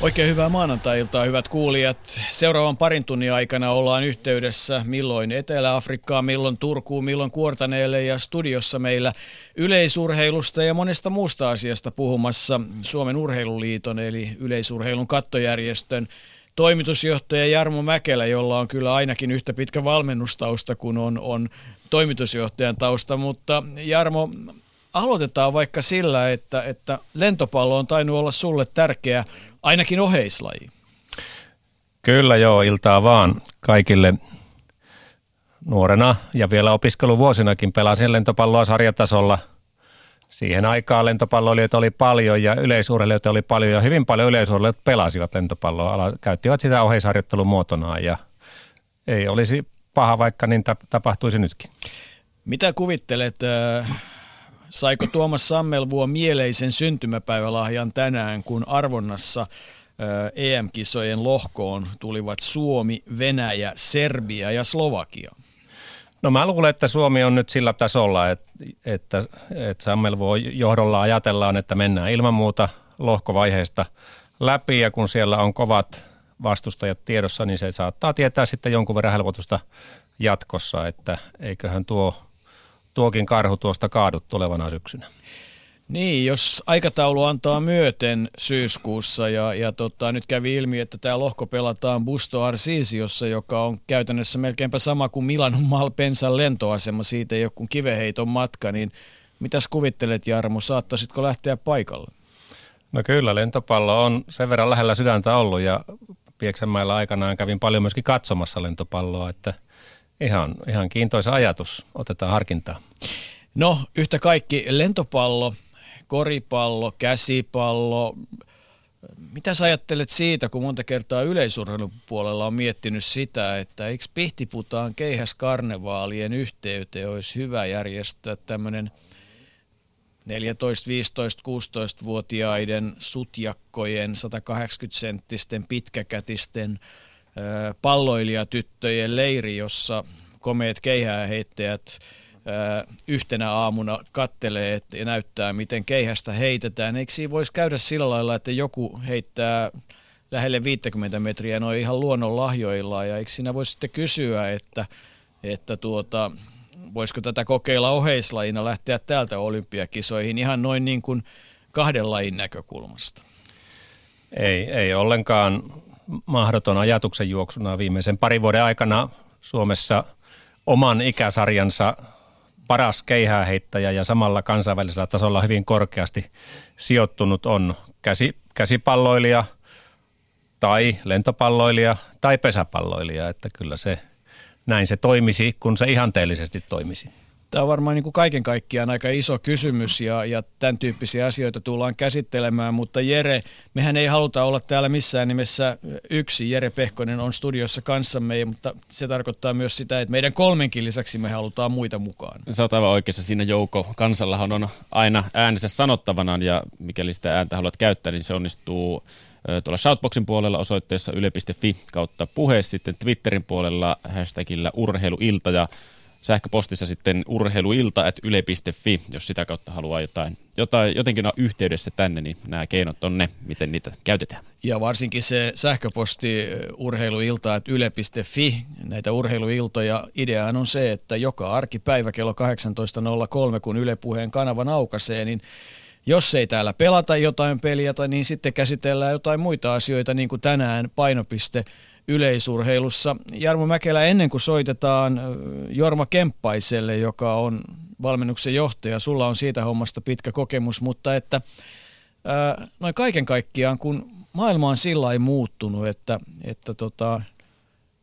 Oikein hyvää maanantai-iltaa, hyvät kuulijat. Seuraavan parin tunnin aikana ollaan yhteydessä milloin Etelä-Afrikkaan, milloin Turkuun, milloin Kuortaneelle ja studiossa meillä yleisurheilusta ja monesta muusta asiasta puhumassa Suomen Urheiluliiton eli yleisurheilun kattojärjestön toimitusjohtaja Jarmo Mäkelä, jolla on kyllä ainakin yhtä pitkä valmennustausta kuin on toimitusjohtajan tausta, mutta Jarmo, aloitetaan vaikka sillä, että lentopallo on tainnut olla sulle tärkeä, ainakin oheislaji. Kyllä joo, iltaa vaan kaikille. Nuorena ja vielä opiskeluvuosinakin pelasin lentopalloa sarjatasolla. Siihen aikaan lentopalloilijoita oli paljon ja yleisurheilijoita oli paljon ja hyvin paljon yleisurheilijoita pelasivat lentopalloa. Käyttivät sitä oheisharjoittelun muotonaan ja ei olisi paha, vaikka niin tapahtuisi nytkin. Mitä kuvittelet, saiko Tuomas Sammelvuo mieleisen syntymäpäivälahjan tänään, kun arvonnassa EM-kisojen lohkoon tulivat Suomi, Venäjä, Serbia ja Slovakia? No mä luulen, että Suomi on nyt sillä tasolla, että Sammelvuo johdolla ajatellaan, että mennään ilman muuta lohkovaiheesta läpi ja kun siellä on kovat vastustajat tiedossa, niin se saattaa tietää sitten jonkun verran helpotusta jatkossa, että eiköhän tuokin karhu tuosta kaadu tulevana syksynä. Niin, jos aikataulu antaa myöten syyskuussa ja nyt kävi ilmi, että tämä lohko pelataan Busto Arsiziossa, joka on käytännössä melkeinpä sama kuin Milanon Malpensan lentoasema, siitä ei ole kuin kivenheiton matka, niin mitäs kuvittelet Jarmo, saattaisitko lähteä paikalle? No kyllä, lentopallo on sen verran lähellä sydäntä ollut ja Pieksämäellä aikanaan kävin paljon myöskin katsomassa lentopalloa, että ihan kiintoisa ajatus, otetaan harkintaa. No yhtä kaikki lentopallo, koripallo, käsipallo. Mitä sä ajattelet siitä, kun monta kertaa yleisurheilun puolella on miettinyt sitä, että eikö Pihtiputaan keihäs karnevaalien yhteyteen olisi hyvä järjestää tämmöinen 14, 15, 16-vuotiaiden sutjakkojen 180-senttisten pitkäkätisten palloilijatyttöjen leiri, jossa komeet keihääheittäjät yhtenä aamuna kattelee ja näyttää, miten keihästä heitetään. Eikö siinä voisi käydä sillä lailla, että joku heittää lähelle 50 metriä noin ihan luonnon lahjoillaan, ja eikö siinä voisi sitten kysyä, että voisiko tätä kokeilla oheislajina lähteä täältä olympiakisoihin ihan noin niin kuin kahden lajin näkökulmasta? Ei ollenkaan mahdoton ajatuksen juoksuna viimeisen parin vuoden aikana Suomessa oman ikäsarjansa paras keihääheittäjä ja samalla kansainvälisellä tasolla hyvin korkeasti sijoittunut on käsipalloilija tai lentopalloilija tai pesäpalloilija, että kyllä se näin se toimisi, kun se ihanteellisesti toimisi. Tämä on varmaan niin kuin kaiken kaikkiaan aika iso kysymys ja tämän tyyppisiä asioita tullaan käsittelemään, mutta Jere, mehän ei haluta olla täällä missään nimessä yksi. Jere Pehkonen on studiossa kanssamme, mutta se tarkoittaa myös sitä, että meidän kolmenkin lisäksi me halutaan muita mukaan. Sä oot aivan oikeassa. Siinä joukko kansallahan on aina äänensä sanottavanaan ja mikäli sitä ääntä haluat käyttää, niin se onnistuu tuolla Shoutboxin puolella osoitteessa yle.fi/puhe, sitten Twitterin puolella hashtagillä urheiluilta ja sähköpostissa sitten urheiluilta@yle.fi, jos sitä kautta haluaa jotain jotenkin on yhteydessä tänne, niin nämä keinot on ne, miten niitä käytetään. Ja varsinkin se sähköposti urheiluilta@yle.fi, näitä urheiluiltoja, ideaan on se, että joka arkipäivä kello 18.03, kun Yle Puheen kanavan aukaisee, niin jos ei täällä pelata jotain peliä, niin sitten käsitellään jotain muita asioita, niin kuin tänään painopiste yleisurheilussa. Jarmo Mäkelä, ennen kuin soitetaan Jorma Kemppaiselle, joka on valmennuksen johtaja, sulla on siitä hommasta pitkä kokemus, mutta että noin kaiken kaikkiaan, kun maailma on sillä lailla muuttunut, että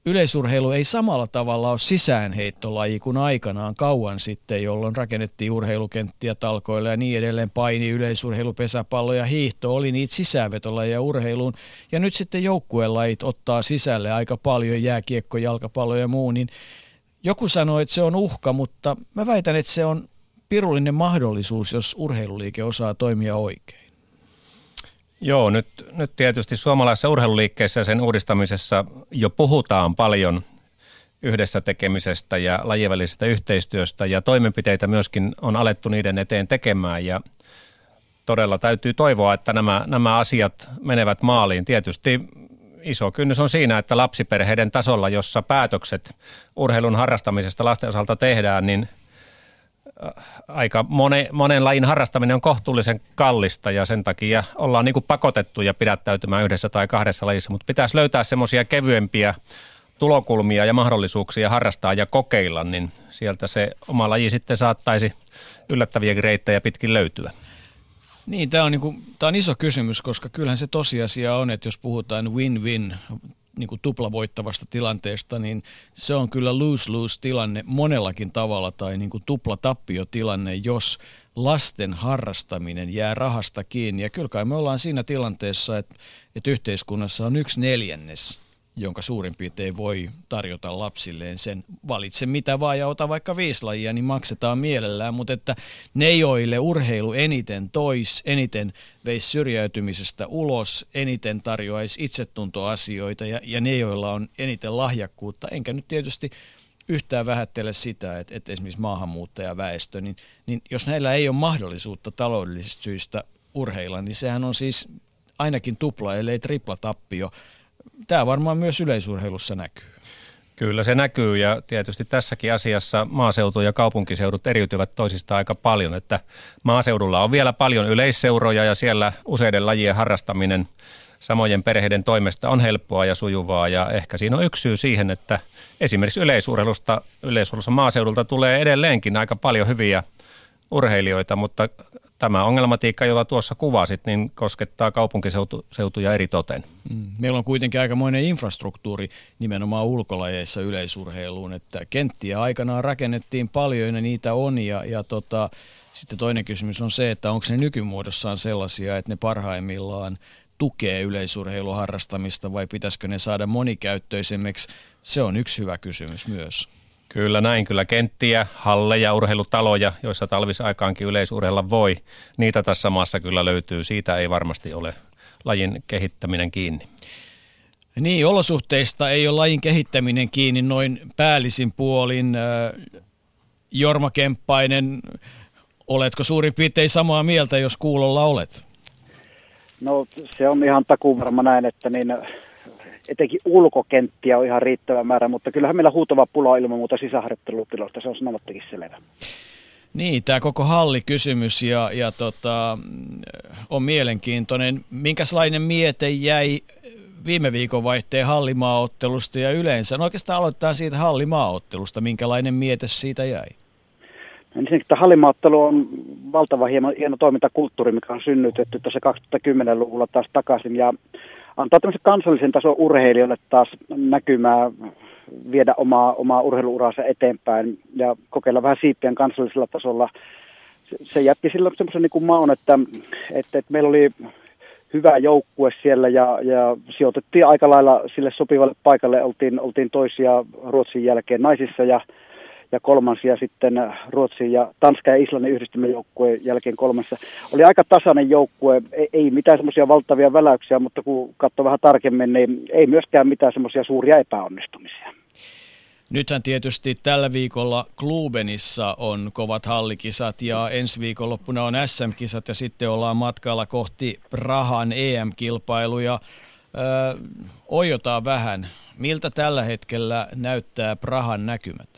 yleisurheilu ei samalla tavalla ole sisäänheittolaji kuin aikanaan kauan sitten, jolloin rakennettiin urheilukenttiä talkoilla ja niin edelleen, paini, yleisurheilu, pesäpallo ja hiihto oli niitä sisäänvetolajeja urheiluun. Ja nyt sitten joukkuelajit ottaa sisälle aika paljon, jääkiekko, jalkapallo ja muu, niin Joku sanoi, että se on uhka, mutta mä väitän, että se on pirullinen mahdollisuus, jos urheiluliike osaa toimia oikein. Joo, nyt tietysti suomalaisessa urheiluliikkeessä ja sen uudistamisessa jo puhutaan paljon yhdessä tekemisestä ja lajivälisestä yhteistyöstä ja toimenpiteitä myöskin on alettu niiden eteen tekemään ja todella täytyy toivoa, että nämä asiat menevät maaliin. Tietysti iso kynnys on siinä, että lapsiperheiden tasolla, jossa päätökset urheilun harrastamisesta lasten osalta tehdään, niin aika monen lajin harrastaminen on kohtuullisen kallista ja sen takia ollaan niin kuin pakotettuja pidättäytymään yhdessä tai kahdessa lajissa, mutta pitäisi löytää semmoisia kevyempiä tulokulmia ja mahdollisuuksia harrastaa ja kokeilla, niin sieltä se oma laji sitten saattaisi yllättäviä reittejä pitkin löytyä. Niin, tämä on iso kysymys, koska kyllähän se tosiasia on, että jos puhutaan win-win, niin kuin tuplavoittavasta tilanteesta, niin se on kyllä lose-lose tilanne monellakin tavalla tai niin kuin tuplatappiotilanne, jos lasten harrastaminen jää rahasta kiinni. Ja kyllä kai me ollaan siinä tilanteessa, että yhteiskunnassa on 1/4, jonka suurin piirtein voi tarjota lapsilleen sen valitse mitä vaan ja ota vaikka 5 lajia, niin maksetaan mielellään, mutta että ne, joille urheilu eniten veisi syrjäytymisestä ulos, eniten tarjoaisi itsetuntoasioita ja ne, joilla on eniten lahjakkuutta, enkä nyt tietysti yhtään vähättele sitä, että esimerkiksi maahanmuuttajaväestö, niin jos näillä ei ole mahdollisuutta taloudellisista syistä urheilla, niin sehän on siis ainakin tupla, ellei tripla tappio. Tämä varmaan myös yleisurheilussa näkyy. Kyllä se näkyy ja tietysti tässäkin asiassa maaseutu ja kaupunkiseudut eriytyvät toisistaan aika paljon, että maaseudulla on vielä paljon yleisseuroja ja siellä useiden lajien harrastaminen samojen perheiden toimesta on helppoa ja sujuvaa ja ehkä siinä on yksi syy siihen, että esimerkiksi yleisurheilussa maaseudulta tulee edelleenkin aika paljon hyviä urheilijoita, mutta tämä ongelmatiikka, jota tuossa kuvasit, niin koskettaa kaupunkiseutuja eritoten. Meillä on kuitenkin aikamoinen infrastruktuuri nimenomaan ulkolajeissa yleisurheiluun, että kenttiä aikanaan rakennettiin paljon ja niitä on ja sitten toinen kysymys on se, että onko ne nykymuodossaan sellaisia, että ne parhaimmillaan tukee yleisurheiluharrastamista vai pitäisikö ne saada monikäyttöisemmiksi, se on yksi hyvä kysymys myös. Kyllä näin, kyllä kenttiä, halleja, urheilutaloja, joissa talvisaikaankin yleisurheilla voi. Niitä tässä maassa kyllä löytyy, siitä ei varmasti ole lajin kehittäminen kiinni. Niin, olosuhteista ei ole lajin kehittäminen kiinni noin päällisin puolin. Jorma Kemppainen, oletko suurin piirtein samaa mieltä, jos kuulolla olet? No se on ihan takuvarma näin, että etenkin ulkokenttiä on ihan riittävä määrä, mutta kyllähän meillä huutava pula ilman muuta sisäharjoittelutiloista, se on sanomattakin selvä. Niin, tämä koko hallikysymys ja on mielenkiintoinen. Minkälainen miete jäi viime viikon vaihteen hallimaaottelusta ja yleensä? No oikeastaan aloitetaan siitä hallimaaottelusta, minkälainen miete siitä jäi? Ensinnäkin tämä hallimaaottelu on valtava hieno toimintakulttuuri, mikä on synnytetty tässä 2010-luvulla taas takaisin ja antaa tämmöisen kansallisen tason urheilijoille taas näkymää viedä omaa urheiluuraansa eteenpäin ja kokeilla vähän siippien kansallisella tasolla. Se jätti silloin semmoisen niin kuin maun, että meillä oli hyvä joukkue siellä ja sijoitettiin aika lailla sille sopivalle paikalle. Oltiin toisia Ruotsin jälkeen naisissa ja kolmansia sitten Ruotsin ja Tanska ja Islannin yhdistymäjoukkueen jälkeen kolmassa. Oli aika tasainen joukkue, ei mitään semmoisia valtavia väläyksiä, mutta kun katsoo vähän tarkemmin, niin ei myöskään mitään semmoisia suuria epäonnistumisia. Nythän tietysti tällä viikolla Klubenissa on kovat hallikisat ja ensi viikonloppuna on SM-kisat ja sitten ollaan matkalla kohti Prahan EM-kilpailuja. Oiotaan vähän, miltä tällä hetkellä näyttää Prahan näkymät?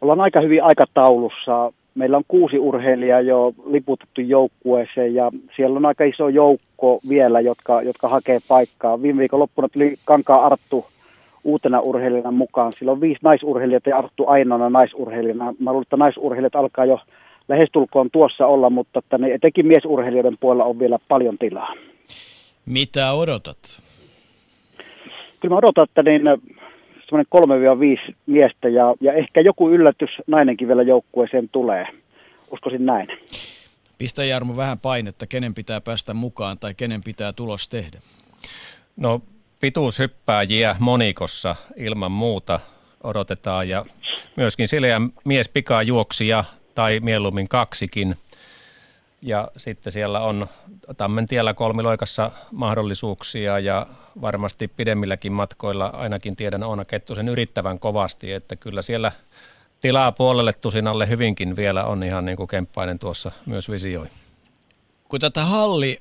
Ollaan aika hyvin aikataulussa. Meillä on 6 urheilijaa jo liputettu joukkueeseen ja siellä on aika iso joukko vielä, jotka hakee paikkaa. Viime viikon loppuna tuli Kankaan Arttu uutena urheilijana mukaan. Sillä on 5 naisurheilijaa ja Arttu ainoana naisurheilijana. Mä luulen, että naisurheilijat alkaa jo lähestulkoon tuossa olla, mutta etenkin miesurheilijoiden puolella on vielä paljon tilaa. Mitä odotat? Kyllä mä odotan, että 3-5 miestä ja ehkä joku yllätys nainenkin vielä joukkueeseen tulee. Uskoisin näin. Pistä Jarmo vähän painetta, kenen pitää päästä mukaan tai kenen pitää tulos tehdä? No pituushyppääjiä monikossa ilman muuta. odotetaan ja myöskin sileän mies pikajuoksija tai mieluummin kaksikin. Ja sitten siellä on Tammentiellä kolmiloikassa mahdollisuuksia ja varmasti pidemmilläkin matkoilla ainakin tiedän Oona Kettusen yrittävän kovasti, että kyllä siellä tilaa puolelle tusinalle hyvinkin vielä on ihan niin kuin Kemppainen tuossa myös visioi. Kun tätä halli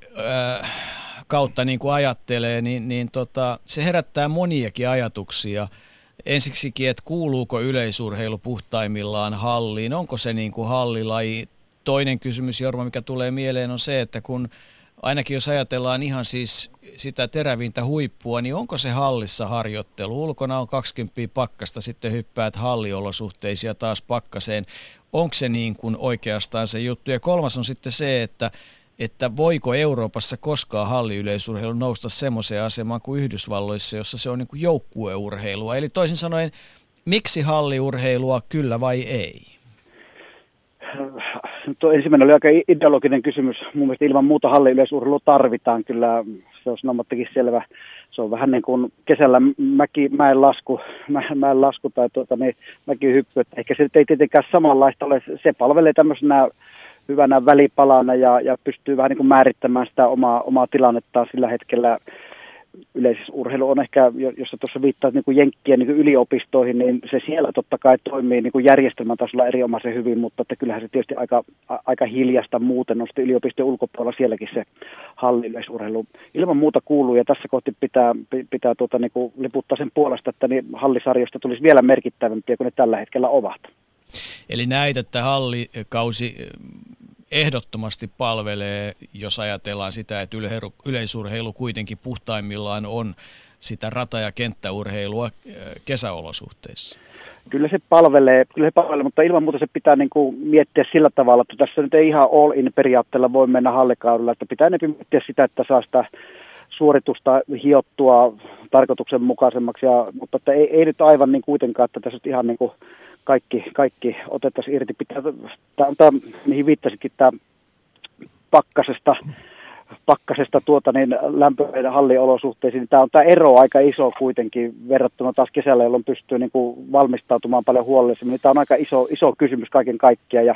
kautta niin kuin ajattelee, niin se herättää moniakin ajatuksia. Ensiksikin, että kuuluuko yleisurheilu puhtaimmillaan halliin, onko se niin kuin hallilaji? Toinen kysymys, Jorma, mikä tulee mieleen on se, että kun ainakin jos ajatellaan ihan siis sitä terävintä huippua, niin onko se hallissa harjoittelu? Ulkona on 20 pakkasta, sitten hyppäät halliolosuhteisia taas pakkaseen. Onko se niin kuin oikeastaan se juttu? Ja kolmas on sitten se, että voiko Euroopassa koskaan halliyleisurheilu nousta semmoiseen asemaan kuin Yhdysvalloissa, jossa se on niin kuin joukkueurheilua. Eli toisin sanoen, miksi halliurheilua, kyllä vai ei? Tuo ensimmäinen oli aika ideologinen kysymys. Mun mielestä ilman muuta halliyleisurheilua tarvitaan. Kyllä se on sanomattakin selvä. Se on vähän niin kuin kesällä mäen lasku tai mäkihyppy. Ehkä se ei tietenkään samanlaista ole. Se palvelee tämmöisenä hyvänä välipalana ja pystyy vähän niin kuin määrittämään sitä omaa tilannettaan sillä hetkellä. Yleisessä urheilu on ehkä, jos sä tuossa viittaat niin kuin jenkkien niin kuin yliopistoihin, niin se siellä totta kai toimii niin kuin järjestelmän tasolla erinomaisen hyvin, mutta että kyllähän se tietysti aika hiljasta muuten on sitten yliopistojen ulkopuolella sielläkin se halliyleisurheilu. Ilman muuta kuuluu ja tässä kohti pitää niin kuin liputtaa sen puolesta, että niin hallisarjoista tulisi vielä merkittävämpiä kuin ne tällä hetkellä ovat. Eli näet, että hallikausi ehdottomasti palvelee, jos ajatellaan sitä, että yleisurheilu kuitenkin puhtaimmillaan on sitä rata- ja kenttäurheilua kesäolosuhteissa. Kyllä se palvelee, mutta ilman muuta se pitää niin kuin miettiä sillä tavalla, että tässä nyt ei ihan all-in periaatteella voi mennä hallikaudella, että pitää enemmän miettiä sitä, että saa sitä suoritusta hiottua tarkoituksenmukaisemmaksi, mutta että ei nyt aivan niin kuitenkaan, että tässä nyt ihan niin kuin kaikki otettaisiin irti. Pitää, mihin viittasitkin, tämä pakkasesta lämpöiden halliolosuhteisiin, niin tämä on tämä ero aika iso kuitenkin verrattuna taas kesällä, jolloin pystyy niin kuin valmistautumaan paljon huolellisemmin. Tämä on aika iso kysymys kaiken kaikkiaan ja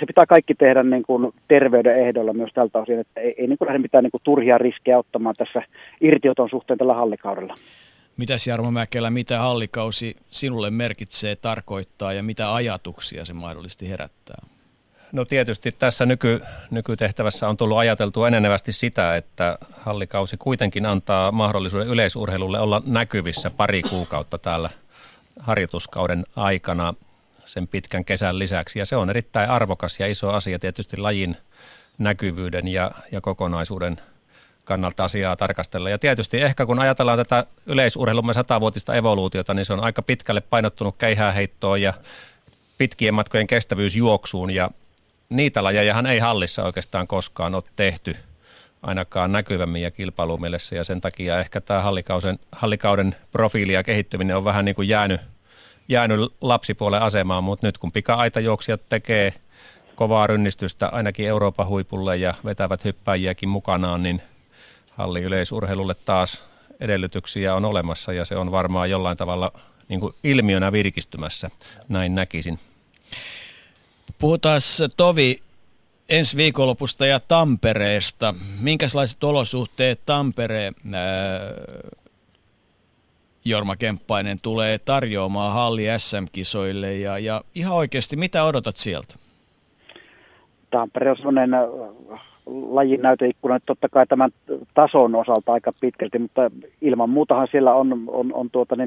se pitää kaikki tehdä niin kuin terveyden ehdolla myös tältä osin, että ei niin kuin lähde mitään niin kuin turhia riskejä ottamaan tässä irtioton suhteen tällä hallikaudella. Mitäs Jarmo Mäkelä, mitä hallikausi sinulle merkitsee, tarkoittaa ja mitä ajatuksia se mahdollisesti herättää? No tietysti tässä nykytehtävässä on tullut ajateltua enenevästi sitä, että hallikausi kuitenkin antaa mahdollisuuden yleisurheilulle olla näkyvissä pari kuukautta täällä harjoituskauden aikana sen pitkän kesän lisäksi. Ja se on erittäin arvokas ja iso asia tietysti lajin näkyvyyden ja kokonaisuuden kannalta asiaa tarkastella. Ja tietysti ehkä kun ajatellaan tätä yleisurheilumme 100-vuotista evoluutiota, niin se on aika pitkälle painottunut keihäänheittoon ja pitkien matkojen kestävyysjuoksuun. Ja niitä lajejahan ei hallissa oikeastaan koskaan ole tehty, ainakaan näkyvämmin ja kilpailumielessä. Ja sen takia ehkä tämä hallikauden profiili ja kehittyminen on vähän niin kuin jäänyt lapsipuolen asemaan. Mutta nyt kun pika-aitajuoksijat tekee kovaa rynnistystä ainakin Euroopan huipulle ja vetävät hyppäjiäkin mukanaan, niin halliyleisurheilulle taas edellytyksiä on olemassa ja se on varmaan jollain tavalla niin kuin ilmiönä virkistymässä, näin näkisin. Puhutaan tovi ensi viikonlopusta ja Tampereesta. Minkälaiset olosuhteet Tampereen Jorma Kemppainen tulee tarjoamaan halli SM-kisoille ja ihan oikeasti mitä odotat sieltä? Tampere on sellainen lajin näyteikkuna totta kai tämän tason osalta aika pitkälti, mutta ilman muutahan siellä on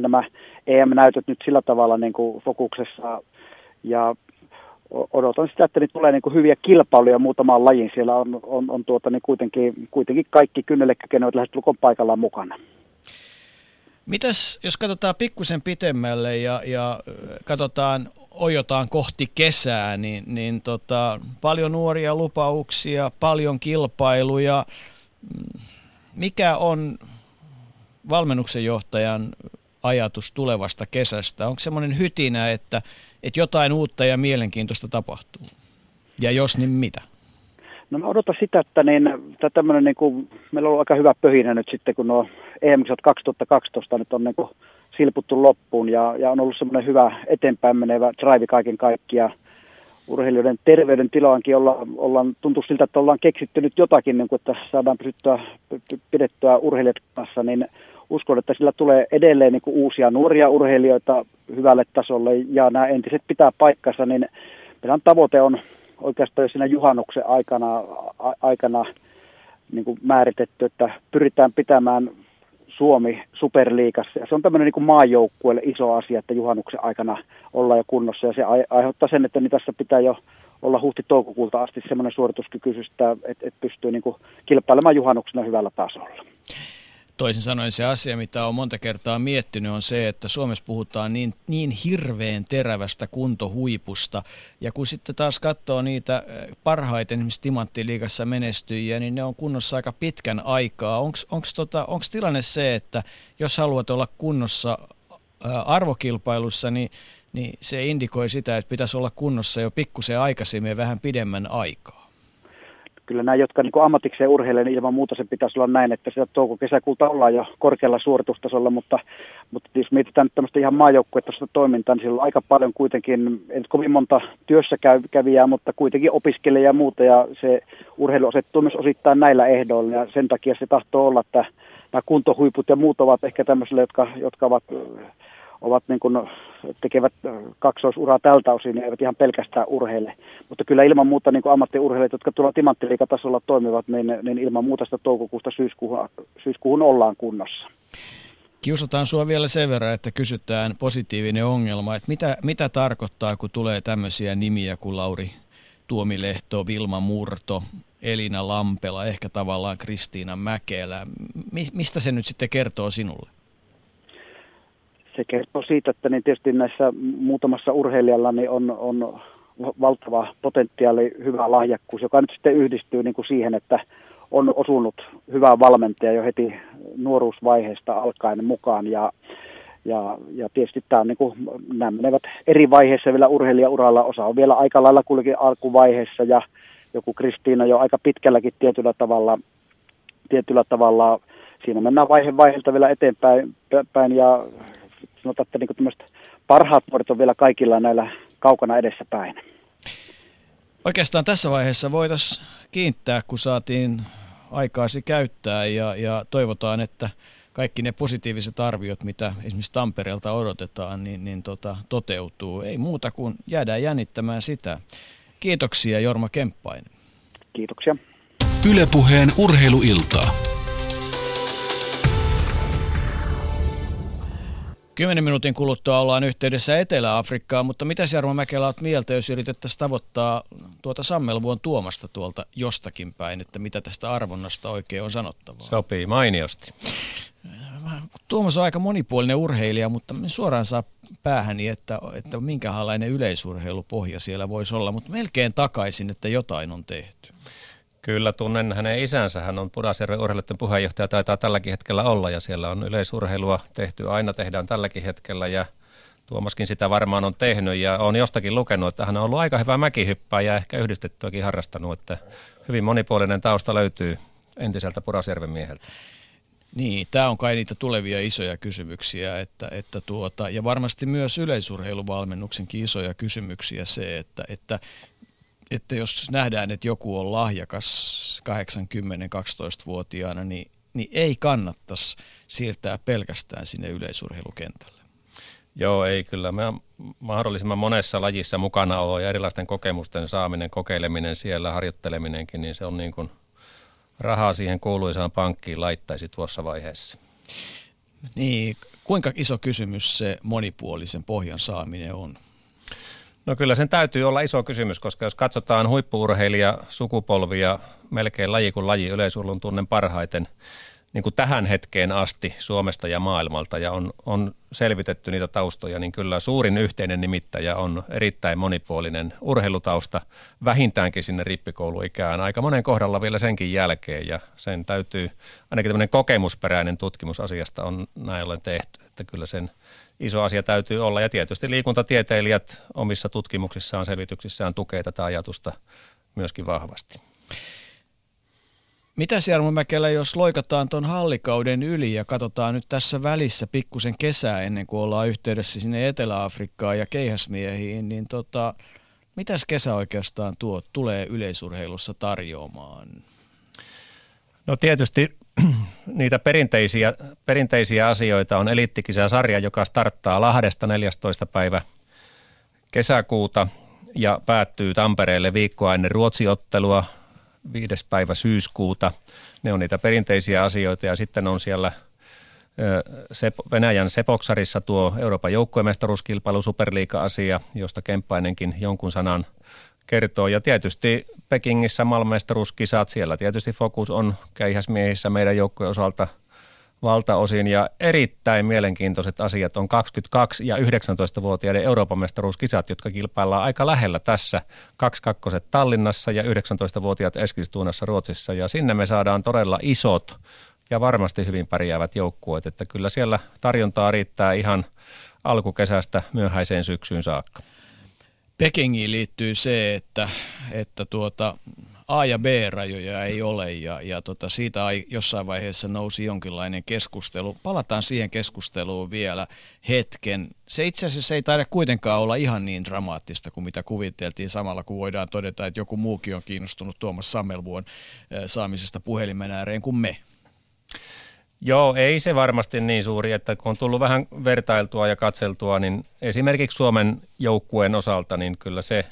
nämä EM-näytöt nyt sillä tavalla niin kuin fokuksessa ja odotan sitä, että nyt tulee niin kuin hyviä kilpailuja muutamaan lajiin. Siellä on kuitenkin kaikki kynnelle kykenevät lähestulkoon paikallaan mukana. Mitäs, jos katsotaan pikkusen pitemmälle ja katsotaan, ojotaan kohti kesää, niin paljon nuoria lupauksia, paljon kilpailuja. Mikä on valmennuksen johtajan ajatus tulevasta kesästä? Onko semmoinen hytinä, että jotain uutta ja mielenkiintoista tapahtuu? Ja jos, niin mitä? No mä odotan sitä, että meillä on ollut aika hyvä pöhinä nyt sitten, kun EM-kisat 2012 nyt on silputtu loppuun ja on ollut semmoinen hyvä eteenpäin menevä drive kaiken kaikkiaan. Urheilijoiden terveydentilaankin ollaan tuntuu siltä, että ollaan keksitty nyt jotakin, niin kuin, että saadaan pidettyä urheilijat kanssa, niin uskon, että sillä tulee edelleen niin kuin uusia nuoria urheilijoita hyvälle tasolle ja nämä entiset pitää paikkansa, niin meidän tavoite on oikeastaan jo siinä juhannuksen aikana niin kuin määritetty, että pyritään pitämään Suomi Superliigassa. Se on tämmöinen niin maajoukkueelle iso asia, että juhannuksen aikana ollaan jo kunnossa. Ja se aiheuttaa sen, että niin tässä pitää jo olla huhti-toukokuulta asti semmoinen suorituskykyisyys, että pystyy niin kuin kilpailemaan juhannuksena hyvällä tasolla. Toisin sanoen se asia, mitä on monta kertaa miettinyt, on se, että Suomessa puhutaan niin hirveän terävästä kuntohuipusta. Ja kun sitten taas katsoo niitä parhaiten, esimerkiksi Timanttiliigassa menestyjiä, niin ne on kunnossa aika pitkän aikaa. Onko tilanne se, että jos haluat olla kunnossa arvokilpailussa, niin se indikoi sitä, että pitäisi olla kunnossa jo pikkusen aikaisemmin ja vähän pidemmän aikaa? Kyllä nämä, jotka niin ammatikseen urheilevat, niin ilman muuta se pitäisi olla näin, että sitä touko-kesäkuulta ollaan jo korkealla suoritustasolla, mutta jos mietitään nyt tämmöistä ihan maajoukkuettaista toimintaa, niin siellä on aika paljon kuitenkin, ei kovin monta työssä kävijää, mutta kuitenkin opiskelija ja muuta, ja se urheilu asettuu myös osittain näillä ehdoilla, ja sen takia se tahtoo olla, että nämä kuntohuiput ja muut ovat ehkä tämmöisille, jotka ovat niin kuin tekevät kaksoisuraa tältä osin, eivät ihan pelkästään urheille. Mutta kyllä ilman muuta niin kuin ammattiurheilijat, jotka tuolla timanttiliigatasolla toimivat, niin ilman muuta sitä toukokuusta syyskuuhun ollaan kunnossa. Kiusataan sua vielä sen verran, että kysytään positiivinen ongelma, että mitä tarkoittaa, kun tulee tämmöisiä nimiä kuin Lauri Tuomilehto, Vilma Murto, Elina Lampela, ehkä tavallaan Kristiina Mäkelä. Mistä se nyt sitten kertoo sinulle? Se kertoo siitä, että niin tietysti näissä muutamassa urheilijalla niin on valtava potentiaali, hyvä lahjakkuus, joka nyt sitten yhdistyy niin kuin siihen, että on osunut hyvää valmentaja jo heti nuoruusvaiheesta alkaen mukaan. Ja tietysti tämä on, niin kuin, nämä menevät eri vaiheissa vielä urheilijauralla. Osa on vielä aika lailla kuitenkin alkuvaiheessa ja joku Kristiina jo aika pitkälläkin tietyllä tavalla. Siinä mennään vaiheelta vielä eteenpäin ja sanotaan, että niin parhaat nuoret on vielä kaikilla näillä kaukana edessäpäin. Oikeastaan tässä vaiheessa voitaisiin kiinnittää, kun saatiin aikaasi käyttää ja toivotaan, että kaikki ne positiiviset arviot, mitä esimerkiksi Tampereelta odotetaan, niin toteutuu. Ei muuta kuin jäädään jännittämään sitä. Kiitoksia Jorma Kemppainen. Kiitoksia. Yle Puheen urheiluiltaa. 10 minuutin kuluttua ollaan yhteydessä Etelä-Afrikkaan, mutta mitä Jarmo Mäkelä olet mieltä, jos yritettäisiin tavoittaa tuota Sammelvuon Tuomasta tuolta jostakin päin, että mitä tästä arvonnasta oikein on sanottavaa? Sopii mainiosti. Tuomas on aika monipuolinen urheilija, mutta suoraan saa päähäni, että minkälainen yleisurheilupohja siellä voisi olla, mutta melkein takaisin, että jotain on tehty. Kyllä, tunnen hänen isänsä. Hän on Pudasjärven urheilijoiden puheenjohtaja, taitaa tälläkin hetkellä olla, ja siellä on yleisurheilua tehty, aina tehdään tälläkin hetkellä, ja Tuomaskin sitä varmaan on tehnyt, ja on jostakin lukenut, että hän on ollut aika hyvä mäkihyppää ja ehkä yhdistettyäkin harrastanut, että hyvin monipuolinen tausta löytyy entiseltä Pudasjärven mieheltä. Niin, tämä on kai niitä tulevia isoja kysymyksiä, että ja varmasti myös yleisurheiluvalmennuksenkin isoja kysymyksiä se, että jos nähdään, että joku on lahjakas 8-10-12-vuotiaana, niin ei kannattaisi siirtää pelkästään sinne yleisurheilukentälle. Joo, ei kyllä. Mä mahdollisimman monessa lajissa mukana on ja erilaisten kokemusten saaminen, kokeileminen siellä, harjoitteleminenkin, niin se on niin kuin rahaa siihen kuuluisaan pankkiin laittaisi tuossa vaiheessa. Niin, kuinka iso kysymys se monipuolisen pohjan saaminen on? No kyllä sen täytyy olla iso kysymys, koska jos katsotaan huippu-urheilija sukupolvia, melkein laji kuin laji, yleisurheilun tunnen parhaiten niin kuin tähän hetkeen asti Suomesta ja maailmalta ja on selvitetty niitä taustoja, niin kyllä suurin yhteinen nimittäjä on erittäin monipuolinen urheilutausta vähintäänkin sinne rippikouluikään, aika monen kohdalla vielä senkin jälkeen ja sen täytyy, ainakin tämmöinen kokemusperäinen tutkimus asiasta on näin ollen tehty, että kyllä sen iso asia täytyy olla ja tietysti liikuntatieteilijät omissa tutkimuksissaan, selvityksissään tukee tätä ajatusta myöskin vahvasti. Mitäs Jarmo Mäkelä, jos loikataan tuon hallikauden yli ja katsotaan nyt tässä välissä pikkusen kesää ennen kuin ollaan yhteydessä sinne Etelä-Afrikkaan ja keihäsmiehiin, niin mitäs kesä oikeastaan tulee yleisurheilussa tarjoamaan? No tietysti niitä perinteisiä asioita on eliittikisasarja, joka starttaa Lahdesta 14. päivä kesäkuuta ja päättyy Tampereelle viikkoa ennen Ruotsiottelua 5. päivä syyskuuta. Ne on niitä perinteisiä asioita ja sitten on siellä Venäjän Sepoksarissa tuo Euroopan joukkuemestaruuskilpailu superliiga-asia, josta Kemppainenkin jonkun sanan kertoo. Ja tietysti Pekingissä maailmanmestaruuskisat, siellä tietysti fokus on keihäsmiehissä meidän joukkueen osalta valtaosin. Ja erittäin mielenkiintoiset asiat on 22- ja 19-vuotiaiden Euroopan mestaruuskisat, jotka kilpaillaan aika lähellä tässä. 22-vuotiaat Tallinnassa ja 19-vuotiaat Eskilstuunassa Ruotsissa. Ja sinne me saadaan todella isot ja varmasti hyvin pärjäävät joukkueet, että kyllä siellä tarjontaa riittää ihan alkukesästä myöhäiseen syksyyn saakka. Pekingiin liittyy se, että A- ja B-rajoja ei ole ja siitä jossain vaiheessa nousi jonkinlainen keskustelu. Palataan siihen keskusteluun vielä hetken. Se itse asiassa ei taida kuitenkaan olla ihan niin dramaattista kuin mitä kuviteltiin, samalla kun voidaan todeta, että joku muukin on kiinnostunut Tuomas Sammelvuon saamisesta puhelimen ääreen kuin me. Joo, ei se varmasti niin suuri, että kun on tullut vähän vertailtua ja katseltua, niin esimerkiksi Suomen joukkueen osalta, niin kyllä se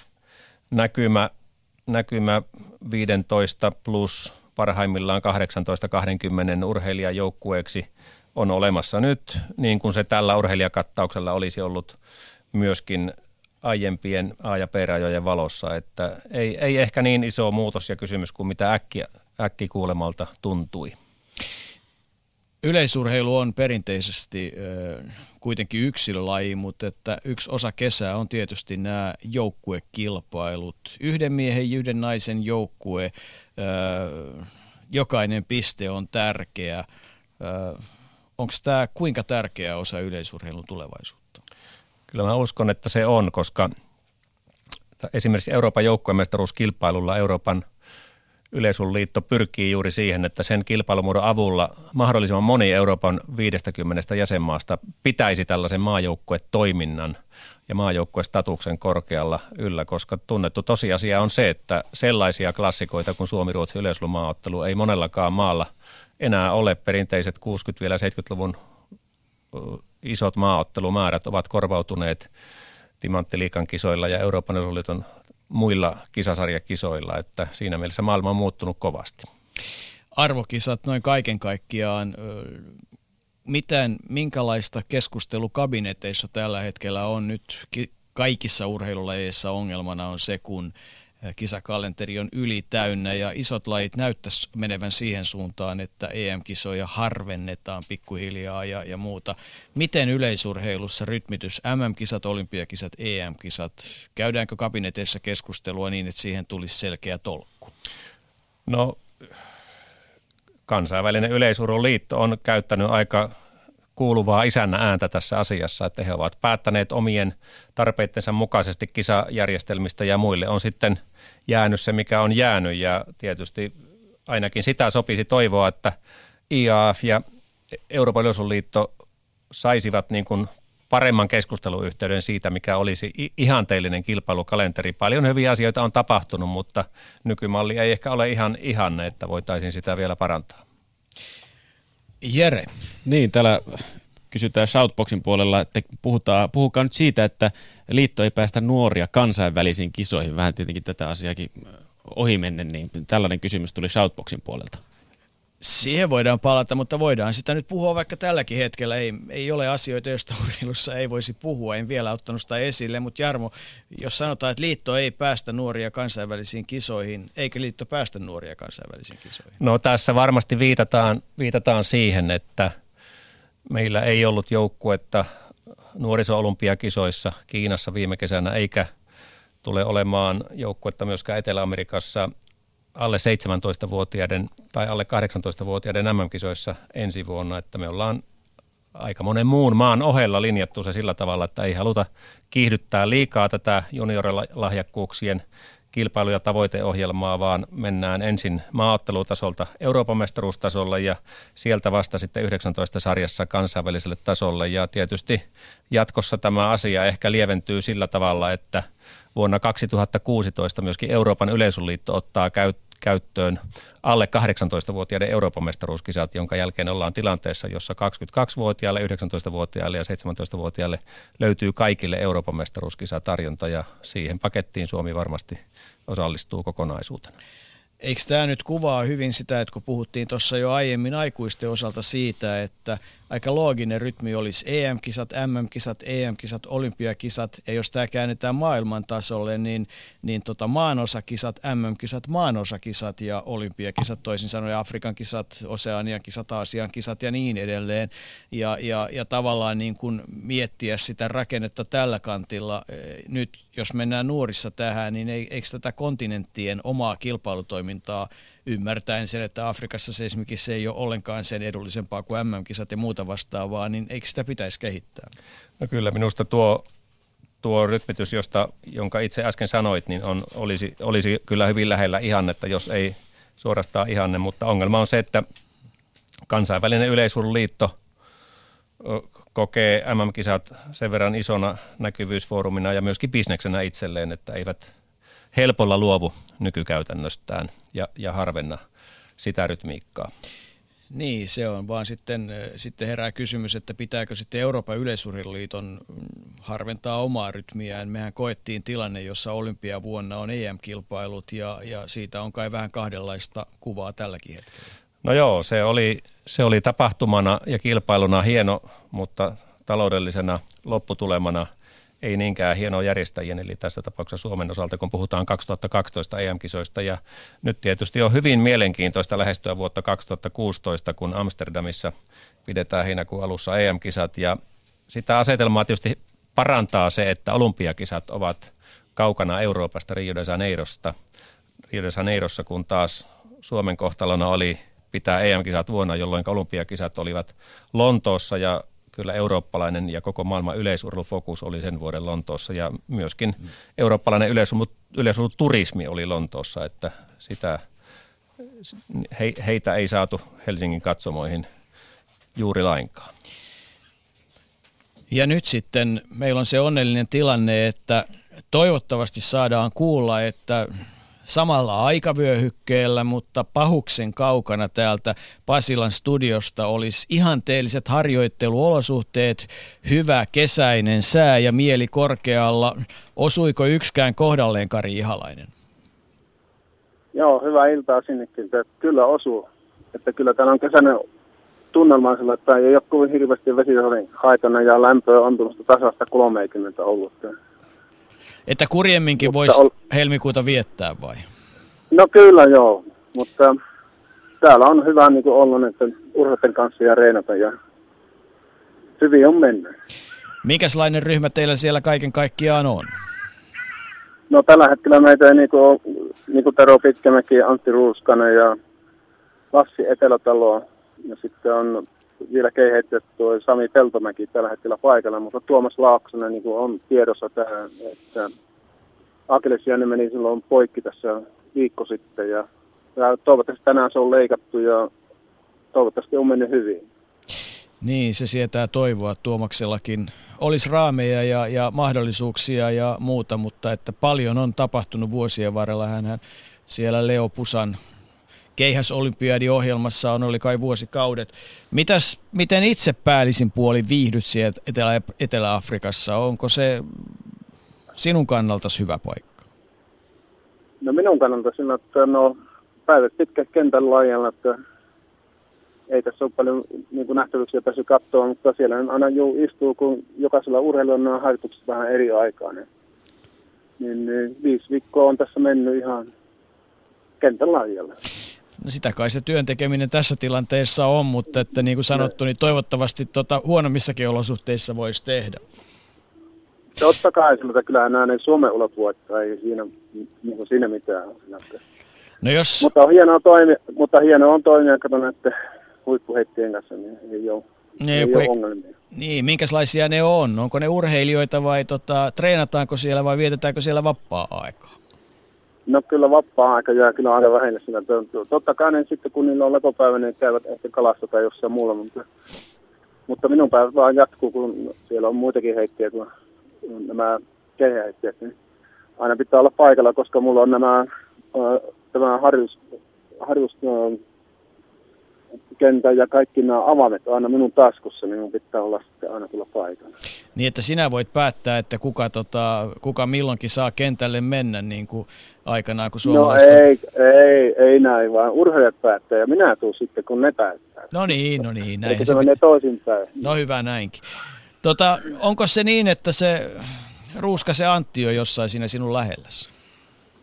näkymä 15 plus parhaimmillaan 18-20 urheilijan joukkueeksi on olemassa nyt, niin kuin se tällä urheilijakattauksella olisi ollut myöskin aiempien A- ja B-rajojen valossa, että ei ehkä niin iso muutos ja kysymys kuin mitä äkki kuulemalta tuntui. Yleisurheilu on perinteisesti kuitenkin yksilölaji, mutta että yksi osa kesää on tietysti nämä joukkuekilpailut. Yhden miehen ja yhden naisen joukkue, jokainen piste on tärkeä. Onko tämä kuinka tärkeä osa yleisurheilun tulevaisuutta? Kyllä mä uskon, että se on, koska esimerkiksi Euroopan joukkuemestaruuskilpailulla Euroopan Yleisurheiluliitto pyrkii juuri siihen, että sen kilpailumuodon avulla mahdollisimman moni Euroopan 50 jäsenmaasta pitäisi tällaisen maajoukkuetoiminnan ja maajoukkuestatuksen korkealla yllä, koska tunnettu tosiasia on se, että sellaisia klassikoita kuin Suomi-Ruotsi yleisurheilumaaottelu ei monellakaan maalla enää ole. Perinteiset 60-70-luvun isot maaottelumäärät ovat korvautuneet Timanttiliigan kisoilla ja Euroopan yleisurheiluliiton muilla kisasarjakisoilla, että siinä mielessä maailma on muuttunut kovasti. Arvokisat noin kaiken kaikkiaan. Minkälaista keskustelukabineteissa tällä hetkellä on nyt? Kaikissa urheilulajeissa ongelmana on se, kun kisakalenteri on yli täynnä ja isot lajit näyttäisi menevän siihen suuntaan, että EM-kisoja harvennetaan pikkuhiljaa ja muuta. Miten yleisurheilussa rytmitys, MM-kisat, olympiakisat, EM-kisat, käydäänkö kabineteissa keskustelua niin, että siihen tulisi selkeä tolkku? No, kansainvälinen yleisurheiluliitto on käyttänyt aika kuuluvaa isännän ääntä tässä asiassa, että he ovat päättäneet omien tarpeittensa mukaisesti kisajärjestelmistä ja muille on sitten jäänyt se, mikä on jäänyt ja tietysti ainakin sitä sopisi toivoa, että IAF ja Euroopan yleisurheiluliitto saisivat niin kuin paremman keskusteluyhteyden siitä, mikä olisi ihanteellinen kilpailukalenteri. Paljon hyviä asioita on tapahtunut, mutta nykymalli ei ehkä ole ihan ihanne, että voitaisiin sitä vielä parantaa. Jere. Niin, täällä kysytään Shoutboxin puolella, että puhukaa nyt siitä, että liitto ei päästä nuoria kansainvälisiin kisoihin. Vähän tietenkin tätä asiaakin ohimennen, niin tällainen kysymys tuli Shoutboxin puolelta. Siihen voidaan palata, mutta voidaan sitä nyt puhua vaikka tälläkin hetkellä. Ei ole asioita, joista urheilussa ei voisi puhua. En vielä ottanut sitä esille, mutta Jarmo, jos sanotaan, että liitto ei päästä nuoria kansainvälisiin kisoihin, eikö liitto päästä nuoria kansainvälisiin kisoihin? No tässä varmasti viitataan siihen, että meillä ei ollut joukkuetta nuoriso-olympiakisoissa Kiinassa viime kesänä, eikä tule olemaan joukkuetta myöskään Etelä-Amerikassa alle 17-vuotiaiden tai alle 18-vuotiaiden MM-kisoissa ensi vuonna, että me ollaan aika monen muun maan ohella linjattu se sillä tavalla, että ei haluta kiihdyttää liikaa tätä juniorilahjakkuuksien kilpailu- ja tavoiteohjelmaa, vaan mennään ensin maaottelutasolta Euroopan mestaruustasolle ja sieltä vasta sitten 19 sarjassa kansainväliselle tasolle. Ja tietysti jatkossa tämä asia ehkä lieventyy sillä tavalla, että vuonna 2016 myöskin Euroopan yleisöliitto ottaa käyttöön alle 18-vuotiaiden Euroopan mestaruuskisat, jonka jälkeen ollaan tilanteessa, jossa 22-vuotiaille, 19-vuotiaille ja 17-vuotiaille löytyy kaikille Euroopan mestaruuskisatarjonta, ja siihen pakettiin Suomi varmasti osallistuu kokonaisuutena. Eikö tämä nyt kuvaa hyvin sitä, että kun puhuttiin tuossa jo aiemmin aikuisten osalta siitä, että aika looginen rytmi olisi EM-kisat, MM-kisat, EM-kisat, olympiakisat, ja jos tämä käännetään maailman tasolle, niin maanosakisat, MM-kisat, maanosakisat ja olympiakisat, toisin sanoen Afrikan kisat, Oseanian kisat, Aasian kisat ja niin edelleen, ja tavallaan niin kuin miettiä sitä rakennetta tällä kantilla. Nyt jos mennään nuorissa tähän, niin eikö tätä kontinenttien omaa kilpailutoimintaa ymmärtäen sen, että Afrikassa se esimerkiksi ei ole ollenkaan sen edullisempaa kuin MM-kisat ja muuta vastaavaa, niin eikö sitä pitäisi kehittää? No kyllä, minusta tuo rytmitys, jonka itse äsken sanoit, niin olisi kyllä hyvin lähellä ihannetta, jos ei suorastaan ihanne, mutta ongelma on se, että kansainvälinen yleisurheiluliitto kokee MM-kisat sen verran isona näkyvyysfoorumina ja myöskin bisneksenä itselleen, että eivät helpolla luovu nykykäytännöstään ja harvenna sitä rytmiikkaa. Niin, se on, vaan sitten herää kysymys, että pitääkö sitten Euroopan yleisurheiluliiton harventaa omaa rytmiään. Mehän koettiin tilanne, jossa olympiavuonna on EM-kilpailut ja siitä on kai vähän kahdenlaista kuvaa tälläkin hetkellä. No joo, se oli tapahtumana ja kilpailuna hieno, mutta taloudellisena lopputulemana ei niinkään hienoa järjestäjien, eli tässä tapauksessa Suomen osalta, kun puhutaan 2012 EM-kisoista. Ja nyt tietysti on hyvin mielenkiintoista lähestyä vuotta 2016, kun Amsterdamissa pidetään heinäkuun alussa EM-kisat. Ja sitä asetelmaa tietysti parantaa se, että olympiakisat ovat kaukana Euroopasta, Rio de Janeirossa, kun taas Suomen kohtalona oli pitää EM-kisat vuonna, jolloin olympiakisat olivat Lontoossa, ja kyllä eurooppalainen ja koko maailman yleisurheilufokus oli sen vuoden Lontoossa, ja myöskin eurooppalainen yleisurheiluturismi oli Lontoossa, että heitä ei saatu Helsingin katsomoihin juuri lainkaan. Ja nyt sitten meillä on se onnellinen tilanne, että toivottavasti saadaan kuulla, että samalla aikavyöhykkeellä, mutta pahuksen kaukana täältä Pasilan studiosta olisi ihanteelliset harjoitteluolosuhteet, hyvä kesäinen sää ja mieli korkealla. Osuiko yksikään kohdalleen, Kari Ihalainen? Joo, hyvää iltaa sinnekin. Kyllä osuu. Että kyllä täällä on kesäinen tunnelma sillä, että ei ole kovin hirveästi vesisorin haitana ja lämpöä on tulosta tasasta 30 ollut. Että kurjemminkin voisi helmikuuta viettää vai? No kyllä joo, mutta täällä on hyvä niin kuin olla näiden urheiden kanssa ja reenata ja hyvin on mennä. Minkälainen ryhmä teillä siellä kaiken kaikkiaan on? No tällä hetkellä meitä ei niin kuin Tero Pitkämäki, Antti Ruuskanen ja Lassi Etelätalo ja sitten on vielä kehitetty tuo Sami Peltomäki tällä hetkellä paikalla, mutta Tuomas Laaksonen niin on tiedossa tähän, että akillesjänne meni silloin poikki tässä viikko sitten ja toivottavasti tänään se on leikattu ja toivottavasti on mennyt hyvin. Niin, se sietää toivoa. Tuomaksellakin olisi raameja ja mahdollisuuksia ja muuta, mutta että paljon on tapahtunut vuosien varrella. Hänhän siellä Leo Pusan keihäsolympiadiohjelmassa oli kai vuosikaudet. Miten itse päällisin puolin viihdyt siellä Etelä-Afrikassa? Onko se sinun kannaltasi hyvä paikka? No minun kannaltasi, että päivät pitkät kentän laajalla, että ei tässä ole paljon niin kuin nähtävyyksiä päässyt katsoa, mutta siellä aina istuu, kun jokaisella urheilulla on harjoitukset vähän eri aikaan. Niin 5 viikkoa on tässä mennyt ihan kentän laajalla. No sitä kai se työn tekeminen tässä tilanteessa on, mutta että niin kuin sanottu, niin toivottavasti huonommissakin olosuhteissa voisi tehdä. Totta kai, mutta kyllähän nämä ne Suomen ulkopuolella ei siinä mitään. No jos... Mutta hienoa on toimia, katsotaan, että huippuheittien kanssa niin ei ole ongelmia. Niin, minkälaisia ne on? Onko ne urheilijoita vai treenataanko siellä vai vietetäänkö siellä vapaa-aikaa? No kyllä vapaa-aika jää kyllä aina vähille siinä. Totta kai niin sitten kun niillä on lepopäivä, niin käyvät ehkä kalassa tai jossain muulla. Mutta minun päivä vaan jatkuu, kun siellä on muitakin heittejä kuin nämä keihäheittäjät. Niin aina pitää olla paikalla, koska mulla on tämä harjuskentän ja kaikki nämä avaimet aina minun taskussa, niin minun pitää olla sitten aina tulla paikalla. Niin, että sinä voit päättää, että kuka milloinkin saa kentälle mennä niin kuin aikanaan, kun suomalaista... No ei näin, vaan urheilijat päättää ja minä tuun sitten, kun ne päättää. No niin, näin. Eikä se menee toisinpäin. No hyvä näinkin. Onko se niin, että se Ruuskasen Antti on jossain siinä sinun lähelläsi?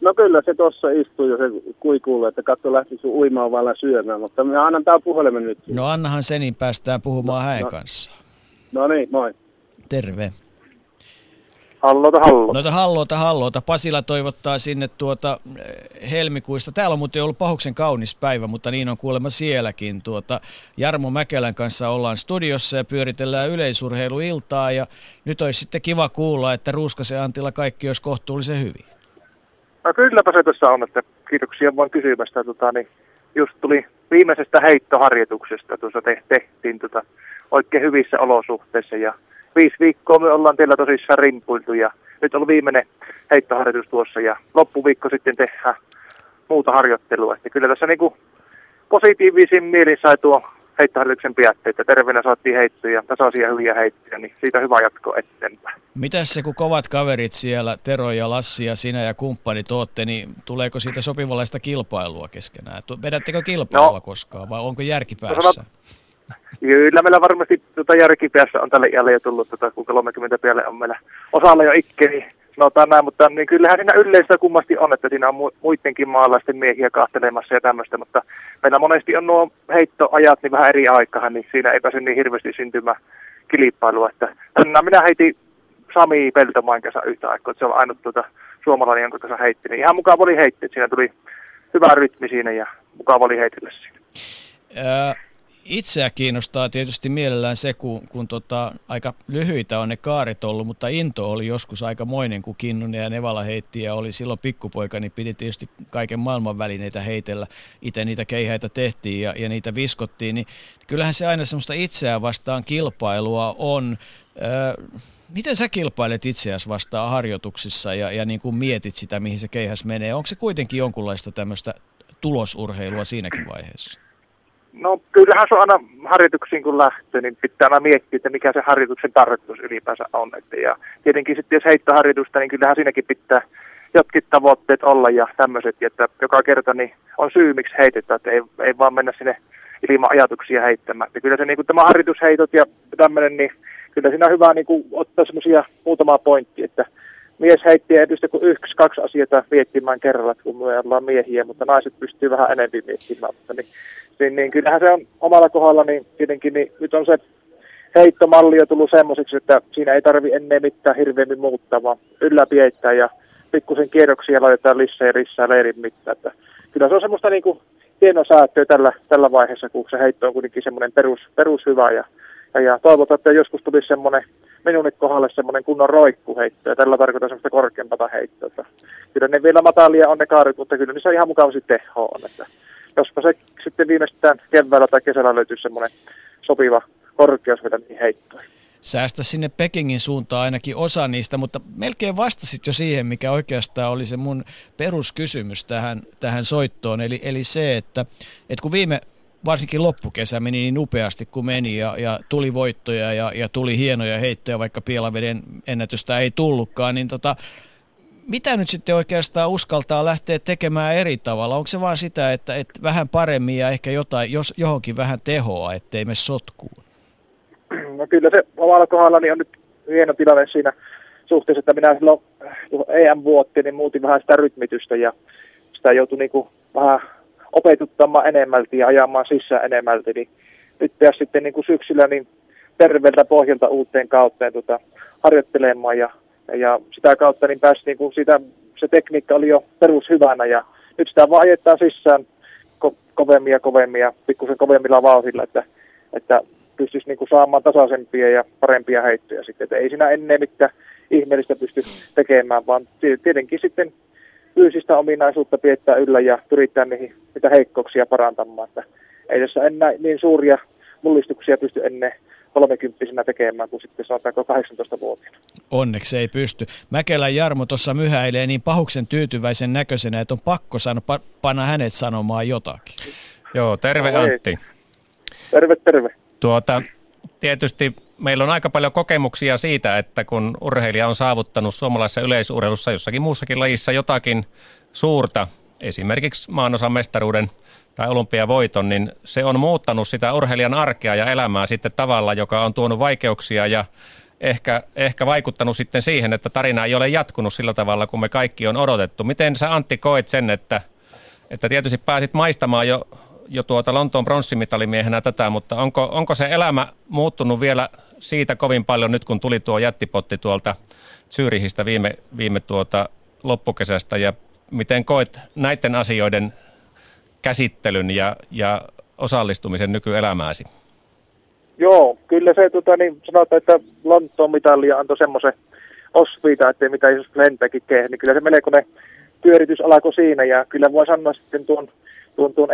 No kyllä se tuossa istuu jo se kuikuulle, että katso lähti sun uimaan vailla syömään, mutta minä annan tää puhelimen nyt. No annahan sen, niin päästään puhumaan hänen kanssa. No niin, moi. Terve. Halloota. Pasila toivottaa sinne helmikuista. Täällä on muuten ollut pahuksen kaunis päivä, mutta niin on kuulemma sielläkin. Jarmo Mäkelän kanssa ollaan studiossa ja pyöritellään yleisurheiluiltaa. Ja nyt olisi sitten kiva kuulla, että Ruuskasen Antilla kaikki olisi kohtuullisen hyvin. No kylläpä se tässä on, että kiitoksia vaan kysymästä. Just tuli viimeisestä heittoharjoituksesta, tuossa tehtiin oikein hyvissä olosuhteissa ja 5 viikkoa me ollaan teillä tosissaan rimpuiltu ja nyt on viimeinen heittoharjoitus tuossa ja loppuviikko sitten tehdään muuta harjoittelua. Että kyllä tässä niinku positiivisin mielin sai tuo heittoharjoituksen päätteitä. Terveenä saatiin heittoja, tasaisia hyviä heittoja, niin siitä hyvä jatko eteenpäin. Mitäs se, kun kovat kaverit siellä, Tero ja Lassi ja sinä ja kumppanit ootte, niin tuleeko siitä sopivanlaista kilpailua keskenään? Vedättekö kilpailua koskaan vai onko järki päässä? Kyllä meillä varmasti järkipeässä on tälle iälle jo tullut, kun 30 päälle on meillä osalla jo ikkeli, sanotaan näin, mutta niin kyllähän siinä yleistä kummasti on, että siinä on muidenkin maalaisten miehiä kahtelemassa ja tämmöistä, mutta meillä monesti on nuo heittoajat niin vähän eri aikaan, niin siinä ei pääse niin hirveästi syntymään kilpailua. Minä heitin Sami Peltomaan kanssa yhtä aikaa, että se on ainut suomalainen, jonka kanssa heitti, niin ihan mukava oli heitti, siinä tuli hyvä rytmi siinä ja mukava oli heitellä siinä. Itseä kiinnostaa tietysti mielellään se, kun aika lyhyitä on ne kaaret ollut, mutta into oli joskus aikamoinen, kun Kinnunen ja Nevala heitti ja oli silloin pikkupoika, niin piti tietysti kaiken maailman välineitä heitellä. Itse niitä keihäitä tehtiin ja niitä viskottiin, niin kyllähän se aina semmoista itseään vastaan kilpailua on. Miten sä kilpailet itseäsi vastaan harjoituksissa ja niin kuin mietit sitä, mihin se keihäs menee? Onko se kuitenkin jonkunlaista tämmöistä tulosurheilua siinäkin vaiheessa? No kyllähän se aina harjoituksiin kun lähtee, niin pitää aina miettiä, että mikä se harjoituksen tarkoitus ylipäänsä on. Ja tietenkin sitten jos heittoharjoitusta, niin kyllähän siinäkin pitää jotkin tavoitteet olla ja tämmöiset, että joka kerta niin on syy miksi heitetään, että ei vaan mennä sinne ilman ajatuksia heittämään. Että kyllä se niin kuin tämä harjoitusheitot ja tämmöinen, niin kyllä siinä on hyvä niin kuin ottaa semmoisia muutamaa pointtia, että mies heitti ei pysty kuin 1-2 asioita viettimään kerralla, kun me ollaan miehiä, mutta naiset pystyy vähän enemmän viettimään. Niin kyllähän se on omalla kohdalla, niin tietenkin niin nyt on se heittomalli jo tullut semmoiseksi, että siinä ei tarvitse ennen mitään hirveämmin muuttaa, vaan ylläpiettää ja pikkusen kierroksia laitetaan lisää ja rissää leirin mittaan. Että kyllä se on semmoista niin kuin hienoa säätöä tällä vaiheessa, kun se heitto on kuitenkin semmoinen perushyvä ja toivotaan, että joskus tulisi semmoinen minun kohdalle semmoinen kunnon roikkuheitto, ja tällä tarkoittaa semmoista korkeampaa heittoa. Kyllä ne vielä matalia on ne kaarit, mutta kyllä niissä on ihan mukavasti tehoa on. Että jospa se sitten viimeistään keväällä tai kesällä löytyy semmoinen sopiva korkeus, mitä niin heittoi. Säästä sinne Pekingin suuntaan ainakin osa niistä, mutta melkein vastasit jo siihen, mikä oikeastaan oli se mun peruskysymys tähän soittoon. Eli se, että kun viime... Varsinkin loppukesä meni niin upeasti kuin meni ja tuli voittoja ja tuli hienoja heittoja, vaikka Pielaveden ennätystä ei tullutkaan. Niin mitä nyt sitten oikeastaan uskaltaa lähteä tekemään eri tavalla? Onko se vaan sitä, että vähän paremmin ja ehkä jotain, jos johonkin vähän tehoa, ettei mene sotkuun? No kyllä se omalla kohdallani on nyt hieno tilanne siinä suhteessa, että minä silloin EM-vuotti, niin muutin vähän sitä rytmitystä ja sitä joutui niinku vähän... opetuttamaan enemmälti ja ajamaan sisään enemmälti, niin nyt pitäisi sitten niin kuin syksyllä niin terveeltä pohjalta uuteen kautteen harjoittelemaan ja sitä kautta niin pääsi niin kuin sitä, se tekniikka oli jo perushyvänä ja nyt sitä vaan ajetaan sisään kovemmin ja kovemmin ja pikkusen kovemmilla vauhdilla, että pystyisi niin kuin saamaan tasaisempia ja parempia heittoja sitten, että ei siinä ennen mitään ihmeellistä pysty tekemään, vaan tietenkin sitten fyysistä sitä ominaisuutta pidetään yllä ja pyritään niihin niitä heikkouksia parantamaan. Että ei tässä enää niin suuria mullistuksia pysty ennen 30-vuotiaana tekemään kuin sitten sanotaanko 18-vuotiaana. Onneksi ei pysty. Mäkelän Jarmo tuossa myhäilee niin pahuksen tyytyväisen näköisenä, että on pakko panna hänet sanomaan jotakin. Joo, terve Antti. Terve, terve. Tietysti meillä on aika paljon kokemuksia siitä, että kun urheilija on saavuttanut suomalaisessa yleisurheilussa jossakin muussakin lajissa jotakin suurta, esimerkiksi maanosamestaruuden tai olympiavoiton, niin se on muuttanut sitä urheilijan arkea ja elämää sitten tavalla, joka on tuonut vaikeuksia ja ehkä vaikuttanut sitten siihen, että tarina ei ole jatkunut sillä tavalla, kun me kaikki on odotettu. Miten sä Antti koet sen, että tietysti pääsit maistamaan jo Lontoon bronssimitallimiehenä tätä, mutta onko se elämä muuttunut vielä siitä kovin paljon nyt, kun tuli tuo jättipotti tuolta Zürichistä viime loppukesästä, ja miten koet näiden asioiden käsittelyn ja osallistumisen nykyelämääsi? Joo, kyllä se sanotaan, että Lontoon mitalia antoi semmoisen osviita, ettei mitään jos lentäkin kehdä, niin kyllä se melkoinen pyöritys alkoi siinä, ja kyllä voi sanoa sitten tuon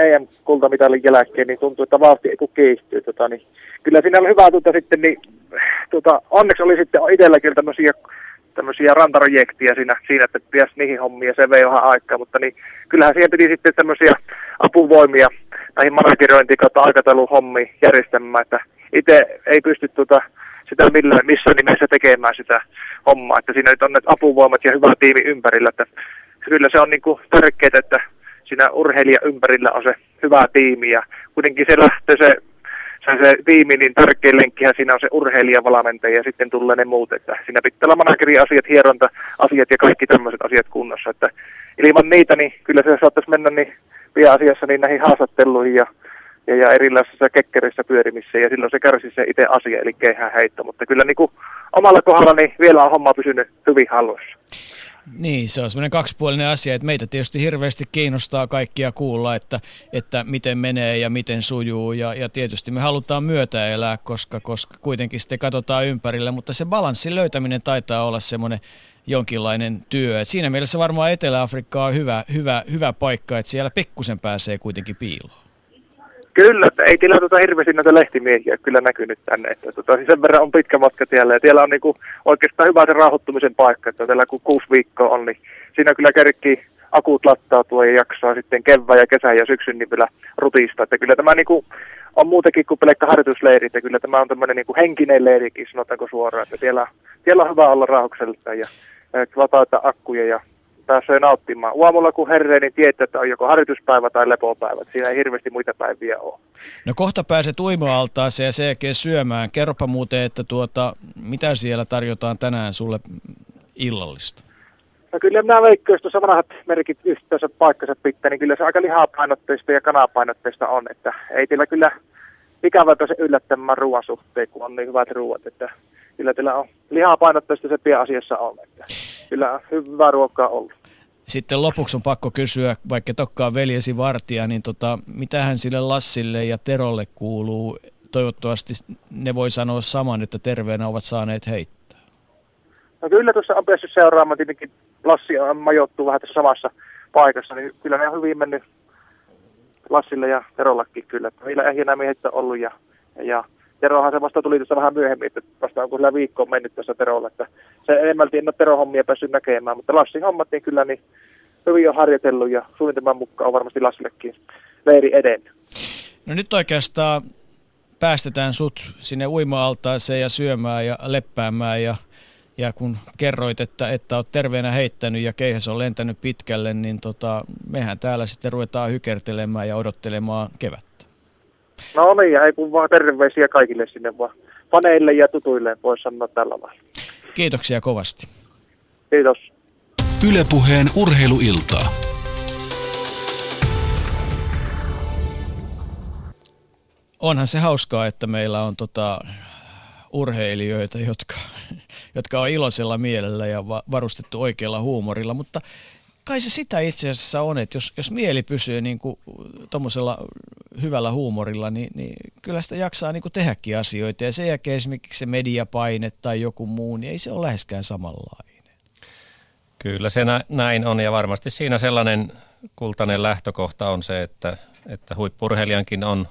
EM-kultamitalin jälkeen, niin tuntuu, että vauhti ei kun kiihtyy. Niin. Kyllä siinä oli hyvä sitten, niin onneksi oli sitten itselläkin tämmöisiä rantarojektia siinä, että pitäisi niihin hommiin, ja se vei johon aikaa, mutta niin, kyllähän siihen piti sitten tämmöisiä apuvoimia näihin managerointiin kautta aikatauluhommiin järjestämään, että itse ei pysty sitä millään missään nimessä tekemään sitä hommaa, että siinä nyt on näitä apuvoimat ja hyvä tiimi ympärillä, että kyllä se on niin kuin tärkeää, että siinä urheilija ympärillä on se hyvä tiimi, ja kuitenkin se lähtee se tiimi, niin tärkein lenkkihän siinä on se urheilijavalmentaja, ja sitten tulee ne muut, että siinä pitää olla managerin asiat, hieronta-asiat ja kaikki tämmöiset asiat kunnossa, että ilman niitä, niin kyllä se saattaisi mennä niin pääasiassa niin näihin haastatteluihin ja erilaisissa kekkerissä pyörimiseen, ja silloin se kärsii se itse asia, eli keihäänheitto, mutta kyllä niin kuin omalla kohdalla niin vielä on homma pysynyt hyvin hallussa. Niin, se on semmoinen kaksipuolinen asia, että meitä tietysti hirveästi kiinnostaa kaikkia kuulla, että miten menee ja miten sujuu, ja tietysti me halutaan myötä elää, koska kuitenkin sitten katsotaan ympärille, mutta se balanssin löytäminen taitaa olla semmoinen jonkinlainen työ. Et siinä mielessä varmaan Etelä-Afrikka on hyvä paikka, että siellä pikkusen pääsee kuitenkin piiloon. Kyllä, että ei kyllä hirveästi näitä lehtimiehiä kyllä näkynyt tänne, että sen verran on pitkä matka tiellä, ja siellä on niinku oikeastaan hyvä se rauhoittumisen paikka, että täällä kun 6 viikkoa on, niin siinä kyllä kerkii akut lattautua ja jaksaa sitten kevään ja kesän ja syksyn niin vielä rutista, että kyllä tämä niinku on muutenkin kuin pelkkä harjoitusleiri, että kyllä tämä on tämmöinen niinku henkinen leirikin, sanotaanko suoraan, että siellä on hyvä olla rauhokselta ja lataita akkuja ja pääsee nauttimaan. Aamulla kun herree, niin tietää, että on joko harjoituspäivä tai lepopäivä. Siinä ei hirveästi muita päiviä ole. No kohta pääset uima-altaaseen ja sen jälkeen syömään. Kerropa muuten, että mitä siellä tarjotaan tänään sulle illallista? No kyllä nämä veikkoista vanhat merkit yhteensä paikkansa pitää, niin kyllä se aika lihapainotteista ja kanapainotteista on. Että ei teillä kyllä ikävä pääse yllättämään ruoan suhteen, kun on niin hyvät ruoat, että kyllä teillä on lihapainotteista se pääasiassa on. Että kyllä hyvää ruokaa ollut. Sitten lopuksi on pakko kysyä, vaikka tokkaan veljesi vartija, niin mitähän sille Lassille ja Terolle kuuluu? Toivottavasti ne voi sanoa saman, että terveenä ovat saaneet heittää. No kyllä tuossa on päässyt seuraamaan, tietenkin Lassi on majoittu vähän tässä samassa paikassa, niin kyllä ne on hyvin mennyt Lassille ja Terollakin kyllä. Meillä ei enää miehettä ollut ja Terohan se vasta tuli tuossa vähän myöhemmin, että vasta onko sillä viikkoon mennyt tässä Terolla, että se enemmälti en ole Tero-hommia päässyt näkemään, mutta Lassin hommat niin kyllä niin hyvin on harjoitellut ja suunnitelman mukaan on varmasti Lassillekin leiri edennyt. No nyt oikeastaan päästetään sut sinne uima-altaaseen ja syömään ja leppäämään ja kun kerroit, että oot terveenä heittänyt ja keihäs on lentänyt pitkälle, niin mehän täällä sitten ruvetaan hykertelemään ja odottelemaan kevättä. No niin, ja ei kun vaan terveisiä kaikille sinne vaan paneille ja tutuille, voi sanoa tällä lailla. Kiitoksia kovasti. Kiitos. Yle Puheen urheiluilta. Onhan se hauskaa, että meillä on urheilijoita, jotka on iloisella mielellä ja varustettu oikealla huumorilla, mutta kai se sitä itse asiassa on, että jos mieli pysyy niin kuin tommosella hyvällä huumorilla, niin kyllä sitä jaksaa niin kuin tehdäkin asioita. Ja sen jälkeen esimerkiksi se mediapaine tai joku muu, niin ei se ole läheskään samanlainen. Kyllä se näin on, ja varmasti siinä sellainen kultainen lähtökohta on se, että huippurheilijankin on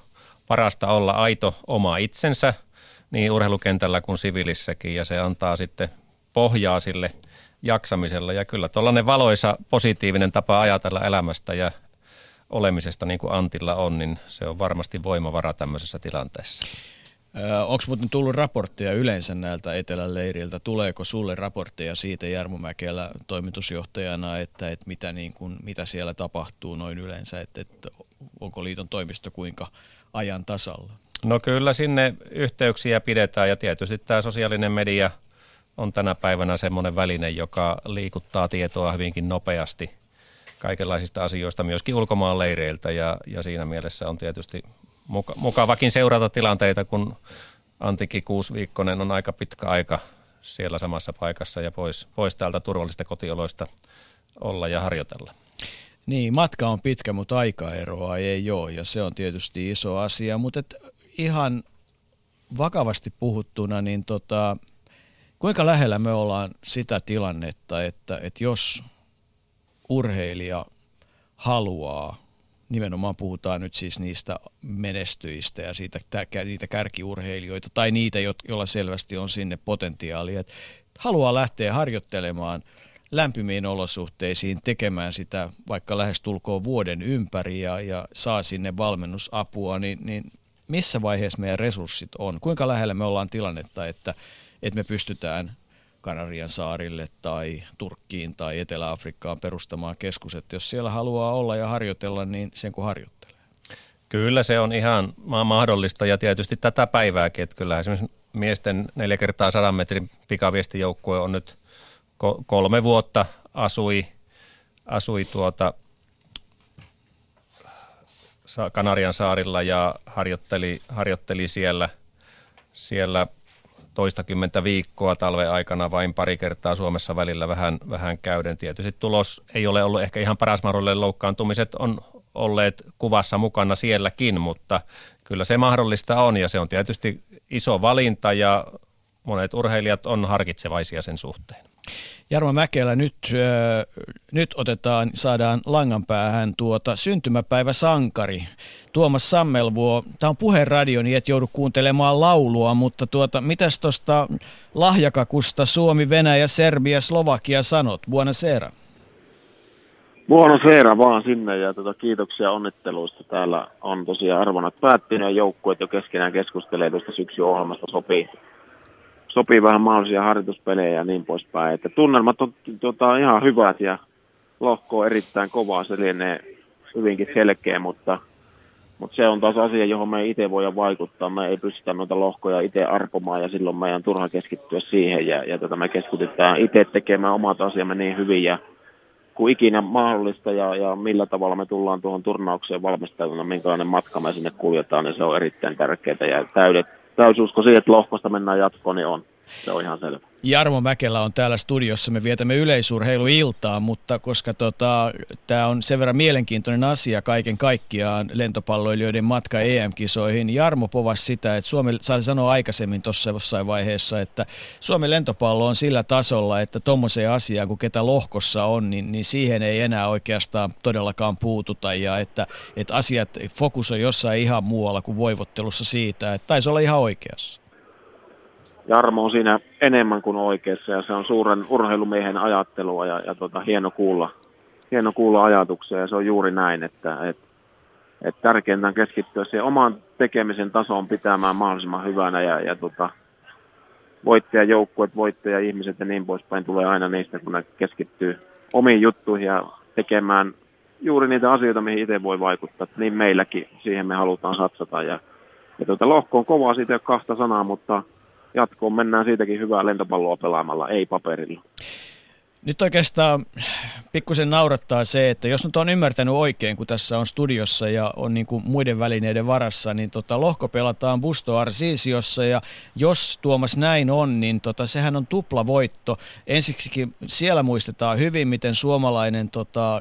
parasta olla aito oma itsensä niin urheilukentällä kuin siviilissäkin, ja se antaa sitten pohjaa sille jaksamiselle. Ja kyllä tuollainen valoisa positiivinen tapa ajatella elämästä ja olemisesta, niin kuin Antilla on, niin se on varmasti voimavara tämmöisessä tilanteessa. Onko muuten tullut raportteja yleensä näiltä eteläleiriltä? Tuleeko sulle raportteja siitä, Jarmo Mäkelä toimitusjohtajana, että mitä, niin kun, mitä siellä tapahtuu noin yleensä? Että onko liiton toimisto kuinka ajan tasalla? No kyllä sinne yhteyksiä pidetään, ja tietysti tämä sosiaalinen media on tänä päivänä semmoinen väline, joka liikuttaa tietoa hyvinkin nopeasti kaikenlaisista asioista, myöskin ulkomaan leireiltä, ja siinä mielessä on tietysti mukavakin seurata tilanteita, kun Antikin 6 viikkonen on aika pitkä aika siellä samassa paikassa ja pois täältä turvallisista kotioloista olla ja harjoitella. Niin, matka on pitkä, mutta aikaeroa ei ole, ja se on tietysti iso asia, mutta ihan vakavasti puhuttuna, niin kuinka lähellä me ollaan sitä tilannetta, että jos urheilija haluaa, nimenomaan puhutaan nyt siis niistä menestyjistä ja niitä kärkiurheilijoita tai niitä, joilla selvästi on sinne potentiaalia, että haluaa lähteä harjoittelemaan lämpimiin olosuhteisiin, tekemään sitä vaikka lähestulkoon vuoden ympäri ja saa sinne valmennusapua, niin missä vaiheessa meidän resurssit on? Kuinka lähellä me ollaan tilannetta, että me pystytään Kanarian saarille tai Turkkiin tai Etelä-Afrikkaan perustamaan keskus, että jos siellä haluaa olla ja harjoitella, niin sen kun harjoittelee. Kyllä se on ihan mahdollista, ja tietysti tätä päivääkin, että kyllä esimerkiksi miesten 4x100 metrin pikaviestijoukkue on nyt 3 vuotta asui Kanarian saarilla ja harjoitteli siellä toistakymmentä viikkoa talven aikana vain pari kertaa Suomessa välillä vähän käyden. Tietysti tulos ei ole ollut ehkä ihan paras mahdollinen, loukkaantumiset on olleet kuvassa mukana sielläkin, mutta kyllä se mahdollista on, ja se on tietysti iso valinta, ja monet urheilijat on harkitsevaisia sen suhteen. Jarmo Mäkelä, nyt saadaan langan päähän syntymäpäiväsankari Tuomas Sammelvuo. Tämä on puheradio, niin et joudu kuuntelemaan laulua, mutta mitäs tuosta lahjakakusta Suomi, Venäjä, Serbia, Slovakia sanot? Buonasera. Buonasera vaan sinne, ja kiitoksia onnitteluista. Täällä on tosiaan arvonat päättynyt, ja joukkueet jo keskenään keskustelee tuosta syksyohjelmasta, sopii vähän mahdollisia harjoituspelejä ja niin poispäin. Että tunnelmat on ihan hyvät, ja lohko on erittäin kovaa, se lienee hyvinkin selkeä, mutta se on taas asia, johon me itse voidaan vaikuttaa. Me ei pystytä noita lohkoja itse arpomaan, ja silloin meidän on turha keskittyä siihen, ja me keskitytään itse tekemään omat asiamme niin hyvin, ja kun ikinä mahdollista, ja millä tavalla me tullaan tuohon turnaukseen valmistautuna, minkälainen matka me sinne kuljetaan, niin se on erittäin tärkeää, ja täysusko siihen, että lohkosta mennään jatkoon, niin on. Se on ihan selvä. Jarmo Mäkelä on täällä studiossa. Me vietämme yleisurheiluiltaa, mutta koska tämä on sen verran mielenkiintoinen asia kaiken kaikkiaan lentopalloilijoiden matka EM-kisoihin. Jarmo povasi sitä, että Suomi sai sanoa aikaisemmin tuossa jossain vaiheessa, että Suomen lentopallo on sillä tasolla, että tuommoiseen asiaan, kun ketä lohkossa on, niin siihen ei enää oikeastaan todellakaan puututa. Ja että asiat, fokus on jossain ihan muualla kuin voivottelussa siitä, että taisi olla ihan oikeassa. Jarmo on siinä enemmän kuin oikeassa, ja se on suuren urheilumiehen ajattelua, ja hieno kuulla ajatuksia, ja se on juuri näin, että tärkeintä on keskittyä siihen oman tekemisen tasoon pitämään mahdollisimman hyvänä, ja voittajajoukkueet, voittajaihmiset ja niin poispäin tulee aina niistä, kun ne keskittyy omiin juttuihin ja tekemään juuri niitä asioita, mihin itse voi vaikuttaa, niin meilläkin siihen me halutaan satsata, ja lohko on kovaa, siitä ei ole kahta sanaa, mutta jatkoon mennään siitäkin hyvää lentopalloa pelaamalla, ei paperilla. Nyt oikeastaan pikkusen naurattaa se, että jos nyt on ymmärtänyt oikein, kun tässä on studiossa ja on niin kuin muiden välineiden varassa, niin lohko pelataan Busto Arsiziossa ja jos Tuomas näin on, niin sehän on tuplavoitto. Ensiksikin siellä muistetaan hyvin, miten suomalainen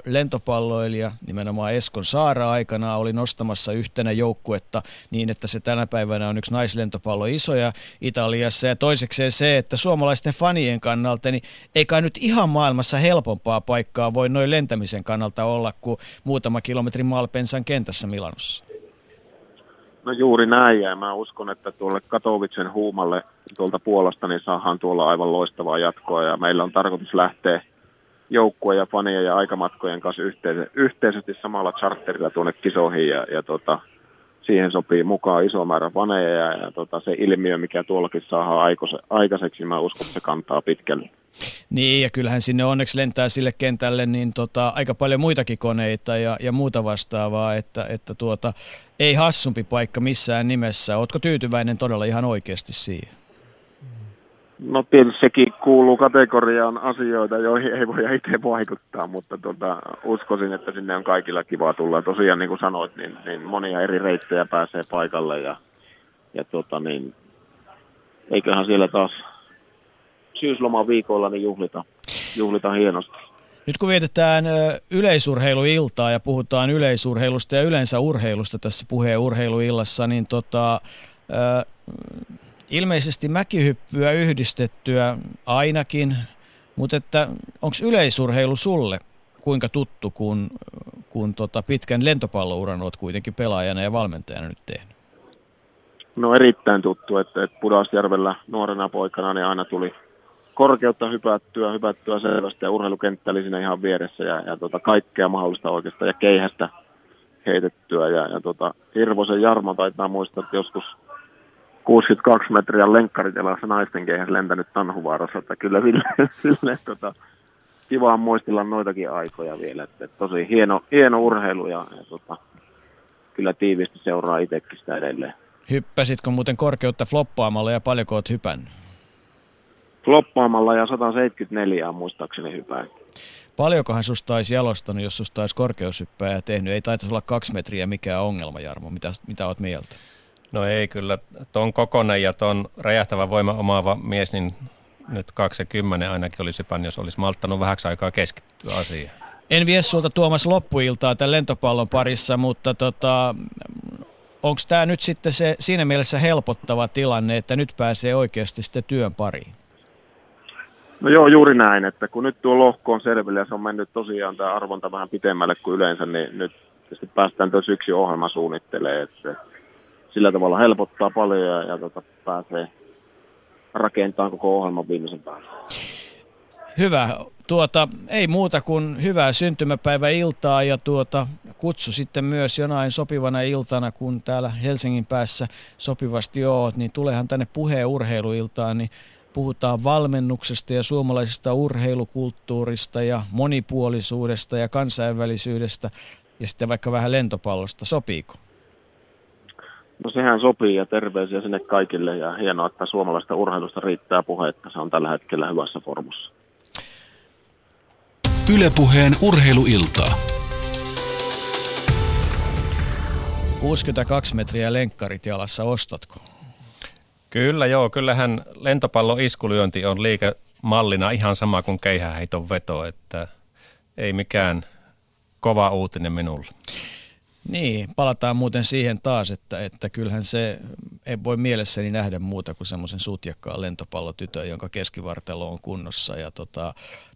lentopalloilija, nimenomaan Eskon Saara aikana oli nostamassa yhtenä joukkuetta niin, että se tänä päivänä on yksi naislentopallo isoja Italiassa ja toisekseen se, että suomalaisten fanien kannalta, niin ei kai nyt ihan maailmassa helpompaa paikkaa voi noin lentämisen kannalta olla kuin muutama kilometrin Malpensan kentässä Milanossa. No juuri näin ja mä uskon, että tuolle Katowicen huumalle tuolta Puolasta niin saadaan tuolla aivan loistavaa jatkoa ja meillä on tarkoitus lähteä joukkue ja faneja ja aikamatkojen kanssa yhteisesti samalla charterilla tuonne kisoihin ja siihen sopii mukaan iso määrä faneja ja se ilmiö, mikä tuollakin saadaan aikaiseksi, mä uskon, että se kantaa pitkälle. Niin, ja kyllähän sinne onneksi lentää sille kentälle niin aika paljon muitakin koneita ja muuta vastaavaa, että ei hassumpi paikka missään nimessä. Ootko tyytyväinen todella ihan oikeasti siihen? No tietysti sekin kuuluu kategoriaan asioita, joihin ei voi itse vaikuttaa, mutta uskoisin, että sinne on kaikilla kiva tulla. Tosiaan niin kuin sanoit, niin monia eri reittejä pääsee paikalle ja eiköhän siellä taas syysloman viikolla niin juhlita hienosti. Nyt kun vietetään yleisurheiluiltaa ja puhutaan yleisurheilusta ja yleensä urheilusta tässä puheen urheiluillassa, niin ilmeisesti mäkihyppyä yhdistettyä ainakin, mutta että onko yleisurheilu sulle kuinka tuttu, kun pitkän lentopallouran olet kuitenkin pelaajana ja valmentajana nyt tehnyt? No erittäin tuttu, että Pudasjärvellä nuorena poikana niin aina tuli korkeutta hypättyä selvästi ja urheilukenttä oli siinä ihan vieressä ja kaikkea mahdollista oikeastaan ja keihästä heitettyä ja Hirvosen Jarmo taitaa muistaa, että joskus 62 metriä lenkkaritelassa naisten keihässä lentänyt Tanhuvaarassa, että kyllä sille kivaa muistella noitakin aikoja vielä, että tosi hieno urheilu ja kyllä tiiviisti seuraa itsekin sitä edelleen. Hyppäsitkö muuten korkeutta floppaamalla ja paljonko olet hypännyt? Floppaamalla ja 174 muistaakseni hypään. Paljonkohan susta olisi jalostanut, jos susta olisi korkeushyppääjä tehnyt? Ei taitaisi olla 2 metriä mikään ongelma, Jarmo. Mitä olet mieltä? No ei kyllä, tuon kokonen ja tuon räjähtävä voima omaava mies, niin nyt 2,10 ainakin olisipan, jos olisi malttanut vähäksi aikaa keskittyä asiaan. En vie sulta Tuomas loppuiltaa tämän lentopallon parissa, mutta onko tämä nyt sitten se siinä mielessä helpottava tilanne, että nyt pääsee oikeasti sitten työn pariin? No joo, juuri näin, että kun nyt tuo lohko on selville ja se on mennyt tosiaan tämä arvonta vähän pitemmälle kuin yleensä, niin nyt tietysti päästään tuo syksy ohjelma suunnittelee, että sillä tavalla helpottaa paljon ja pääsee rakentamaan koko ohjelman viimeisen päälle. Hyvä. Ei muuta kuin hyvää syntymäpäiväiltaa ja kutsu sitten myös jonain sopivana iltana, kun täällä Helsingin päässä sopivasti oot, niin tulehan tänne puheen urheiluiltaan, niin puhutaan valmennuksesta ja suomalaisesta urheilukulttuurista ja monipuolisuudesta ja kansainvälisyydestä ja sitten vaikka vähän lentopallosta. Sopiiko? No sehän sopii ja terveisiä sinne kaikille ja hienoa, että suomalaista urheilusta riittää puhetta. Se on tällä hetkellä hyvässä formussa. Yle Puheen urheiluilta. 62 metriä lenkkarit jalassa, ostatko? Kyllä joo, kyllähän lentopallon iskulyönti on liikemallina ihan sama kuin keihäheiton veto, että ei mikään kova uutinen minulle. Niin, palataan muuten siihen taas, että kyllähän se ei voi mielessäni nähdä muuta kuin semmoisen sutjakkaan lentopallotytön, jonka keskivartalo on kunnossa ja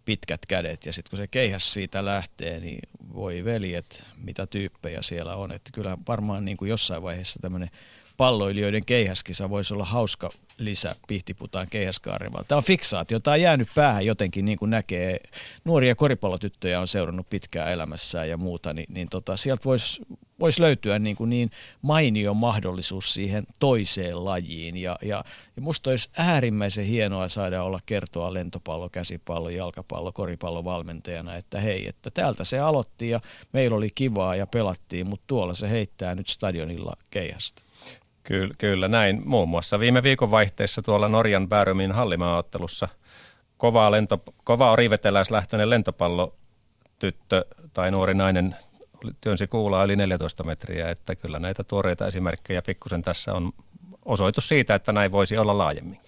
pitkät kädet. Ja sitten kun se keihäs siitä lähtee, niin voi veljet, mitä tyyppejä siellä on. Että kyllä varmaan niin kuin jossain vaiheessa tämmöinen palloilijoiden keihäskisa voisi olla hauska lisä Pihtiputaan keihäs karnevaalit. Tämä on fiksaatio, tämä on jäänyt päähän jotenkin, niin kuin näkee. Nuoria koripallotyttöjä on seurannut pitkään elämässään ja muuta, niin sieltä voisi löytyä niin mainio mahdollisuus siihen toiseen lajiin. Ja musta olisi äärimmäisen hienoa saada olla kertoa lentopallo, käsipallo, jalkapallo, koripallo valmentajana, että hei, että täältä se aloitti ja meillä oli kivaa ja pelattiin, mutta tuolla se heittää nyt stadionilla keihästä. Kyllä näin. Muun muassa viime viikonvaihteessa tuolla Norjan Bärumin hallimaaottelussa kova riveteläislähtöinen lentopallo tyttö tai nuori nainen työnsi kuulaa yli 14 metriä, että kyllä näitä tuoreita esimerkkejä pikkusen tässä on osoitus siitä, että näin voisi olla laajemmin.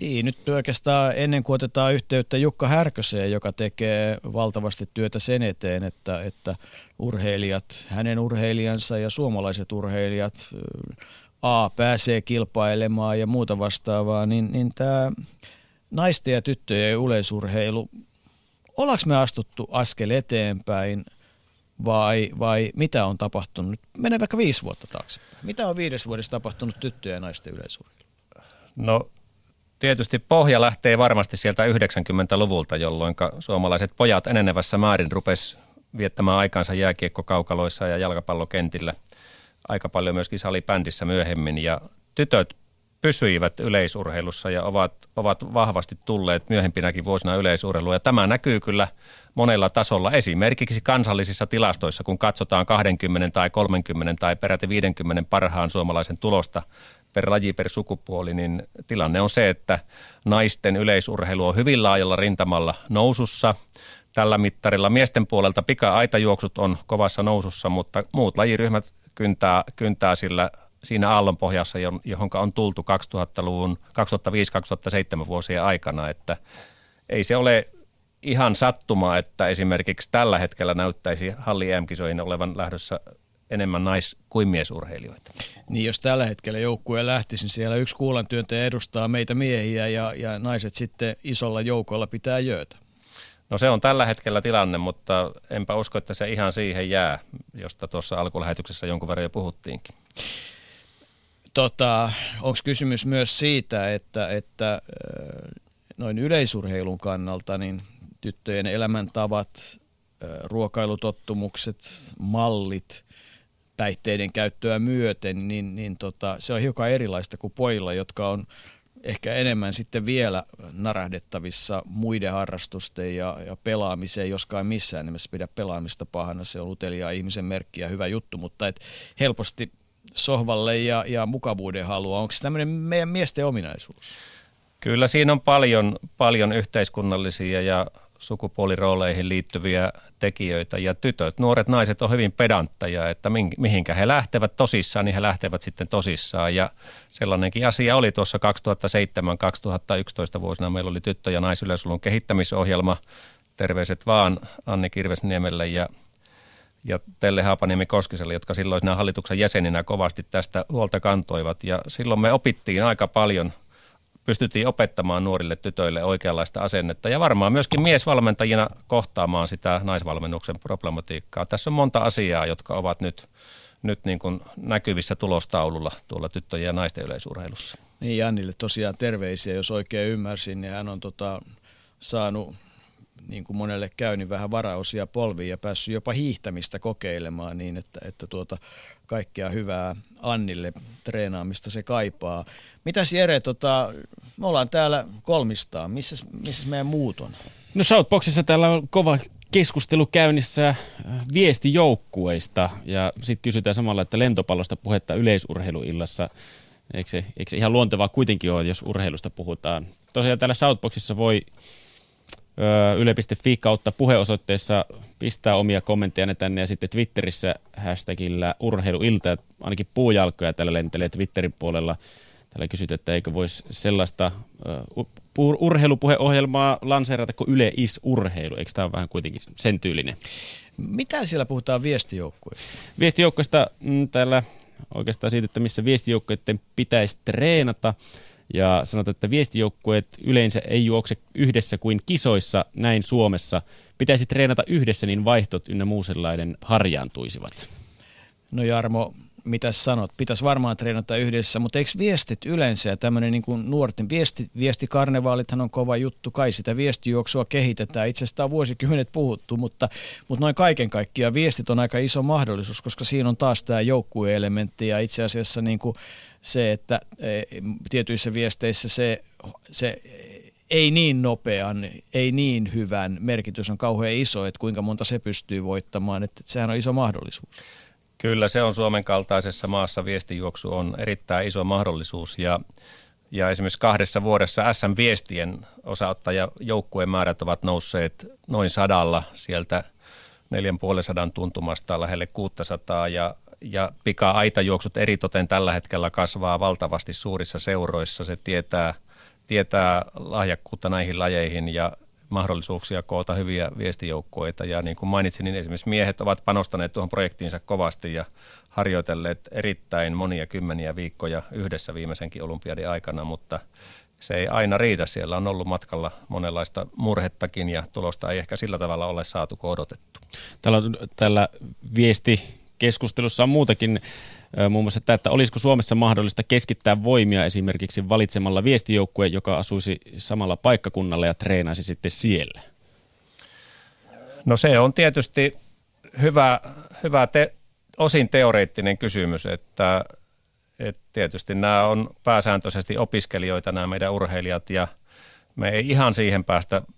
Niin, nyt oikeastaan ennen kuin otetaan yhteyttä Jukka Härköseen, joka tekee valtavasti työtä sen eteen, että urheilijat, hänen urheilijansa ja suomalaiset urheilijat pääsee kilpailemaan ja muuta vastaavaa, niin tämä naisten ja tyttöjen yleisurheilu, ollaanko me astuttu askel eteenpäin vai mitä on tapahtunut? Mennään vaikka 5 vuotta taakse. Mitä on 5 vuodessa tapahtunut tyttöjen ja naisten yleisurheilu? No tietysti pohja lähtee varmasti sieltä 90-luvulta, jolloin suomalaiset pojat enenevässä määrin rupesi viettämään aikaansa jääkiekkokaukaloissa ja jalkapallokentillä. Aika paljon myöskin salibändissä myöhemmin, ja tytöt pysyivät yleisurheilussa ja ovat vahvasti tulleet myöhempinäkin vuosina yleisurheiluun. Ja tämä näkyy kyllä monella tasolla, esimerkiksi kansallisissa tilastoissa, kun katsotaan 20 tai 30 tai peräti 50 parhaan suomalaisen tulosta per laji per sukupuoli, niin tilanne on se, että naisten yleisurheilu on hyvin laajalla rintamalla nousussa. Tällä mittarilla miesten puolelta pika-aitajuoksut on kovassa nousussa, mutta muut lajiryhmät kyntää sillä siinä aallonpohjassa, johonka on tultu 2000-luvun 2005-2007 vuosien aikana, että ei se ole ihan sattuma, että esimerkiksi tällä hetkellä näyttäisi halli EM-kisoihin olevan lähdössä enemmän nais- kuin miesurheilijoita. Niin, jos tällä hetkellä joukkue lähtisi, niin siellä yksi kuulantyöntäjä edustaa meitä miehiä ja naiset sitten isolla joukolla pitää jöötä. No se on tällä hetkellä tilanne, mutta enpä usko, että se ihan siihen jää, josta tuossa alkulähetyksessä jonkun verran jo puhuttiinkin. Onko kysymys myös siitä, että noin yleisurheilun kannalta niin tyttöjen elämäntavat, ruokailutottumukset, mallit, päihteiden käyttöä myöten, niin se on hiukan erilaista kuin pojilla, jotka on ehkä enemmän sitten vielä narahdettavissa muiden harrastusten ja pelaamiseen, joskaan missään nimessä pidä pelaamista pahana. Se on uteliaa ihmisen merkki ja hyvä juttu, mutta et helposti sohvalle ja mukavuuden halua. Onko se tämmöinen meidän miesten ominaisuus? Kyllä siinä on paljon yhteiskunnallisia ja sukupuolirooleihin liittyviä tekijöitä, ja tytöt, nuoret naiset on hyvin pedantteja, että mihinkä he lähtevät tosissaan, niin he lähtevät sitten tosissaan, ja sellainenkin asia oli tuossa 2007-2011 vuosina. Meillä oli tyttö- ja naisyleisurheilun kehittämisohjelma, terveiset vaan Anni Kirvesniemelle ja Telle Haapaniemi-Koskiselle, jotka silloin siinä hallituksen jäseninä kovasti tästä huolta kantoivat, ja silloin me opittiin aika paljon. Pystyttiin opettamaan nuorille tytöille oikeanlaista asennetta ja varmaan myöskin miesvalmentajina kohtaamaan sitä naisvalmennuksen problematiikkaa. Tässä on monta asiaa, jotka ovat nyt niin kuin näkyvissä tulostaululla tuolla tyttöjen ja naisten yleisurheilussa. Niin, Annille tosiaan terveisiä, jos oikein ymmärsin, niin hän on saanut, niin kuin monelle käy, niin vähän varaosia polviin ja päässyt jopa hiihtämistä kokeilemaan niin, että kaikkea hyvää Annille, treenaamista se kaipaa. Mitäs Jere, me ollaan täällä kolmistaan, missä meidän muut on? No Shoutboxissa täällä on kova keskustelu käynnissä viestijoukkueista ja sitten kysytään samalla, että lentopallosta puhetta yleisurheiluillassa. Eikö se ihan luontevaa kuitenkin ole, jos urheilusta puhutaan? Tosiaan täällä Shoutboxissa voi yle.fi kautta puheosoitteessa pistää omia kommenttejanne tänne, ja sitten Twitterissä hashtagillä urheiluilta, ainakin puujalkoja täällä lentelee Twitterin puolella. Täällä kysytään, että eikö voisi sellaista urheilupuheohjelmaa lanseerata kuin Yle is urheilu, eikö tämä ole vähän kuitenkin sen tyylinen? Mitä siellä puhutaan viestijoukkueista? Viestijoukkueista täällä oikeastaan siitä, että missä viestijoukkueiden pitäisi treenata. Ja sanotaan, että viestijoukkueet yleensä ei juokse yhdessä kuin kisoissa, näin Suomessa. Pitäisi treenata yhdessä, niin vaihtot ynnä muu sellainen harjaantuisivat. No Jarmo, mitä sanot? Pitäisi varmaan treenata yhdessä, mutta eikö viestit yleensä ja tämmöinen niin kuin nuorten viestikarnevaalithan on kova juttu. Kai sitä viestijuoksua kehitetään. Itse asiassa on vuosikymmenet puhuttu, mutta noin kaiken kaikkiaan viestit on aika iso mahdollisuus, koska siinä on taas tämä joukkueelementti ja itse asiassa niin kuin se, että tietyissä viesteissä se ei niin nopean, ei niin hyvän merkitys on kauhean iso, että kuinka monta se pystyy voittamaan, että sehän on iso mahdollisuus. Kyllä, se on Suomen kaltaisessa maassa viestijuoksu on erittäin iso mahdollisuus ja esimerkiksi 2 vuodessa SM-viestien osaottajajoukkueen määrät ovat nousseet noin 100 sieltä 450 tuntumasta lähelle 600 ja pika-aitajuoksut eritoten tällä hetkellä kasvaa valtavasti suurissa seuroissa. Se tietää lahjakkuutta näihin lajeihin ja mahdollisuuksia koota hyviä viestijoukkoita. Ja niin kuin mainitsin, niin esimerkiksi miehet ovat panostaneet tuohon projektiinsa kovasti ja harjoitelleet erittäin monia kymmeniä viikkoja yhdessä viimeisenkin olympiadin aikana, mutta se ei aina riitä. Siellä on ollut matkalla monenlaista murhettakin ja tulosta ei ehkä sillä tavalla ole saatu kuin odotettu. Tällä viestikeskustelussa on muutakin. Muun muassa tämä, että olisiko Suomessa mahdollista keskittää voimia esimerkiksi valitsemalla viestijoukkue, joka asuisi samalla paikkakunnalla ja treenaisi sitten siellä? No se on tietysti hyvä osin teoreettinen kysymys, että tietysti nämä on pääsääntöisesti opiskelijoita, nämä meidän urheilijat, ja me ei ihan siihen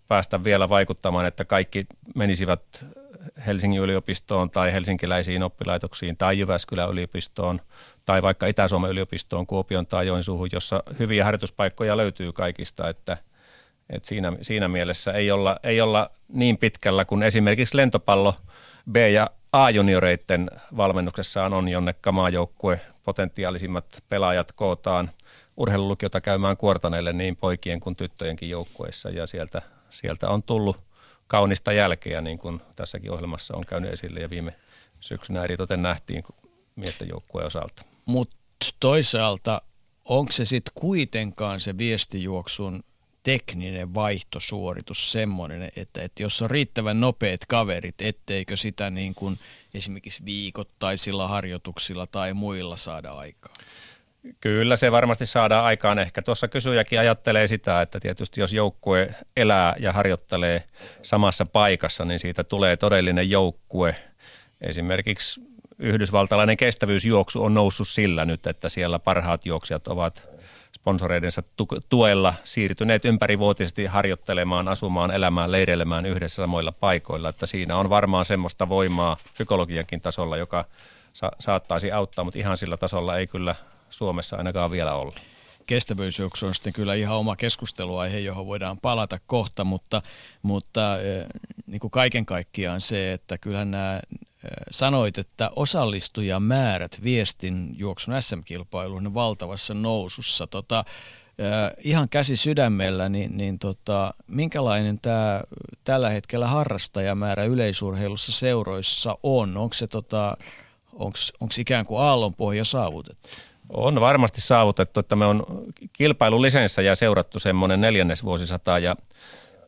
päästä vielä vaikuttamaan, että kaikki menisivät Helsingin yliopistoon tai helsinkiläisiin oppilaitoksiin tai Jyväskylän yliopistoon tai vaikka Itä-Suomen yliopistoon, Kuopion tai Joensuuhun, jossa hyviä harjoituspaikkoja löytyy kaikista, että siinä mielessä ei olla niin pitkällä kuin esimerkiksi lentopallo B- ja A-junioreiden valmennuksessaan on, jonnekka maajoukkue potentiaalisimmat pelaajat kootaan urheilulukiota käymään Kuortaneelle niin poikien kuin tyttöjenkin joukkueissa ja sieltä on tullut kaunista jälkeä, niin kuin tässäkin ohjelmassa on käynyt esille ja viime syksynä eritoten nähtiin miesten joukkueen osalta. Mutta toisaalta onko se sitten kuitenkaan se viestijuoksun tekninen vaihtosuoritus semmoinen, että jos on riittävän nopeat kaverit, etteikö sitä niin kuin esimerkiksi viikoittaisilla harjoituksilla tai muilla saada aikaan? Kyllä se varmasti saadaan aikaan. Ehkä tuossa kysyjäkin ajattelee sitä, että tietysti jos joukkue elää ja harjoittelee samassa paikassa, niin siitä tulee todellinen joukkue. Esimerkiksi yhdysvaltalainen kestävyysjuoksu on noussut sillä nyt, että siellä parhaat juoksijat ovat sponsoreidensa tuella siirtyneet ympärivuotisesti harjoittelemaan, asumaan, elämään, leireilemään yhdessä samoilla paikoilla. Että siinä on varmaan semmoista voimaa psykologiankin tasolla, joka saattaisi auttaa, mutta ihan sillä tasolla ei kyllä Suomessa ainakaan vielä ollut. Kestävyysjuoksu on sitten kyllä ihan oma keskusteluaihe, johon voidaan palata kohta, mutta niin kuin kaiken kaikkiaan se, että kyllähän nämä sanoit, että osallistujamäärät viestinjuoksun SM-kilpailuun valtavassa nousussa. Ihan käsi sydämellä, niin minkälainen tämä tällä hetkellä harrastajamäärä yleisurheilussa seuroissa on? Onko se onko ikään kuin aallonpohja saavutettu? On varmasti saavutettu, että me on kilpailulisenssä ja seurattu semmoinen 4. vuosisataa ja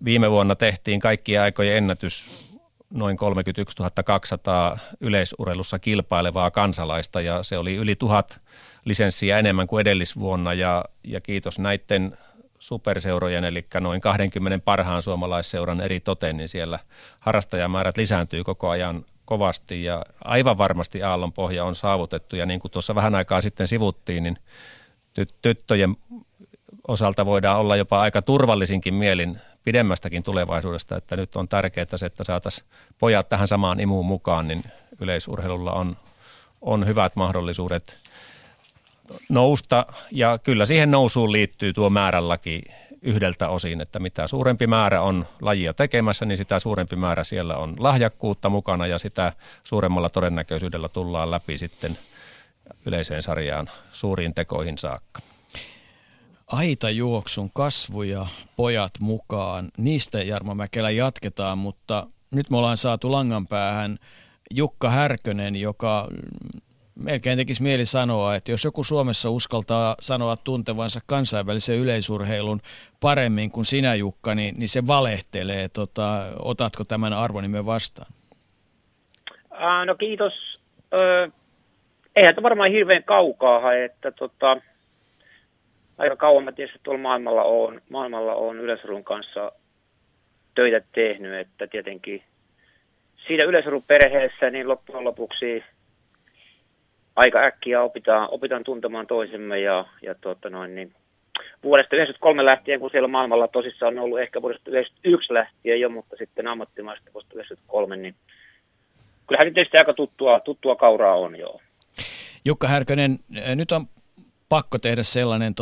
viime vuonna tehtiin kaikkien aikojen ennätys noin 31 200 yleisurheilussa kilpailevaa kansalaista ja se oli yli 1000 lisenssiä enemmän kuin edellisvuonna ja kiitos näiden superseurojen, eli noin 20 parhaan suomalaisseuran eritoten, niin siellä harrastajamäärät lisääntyy koko ajan kovasti ja aivan varmasti aallonpohja on saavutettu ja niin kuin tuossa vähän aikaa sitten sivuttiin, niin tyttöjen osalta voidaan olla jopa aika turvallisinkin mielin pidemmästäkin tulevaisuudesta, että nyt on tärkeää se, että saataisiin pojat tähän samaan imuun mukaan, niin yleisurheilulla on hyvät mahdollisuudet nousta ja kyllä siihen nousuun liittyy tuo määrälläkin yhdeltä osin, että mitä suurempi määrä on lajia tekemässä, niin sitä suurempi määrä siellä on lahjakkuutta mukana ja sitä suuremmalla todennäköisyydellä tullaan läpi sitten yleiseen sarjaan suuriin tekoihin saakka. Aitajuoksun kasvu ja pojat mukaan, niistä Jarmo Mäkelä jatketaan, mutta nyt me ollaan saatu langan päähän Jukka Härkönen, joka melkein tekisi mieli sanoa, että jos joku Suomessa uskaltaa sanoa tuntevansa kansainvälisen yleisurheilun paremmin kuin sinä, Jukka, niin se valehtelee. Otatko tämän arvonimen vastaan? No kiitos. Eihän tämä varmaan hirveän kaukaa hae, että aika kauan mä tietysti tuolla maailmalla on yleisurun kanssa töitä tehnyt, että tietenkin siinä yleisurun perheessä niin loppujen lopuksi aika äkkiä opitaan tuntemaan toisemme ja vuodesta 1993 lähtien, kun siellä maailmalla tosissaan on ollut ehkä vuodesta 1991 lähtien jo, mutta sitten ammattimaista vuodesta 1993, niin kyllähän nyt tietysti aika tuttua kauraa on jo. Jukka Härkönen, nyt on pakko tehdä sellainen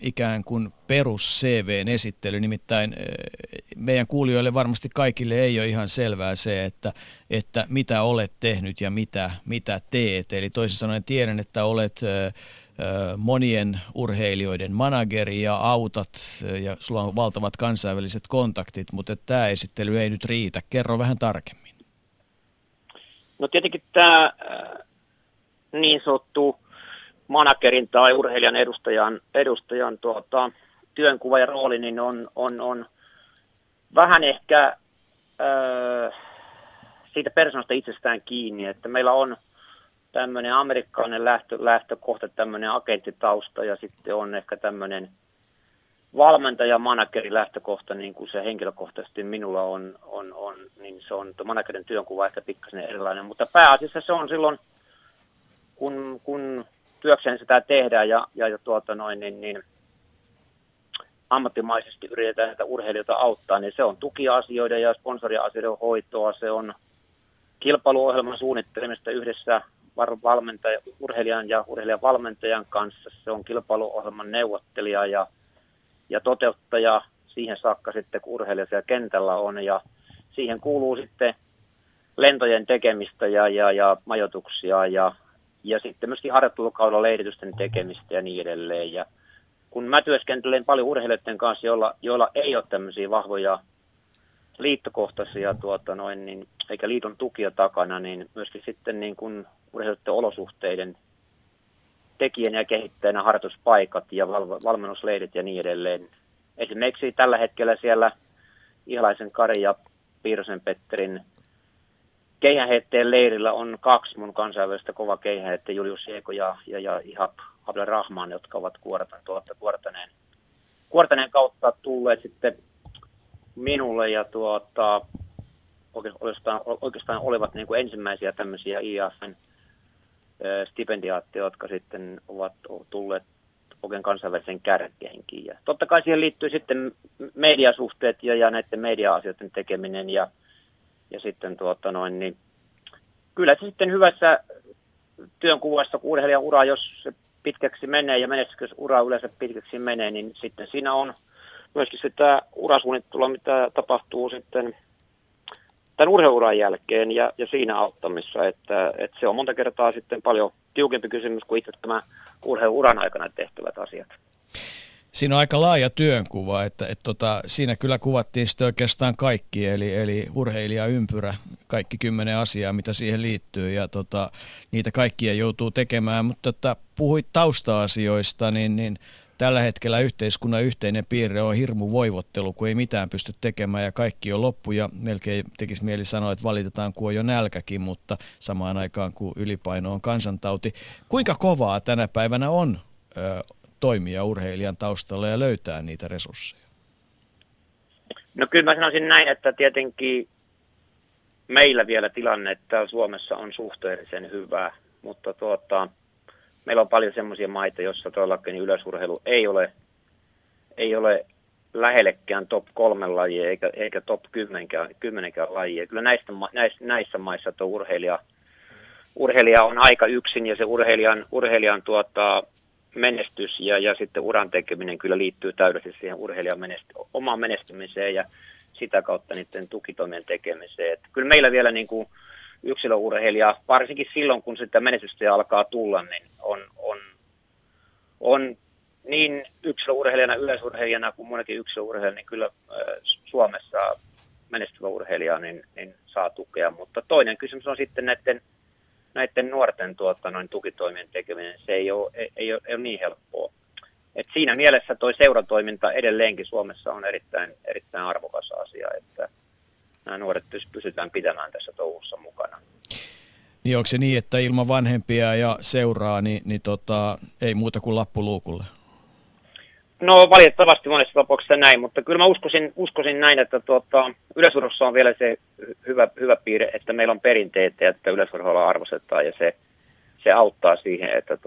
ikään kuin perus-CV:n esittely. Nimittäin meidän kuulijoille varmasti kaikille ei ole ihan selvää se, että mitä olet tehnyt ja mitä teet. Eli toisin sanoen tiedän, että olet monien urheilijoiden manageri ja autat ja sulla on valtavat kansainväliset kontaktit, mutta tämä esittely ei nyt riitä. Kerro vähän tarkemmin. No tietenkin tämä niin sanottu managerin tai urheilijan edustajan työnkuva ja rooli niin on vähän ehkä siitä persoonasta itsestään kiinni, että meillä on tämmöinen amerikkalainen lähtökohta, tämmöinen agenttitausta ja sitten on ehkä tämmöinen valmentaja-manageri lähtökohta, niin kuin se henkilökohtaisesti minulla on niin se on managerin työnkuva ehkä pikkasen erilainen, mutta pääasiassa se on silloin, kun työkseen sitä tehdään ja niin ammattimaisesti yritetään näitä urheilijoita auttaa, niin se on tukiasioiden ja sponsoriasioiden hoitoa, se on kilpailuohjelman suunnittelemista yhdessä urheilijan ja urheilijan valmentajan kanssa, se on kilpailuohjelman neuvottelija ja toteuttaja siihen saakka sitten, kun urheilija siellä kentällä on, ja siihen kuuluu sitten lentojen tekemistä ja majoituksia ja sitten myöskin harjoittelukaudella leiritysten tekemistä ja niin edelleen. Ja kun mä työskentelen paljon urheilijoiden kanssa, joilla ei ole tämmöisiä vahvoja liittokohtaisia eikä liiton tukia takana, niin myöskin sitten niin kun urheilijoiden olosuhteiden tekijänä ja kehittäjänä harjoituspaikat ja valmennusleirit ja niin edelleen. Esimerkiksi tällä hetkellä siellä Ihalaisen Kari ja Piirosen Petterin keihäheitteen leirillä on 2 mun kansainvälistä kova keihäheittäjä, Julius Eeko ja Ihab Abdelrahman, jotka ovat Kuortaneen kautta tulleet sitten minulle ja oikeastaan olivat niin kuin ensimmäisiä tämmöisiä IAFn stipendiaatteja, jotka sitten ovat tulleet oikein kansainvälisen kärkeenkin. Ja totta kai siihen liittyy sitten mediasuhteet ja näiden media-asioiden tekeminen ja sitten niin kyllä se sitten hyvässä työnkuvassa, kun urheilijan ura, jos se pitkäksi menee ja menestysura yleensä pitkäksi menee, niin sitten siinä on myöskin sitä urasuunnittelua, mitä tapahtuu sitten tämän urheiluuran jälkeen ja siinä auttamissa, että se on monta kertaa sitten paljon tiukempi kysymys kuin itse tämä urheiluuran aikana tehtävät asiat. Siinä on aika laaja työnkuva, että siinä kyllä kuvattiin sitten oikeastaan kaikki, eli urheilijaympyrä, kaikki 10 asiaa, mitä siihen liittyy, ja niitä kaikkia joutuu tekemään, mutta puhuit tausta-asioista, niin tällä hetkellä yhteiskunnan yhteinen piirre on hirmu voivottelu, kun ei mitään pysty tekemään ja kaikki on loppu ja melkein tekisi mieli sanoa, että valitetaan, kun on jo nälkäkin, mutta samaan aikaan, kun ylipaino on kansantauti. Kuinka kovaa tänä päivänä on toimia urheilijan taustalla ja löytää niitä resursseja? No kyllä mä sanoisin näin, että tietenkin meillä vielä tilanne, että Suomessa on suhteellisen hyvä, mutta meillä on paljon semmoisia maita, joissa todellakin yleisurheilu ei ole lähellekään top 3 lajia eikä top 10 lajia. Kyllä näissä maissa tuo urheilija on aika yksin ja se urheilijan menestys ja sitten uran tekeminen kyllä liittyy täydellisesti siihen urheilijan omaan menestymiseen ja sitä kautta niiden tukitoimien tekemiseen. Että kyllä meillä vielä niin kuin yksilöurheilija, varsinkin silloin, kun sitä menestystä alkaa tulla, niin on niin yksilöurheilijana, yleisurheilijana kuin monenkin yksilöurheilijana, niin kyllä Suomessa menestyvä urheilija niin saa tukea. Mutta toinen kysymys on sitten näiden nuorten tukitoimien tekeminen. Se ei ole niin helppoa. Et siinä mielessä tuo seuratoiminta edelleenkin Suomessa on erittäin arvokas asia, että nämä nuoret pysytään pitämään tässä touhussa mukana. Niin onko se niin, että ilman vanhempia ja seuraa, niin ei muuta kuin lappu luukulle? No valitettavasti monessa tapauksessa näin, mutta kyllä mä uskoisin näin, että yleisurheilussa on vielä se hyvä piirre, että meillä on perinteitä, että yleisurheilua arvostetaan ja se auttaa siihen, että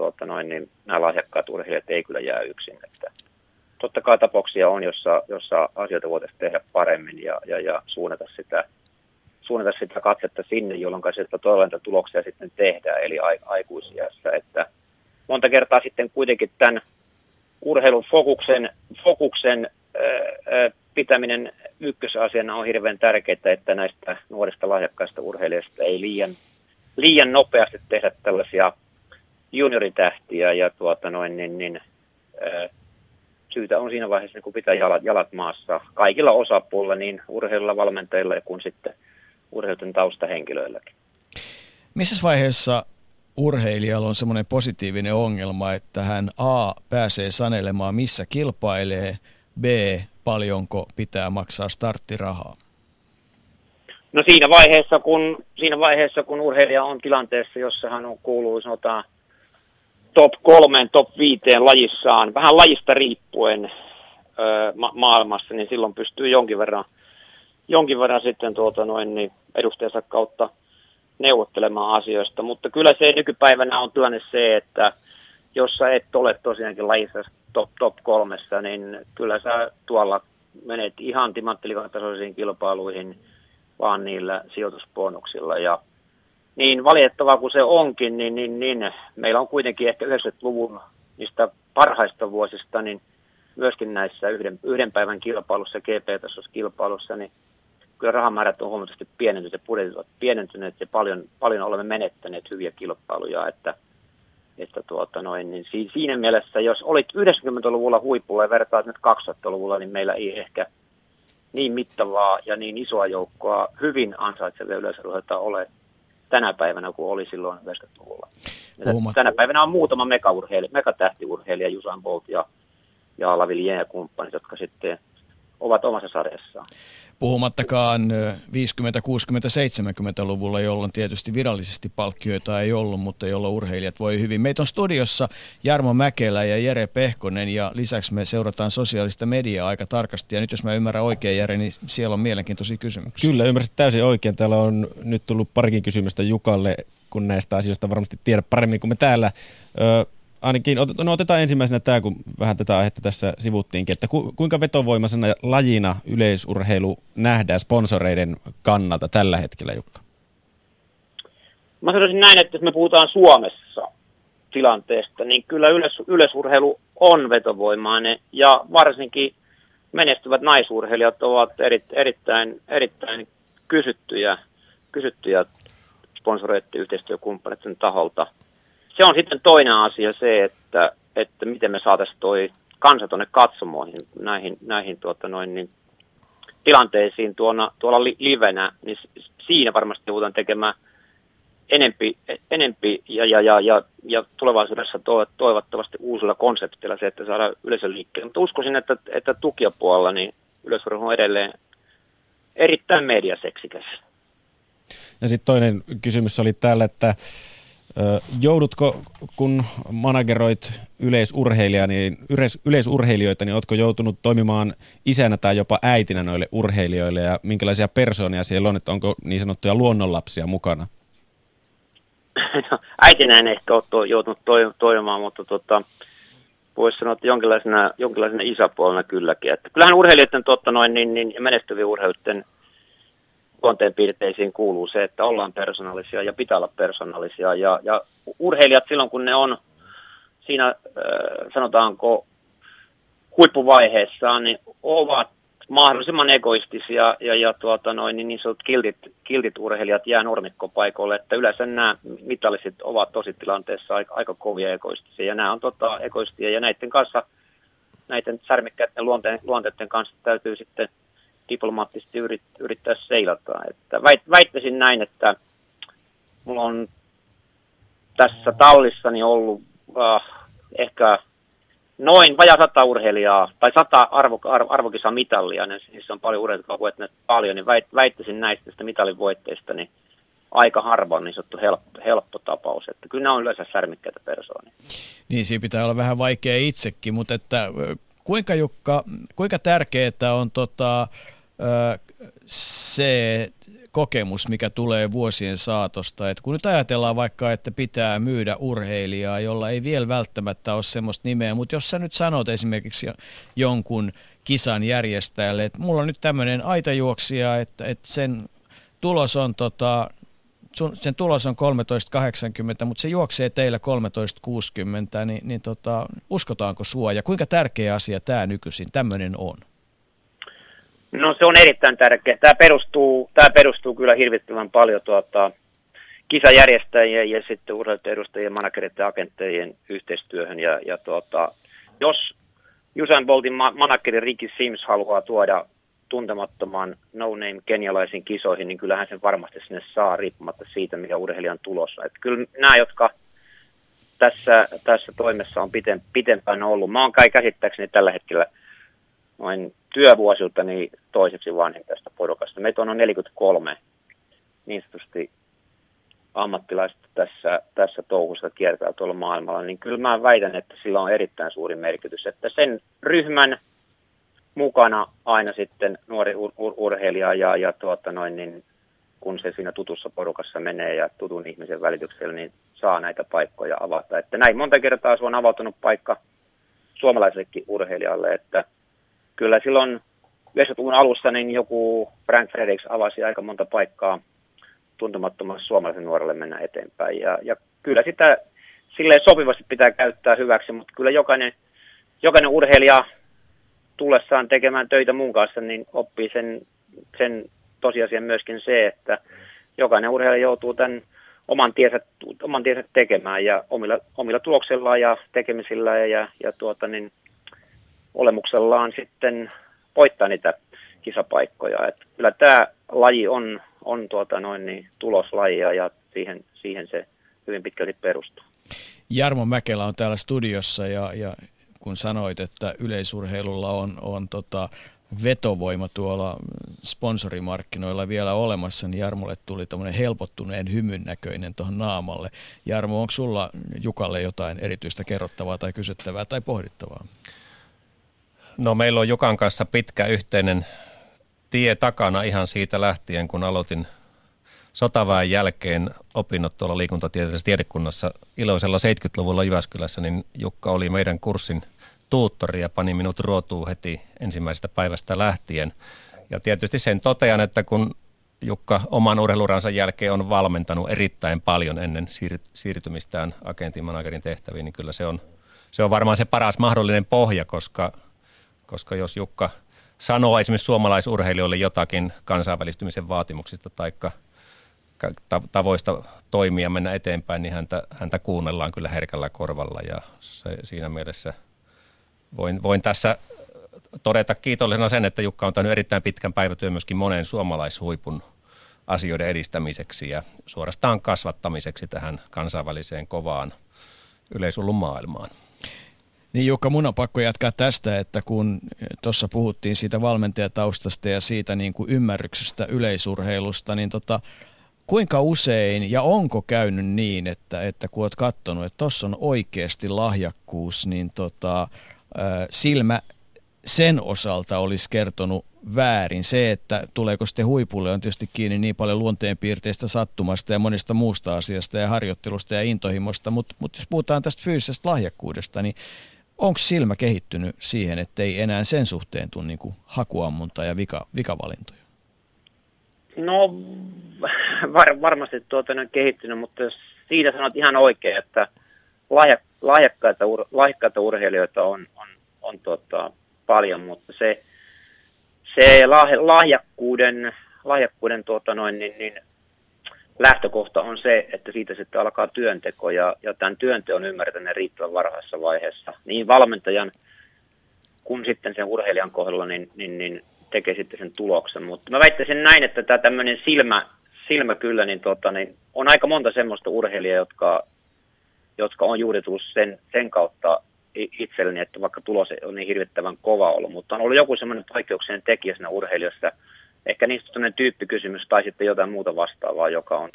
niin nämä lahjakkaat urheilijat ei kyllä jää yksin. Että totta kai tapauksia on, jossa asioita voitaisiin tehdä paremmin ja suunnata sitä katsetta sinne, jolloin sitä tuloksia sitten tehdään, eli aikuisiässä. Että monta kertaa sitten kuitenkin tämän urheilun fokuksen pitäminen ykkösasiana on hirveän tärkeää, että näistä nuorista lahjakkaista urheilijoista ei liian nopeasti tehdä tällaisia junioritähtiä ja syytä on siinä vaiheessa, kun pitää jalat maassa kaikilla osapuolilla, niin urheilla valmentajilla ja kuin sitten urheilun taustahenkilöilläkin. Missä vaiheessa urheilijalla on semmoinen positiivinen ongelma, että hän A, pääsee sanelemaan missä kilpailee, B, paljonko pitää maksaa starttirahaa? No siinä vaiheessa, kun urheilija on tilanteessa, jossa hän kuuluu sanotaan top 3, top 5 lajissaan, vähän lajista riippuen maailmassa, niin silloin pystyy jonkin verran sitten edustajansa kautta neuvottelemaan asioista. Mutta kyllä se nykypäivänä on tilanne se, että jos sä et ole tosiaankin lajissa top 3, niin kyllä sä tuolla menet ihan timanttiliigan tasoisiin kilpailuihin vaan niillä sijoitusbonuksilla. Ja niin valitettavaa kuin se onkin, niin meillä on kuitenkin ehkä 90-luvun niistä parhaista vuosista, niin myöskin näissä yhden päivän kilpailussa, GP-tasossa kilpailussa, niin kyllä rahamäärät on huomattavasti pienentyneet ja budjetit ovat pienentyneet ja paljon olemme menettäneet hyviä kilpailuja, että siinä mielessä, jos olit 90-luvulla huipulla ja vertaat nyt 2000-luvulla, niin meillä ei ehkä niin mittavaa ja niin isoa joukkoa hyvin ansaitsevia yleisurheilijoita ole tänä päivänä kuin oli silloin 90-luvulla. Tänä päivänä on muutama megatähtiurheilija, Usain Bolt ja Lavilien ja kumppanit, jotka sitten ovat omassa sarjassaan. Puhumattakaan 50-, 60-, 70-luvulla, jolloin tietysti virallisesti palkkioita ei ollut, mutta jolloin urheilijat voi hyvin. Meitä on studiossa Jarmo Mäkelä ja Jere Pehkonen, ja lisäksi me seurataan sosiaalista mediaa aika tarkasti. Ja nyt jos mä ymmärrän oikein, Jere, niin siellä on mielenkiintoisia kysymyksiä. Kyllä, ymmärsit täysin oikein. Täällä on nyt tullut parikin kysymystä Jukalle, kun näistä asioista varmasti tiedät paremmin kuin me täällä. Ainakin, otetaan ensimmäisenä tämä, kun vähän tätä aihetta tässä sivuttiinkin, että kuinka vetovoimaisena lajina yleisurheilu nähdään sponsoreiden kannalta tällä hetkellä, Jukka? Mä sanoisin näin, että jos me puhutaan Suomessa tilanteesta, niin kyllä yleisurheilu on vetovoimainen ja varsinkin menestyvät naisurheilijat ovat erittäin kysyttyjä sponsoreiden yhteistyökumppaneiden taholta. Se on sitten toinen asia se, että miten me saataisiin toi kansa tuonne katsomoihin näihin tilanteisiin tuolla livenä, niin siinä varmasti joudutaan tekemään enempi ja tulevaisuudessa toivottavasti uusilla konseptilla se, että saadaan yleisön liikkeelle. Mutta uskoisin, että tukijapuolella niin yleisurheilu on edelleen erittäin mediaseksikäs. Ja sitten toinen kysymys oli täällä, että joudutko, kun manageroit yleisurheilijoita, niin ootko joutunut toimimaan isänä tai jopa äitinä noille urheilijoille ja minkälaisia persoonia siellä on, että onko niin sanottuja luonnonlapsia mukana? No, äitinä en ehkä ole joutunut toimimaan, mutta voisi sanoa, että jonkinlaisena isäpuolena kylläkin. Että kyllähän urheilijoiden menestyvien urheilijoiden luonteenpiirteisiin kuuluu se, että ollaan persoonallisia ja pitää olla persoonallisia. Ja urheilijat silloin, kun ne on siinä, sanotaanko, huippuvaiheessaan, niin ovat mahdollisimman egoistisia niin sanotut kiltit urheilijat jää normikkopaikoille. Että yleensä nämä mitalliset ovat tosi tilanteessa aika kovia egoistisia. Ja nämä on egoistia ja näiden särmikkäiden luonteiden kanssa täytyy sitten diplomaattisesti yrittää seilata. Että väittäisin näin, että mulla on tässä tallissani ollut ehkä noin vajaa 100 urheilijaa, tai 100 arvokisamitalia, niissä on paljon urheilijoita, jotka voittaneet paljon, niin väittäisin näistä mitalin voitteista, niin aika harvoin niin sanottu helppo tapaus, että kyllä nämä on yleensä särmikkäitä persoonia. Niin, siinä pitää olla vähän vaikea itsekin, mutta että kuinka, Jukka, kuinka tärkeää on se kokemus, mikä tulee vuosien saatosta, että kun nyt ajatellaan vaikka, että pitää myydä urheilijaa, jolla ei vielä välttämättä ole semmoista nimeä, mutta jos sä nyt sanot esimerkiksi jonkun kisan järjestäjälle, että mulla on nyt tämmöinen aitajuoksija, että sen tulos on sen tulos on 13.80, mutta se juoksee teillä 13.60, niin uskotaanko sua ja kuinka tärkeä asia tämä nykyisin tämmöinen on? No se on erittäin tärkeä. Tämä perustuu kyllä hirvittävän paljon kisajärjestäjien ja sitten urheilijoiden edustajien, managereiden ja agentteiden yhteistyöhön. Jos Usain Boltin manageri Ricky Sims haluaa tuoda tuntemattoman no-name kenialaisiin kisoihin, niin kyllähän sen varmasti sinne saa riippumatta siitä, mikä urheilijan tulossa. Että kyllä nämä, jotka tässä toimessa on pitempään ollut, mä oon kai käsittääkseni tällä hetkellä noin työvuosilta niin toiseksi vanhin tästä porukasta. Meitä on noin 43 niin sanotusti ammattilaista tässä touhussa kiertää tuolla maailmalla, niin kyllä mä väitän, että sillä on erittäin suuri merkitys, että sen ryhmän mukana aina sitten nuori urheilija ja kun se siinä tutussa porukassa menee ja tutun ihmisen välityksellä, niin saa näitä paikkoja avata. Että näin monta kertaa se on avautunut paikka suomalaisellekin urheilijalle, että kyllä silloin 90-luvun alussa niin joku Frank Fredericks avasi aika monta paikkaa tuntemattomassa suomalaisen nuorelle mennä eteenpäin. Ja kyllä sitä silleen sopivasti pitää käyttää hyväksi, mutta kyllä jokainen urheilija tullessaan tekemään töitä mun kanssa, niin oppii sen tosiasian myöskin se, että jokainen urheilija joutuu tämän oman tiensä tekemään ja omilla tuloksellaan ja tekemisillään ja olemuksellaan sitten voittaa niitä kisapaikkoja. Et kyllä tämä laji on tuloslajia ja siihen se hyvin pitkälti perustuu. Jarmo Mäkelä on täällä studiossa ja kun sanoit, että yleisurheilulla on vetovoima tuolla sponsorimarkkinoilla vielä olemassa, niin Jarmolle tuli tämmöinen helpottuneen hymyn näköinen tuohon naamalle. Jarmo, onko sulla Jukalle jotain erityistä kerrottavaa tai kysyttävää tai pohdittavaa? No meillä on Jukan kanssa pitkä yhteinen tie takana ihan siitä lähtien, kun aloitin sotaväen jälkeen opinnot tuolla liikuntatieteellisessä tiedekunnassa iloisella 70-luvulla Jyväskylässä, niin Jukka oli meidän kurssin tuuttori ja pani minut ruotuun heti ensimmäisestä päivästä lähtien. Ja tietysti sen totean, että kun Jukka oman urheiluransa jälkeen on valmentanut erittäin paljon ennen siirtymistään agentin managerin tehtäviin, niin kyllä se on varmaan se paras mahdollinen pohja, koska jos Jukka sanoo esimerkiksi suomalaisurheilijoille jotakin kansainvälistymisen vaatimuksista tai tavoista toimia mennä eteenpäin, niin häntä kuunnellaan kyllä herkällä korvalla ja siinä mielessä voin tässä todeta kiitollisena sen, että Jukka on tehnyt erittäin pitkän päivätyön myöskin monen suomalaishuipun asioiden edistämiseksi ja suorastaan kasvattamiseksi tähän kansainväliseen kovaan yleisurheilun maailmaan. Niin Jukka, mun on pakko jatkaa tästä, että kun tuossa puhuttiin siitä valmentajataustasta ja siitä niin kuin ymmärryksestä yleisurheilusta, niin kuinka usein ja onko käynyt niin, että kun olet katsonut, että tuossa on oikeasti lahjakkuus, niin silmä sen osalta olisi kertonut väärin. Se, että tuleeko sitten huipulle, on tietysti kiinni niin paljon luonteenpiirteistä, sattumasta ja monesta muusta asiasta ja harjoittelusta ja intohimosta, mutta jos puhutaan tästä fyysisestä lahjakkuudesta, niin onko silmä kehittynyt siihen, ettei enää sen suhteen tule niin kuin hakuammuntaa ja vikavalintoja? No varmasti on kehittynyt, mutta siinä sanot ihan oikein, että lahjakkaita urheilijoita on paljon, mutta se lahjakkuuden lähtökohta on se, että siitä sitten alkaa työnteko ja tämän työnteon ymmärtäminen riittävän varhaisessa vaiheessa. Niin valmentajan kuin sitten sen urheilijan kohdalla niin tekee sitten sen tuloksen. Mutta mä väittäisin näin, että tämä tämmöinen silmä kyllä niin on aika monta semmoista urheilijaa, jotka on juuri tullut sen kautta itselleni, että vaikka tulos on niin hirvittävän kova ollut, mutta on ollut joku semmoinen poikkeuksellinen tekijä siinä urheilijassa, ehkä niistä semmoinen tyyppikysymys tai sitten jotain muuta vastaavaa, joka on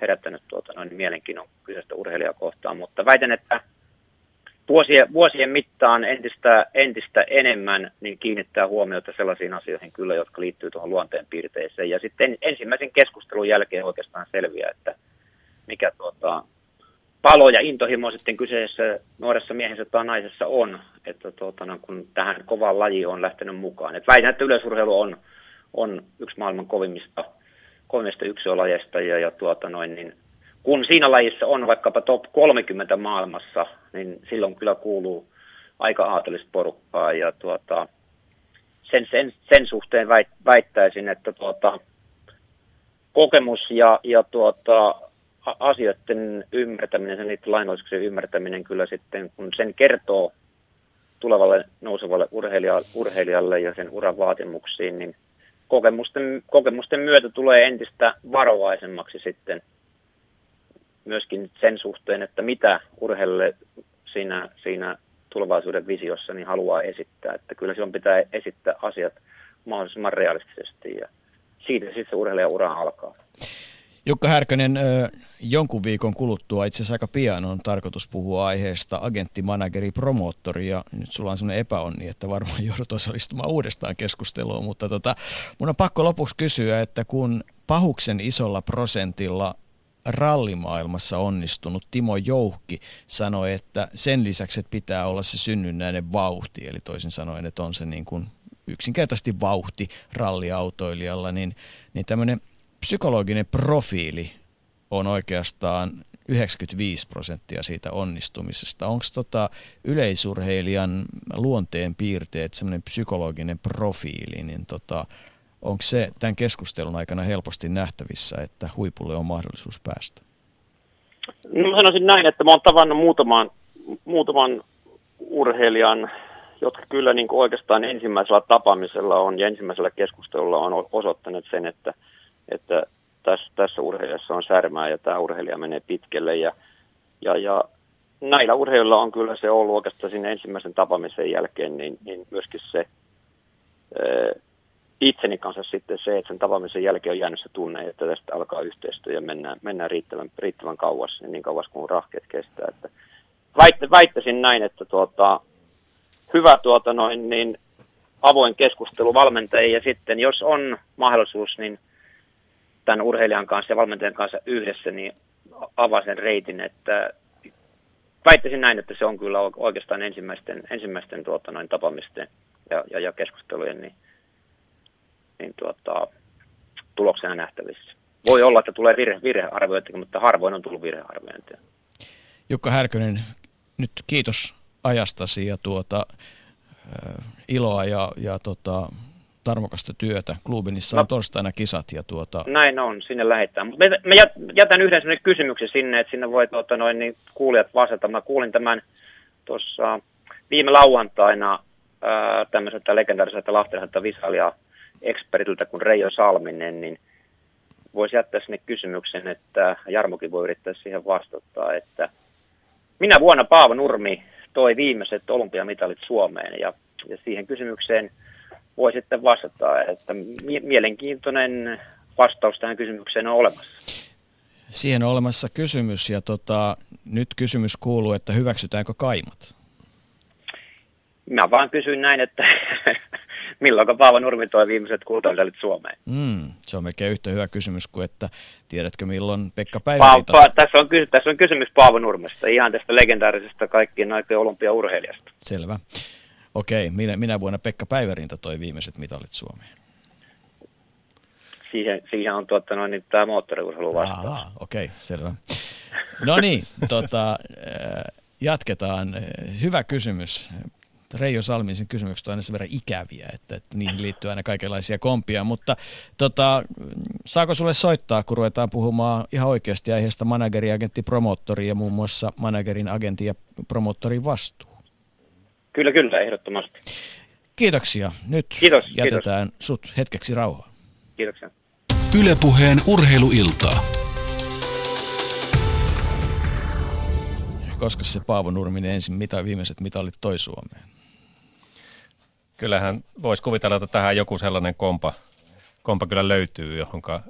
herättänyt mielenkiinnon kyseistä urheilijakohtaan, mutta väitän, että vuosien mittaan entistä enemmän niin kiinnittää huomiota sellaisiin asioihin kyllä, jotka liittyy tuohon luonteenpiirteeseen ja sitten ensimmäisen keskustelun jälkeen oikeastaan selviää, että mikä palo ja intohimo sitten kyseessä nuoressa miehessä tai naisessa on, että kun tähän kovaan lajiin on lähtenyt mukaan. Et väitän, että yleisurheilu on yksi maailman kovimmista kolmesta yksilölajista ja kun siinä lajissa on vaikkapa top 30 maailmassa, niin silloin kyllä kuuluu aika aatelista porukkaa ja sen suhteen väittäisin, että kokemus ja asioiden ymmärtäminen, sen niiden lainalaisuuksien ymmärtäminen kyllä sitten, kun sen kertoo tulevalle nousevalle urheilijalle ja sen uran vaatimuksiin, niin kokemusten myötä tulee entistä varovaisemmaksi sitten myöskin sen suhteen, että mitä urheilijalle siinä tulevaisuuden visiossa niin haluaa esittää. Että kyllä silloin pitää esittää asiat mahdollisimman realistisesti ja siitä sitten se urheilijaura alkaa. Jukka Härkönen, jonkun viikon kuluttua, itse asiassa aika pian, on tarkoitus puhua aiheesta agentti, manageri, promoottori, ja nyt sulla on sellainen epäonni, että varmaan joudut osallistumaan uudestaan keskusteluun, mutta mun on pakko lopuksi kysyä, että kun pahuksen isolla prosentilla rallimaailmassa onnistunut Timo Jouhki sanoi, että sen lisäksi että pitää olla se synnynnäinen vauhti, eli toisin sanoen, että on se niin kuin yksinkertaisesti vauhti ralliautoilijalla, niin tämmöinen psykologinen profiili on oikeastaan 95% siitä onnistumisesta. Onko yleisurheilijan luonteen piirteet, semmoinen psykologinen profiili, niin onko se tämän keskustelun aikana helposti nähtävissä, että huipulle on mahdollisuus päästä? No, mä sanoisin näin, että mä oon tavannut muutaman urheilijan, jotka kyllä niin kuin oikeastaan ensimmäisellä tapaamisella on ja ensimmäisellä keskustelulla on osoittanut sen, että tässä urheilijassa on särmää ja tämä urheilija menee pitkälle. Ja näillä urheilijoilla on kyllä se ollut oikeastaan siinä ensimmäisen tapaamisen jälkeen, niin myöskin se itseni kanssa sitten se, että sen tapaamisen jälkeen on jäänyt se tunne, että tästä alkaa yhteistyö ja mennään riittävän kauas, niin kauas kuin rahkeet kestää. Että väittäisin näin, että hyvä avoin keskustelu valmentajia ja sitten jos on mahdollisuus, niin tämän urheilijan kanssa ja valmentajan kanssa yhdessä, niin avaa sen reitin, että väittäisin näin, että se on kyllä oikeastaan ensimmäisten tapaamisten ja keskustelujen niin tuloksena nähtävissä. Voi olla, että tulee virhearviointia, mutta harvoin on tullut virhearviointia. Jukka Härkönen, nyt kiitos ajastasi ja iloa ja tarmokasta työtä. Klubinissa on torstaina kisat ja Näin on, sinne lähetään. Mä jätän yhden sellaisen kysymyksen sinne, että sinne voi kuulijat vastata. Mä kuulin tämän tuossa viime lauantaina tämmöiseltä legendaariselta lahtelaiselta visailija-ekspertiltä kuin Reijo Salminen, niin voisi jättää sinne kysymyksen, että Jarmokin voi yrittää siihen vastata, että minä vuonna Paavo Nurmi toi viimeiset olympiamitalit Suomeen ja siihen kysymykseen voi sitten vastata, että mielenkiintoinen vastaus tähän kysymykseen on olemassa. Siihen on olemassa kysymys ja nyt kysymys kuuluu, että hyväksytäänkö kaimat? Mä vaan kysyn näin, että milloinko Paavo Nurmi toi viimeiset kultamitalit Suomeen? Se on melkein yhtä hyvä kysymys kuin, että tiedätkö milloin Pekka Päiväriita? Tässä on kysymys Paavo Nurmesta, ihan tästä legendaarisesta kaikkien aikojen olympiaurheilijasta. Selvä. Okei, minä vuonna Pekka Päivärinta toi viimeiset mitalit Suomeen. Siihen on tämä moottoriurheilu vastaus. Aha, okei, selvä. No niin, jatketaan. Hyvä kysymys. Reijo Salmisen kysymykset on aina sen verran ikäviä, että niihin liittyy aina kaikenlaisia kompia, mutta saako sulle soittaa, kun ruvetaan puhumaan ihan oikeasti aiheesta manageri, agentti, promoottori ja muun muassa managerin, agentin ja promoottorin vastuu? Kyllä, ehdottomasti. Kiitoksia. Nyt jätetään sut hetkeksi rauhaan. Kiitoksia. Yle Puheen urheiluilta. Koska se Paavo Nurminen viimeiset mitalit toi Suomeen? Kyllähän voisi kuvitella, että tähän joku sellainen kompa kyllä löytyy, johonka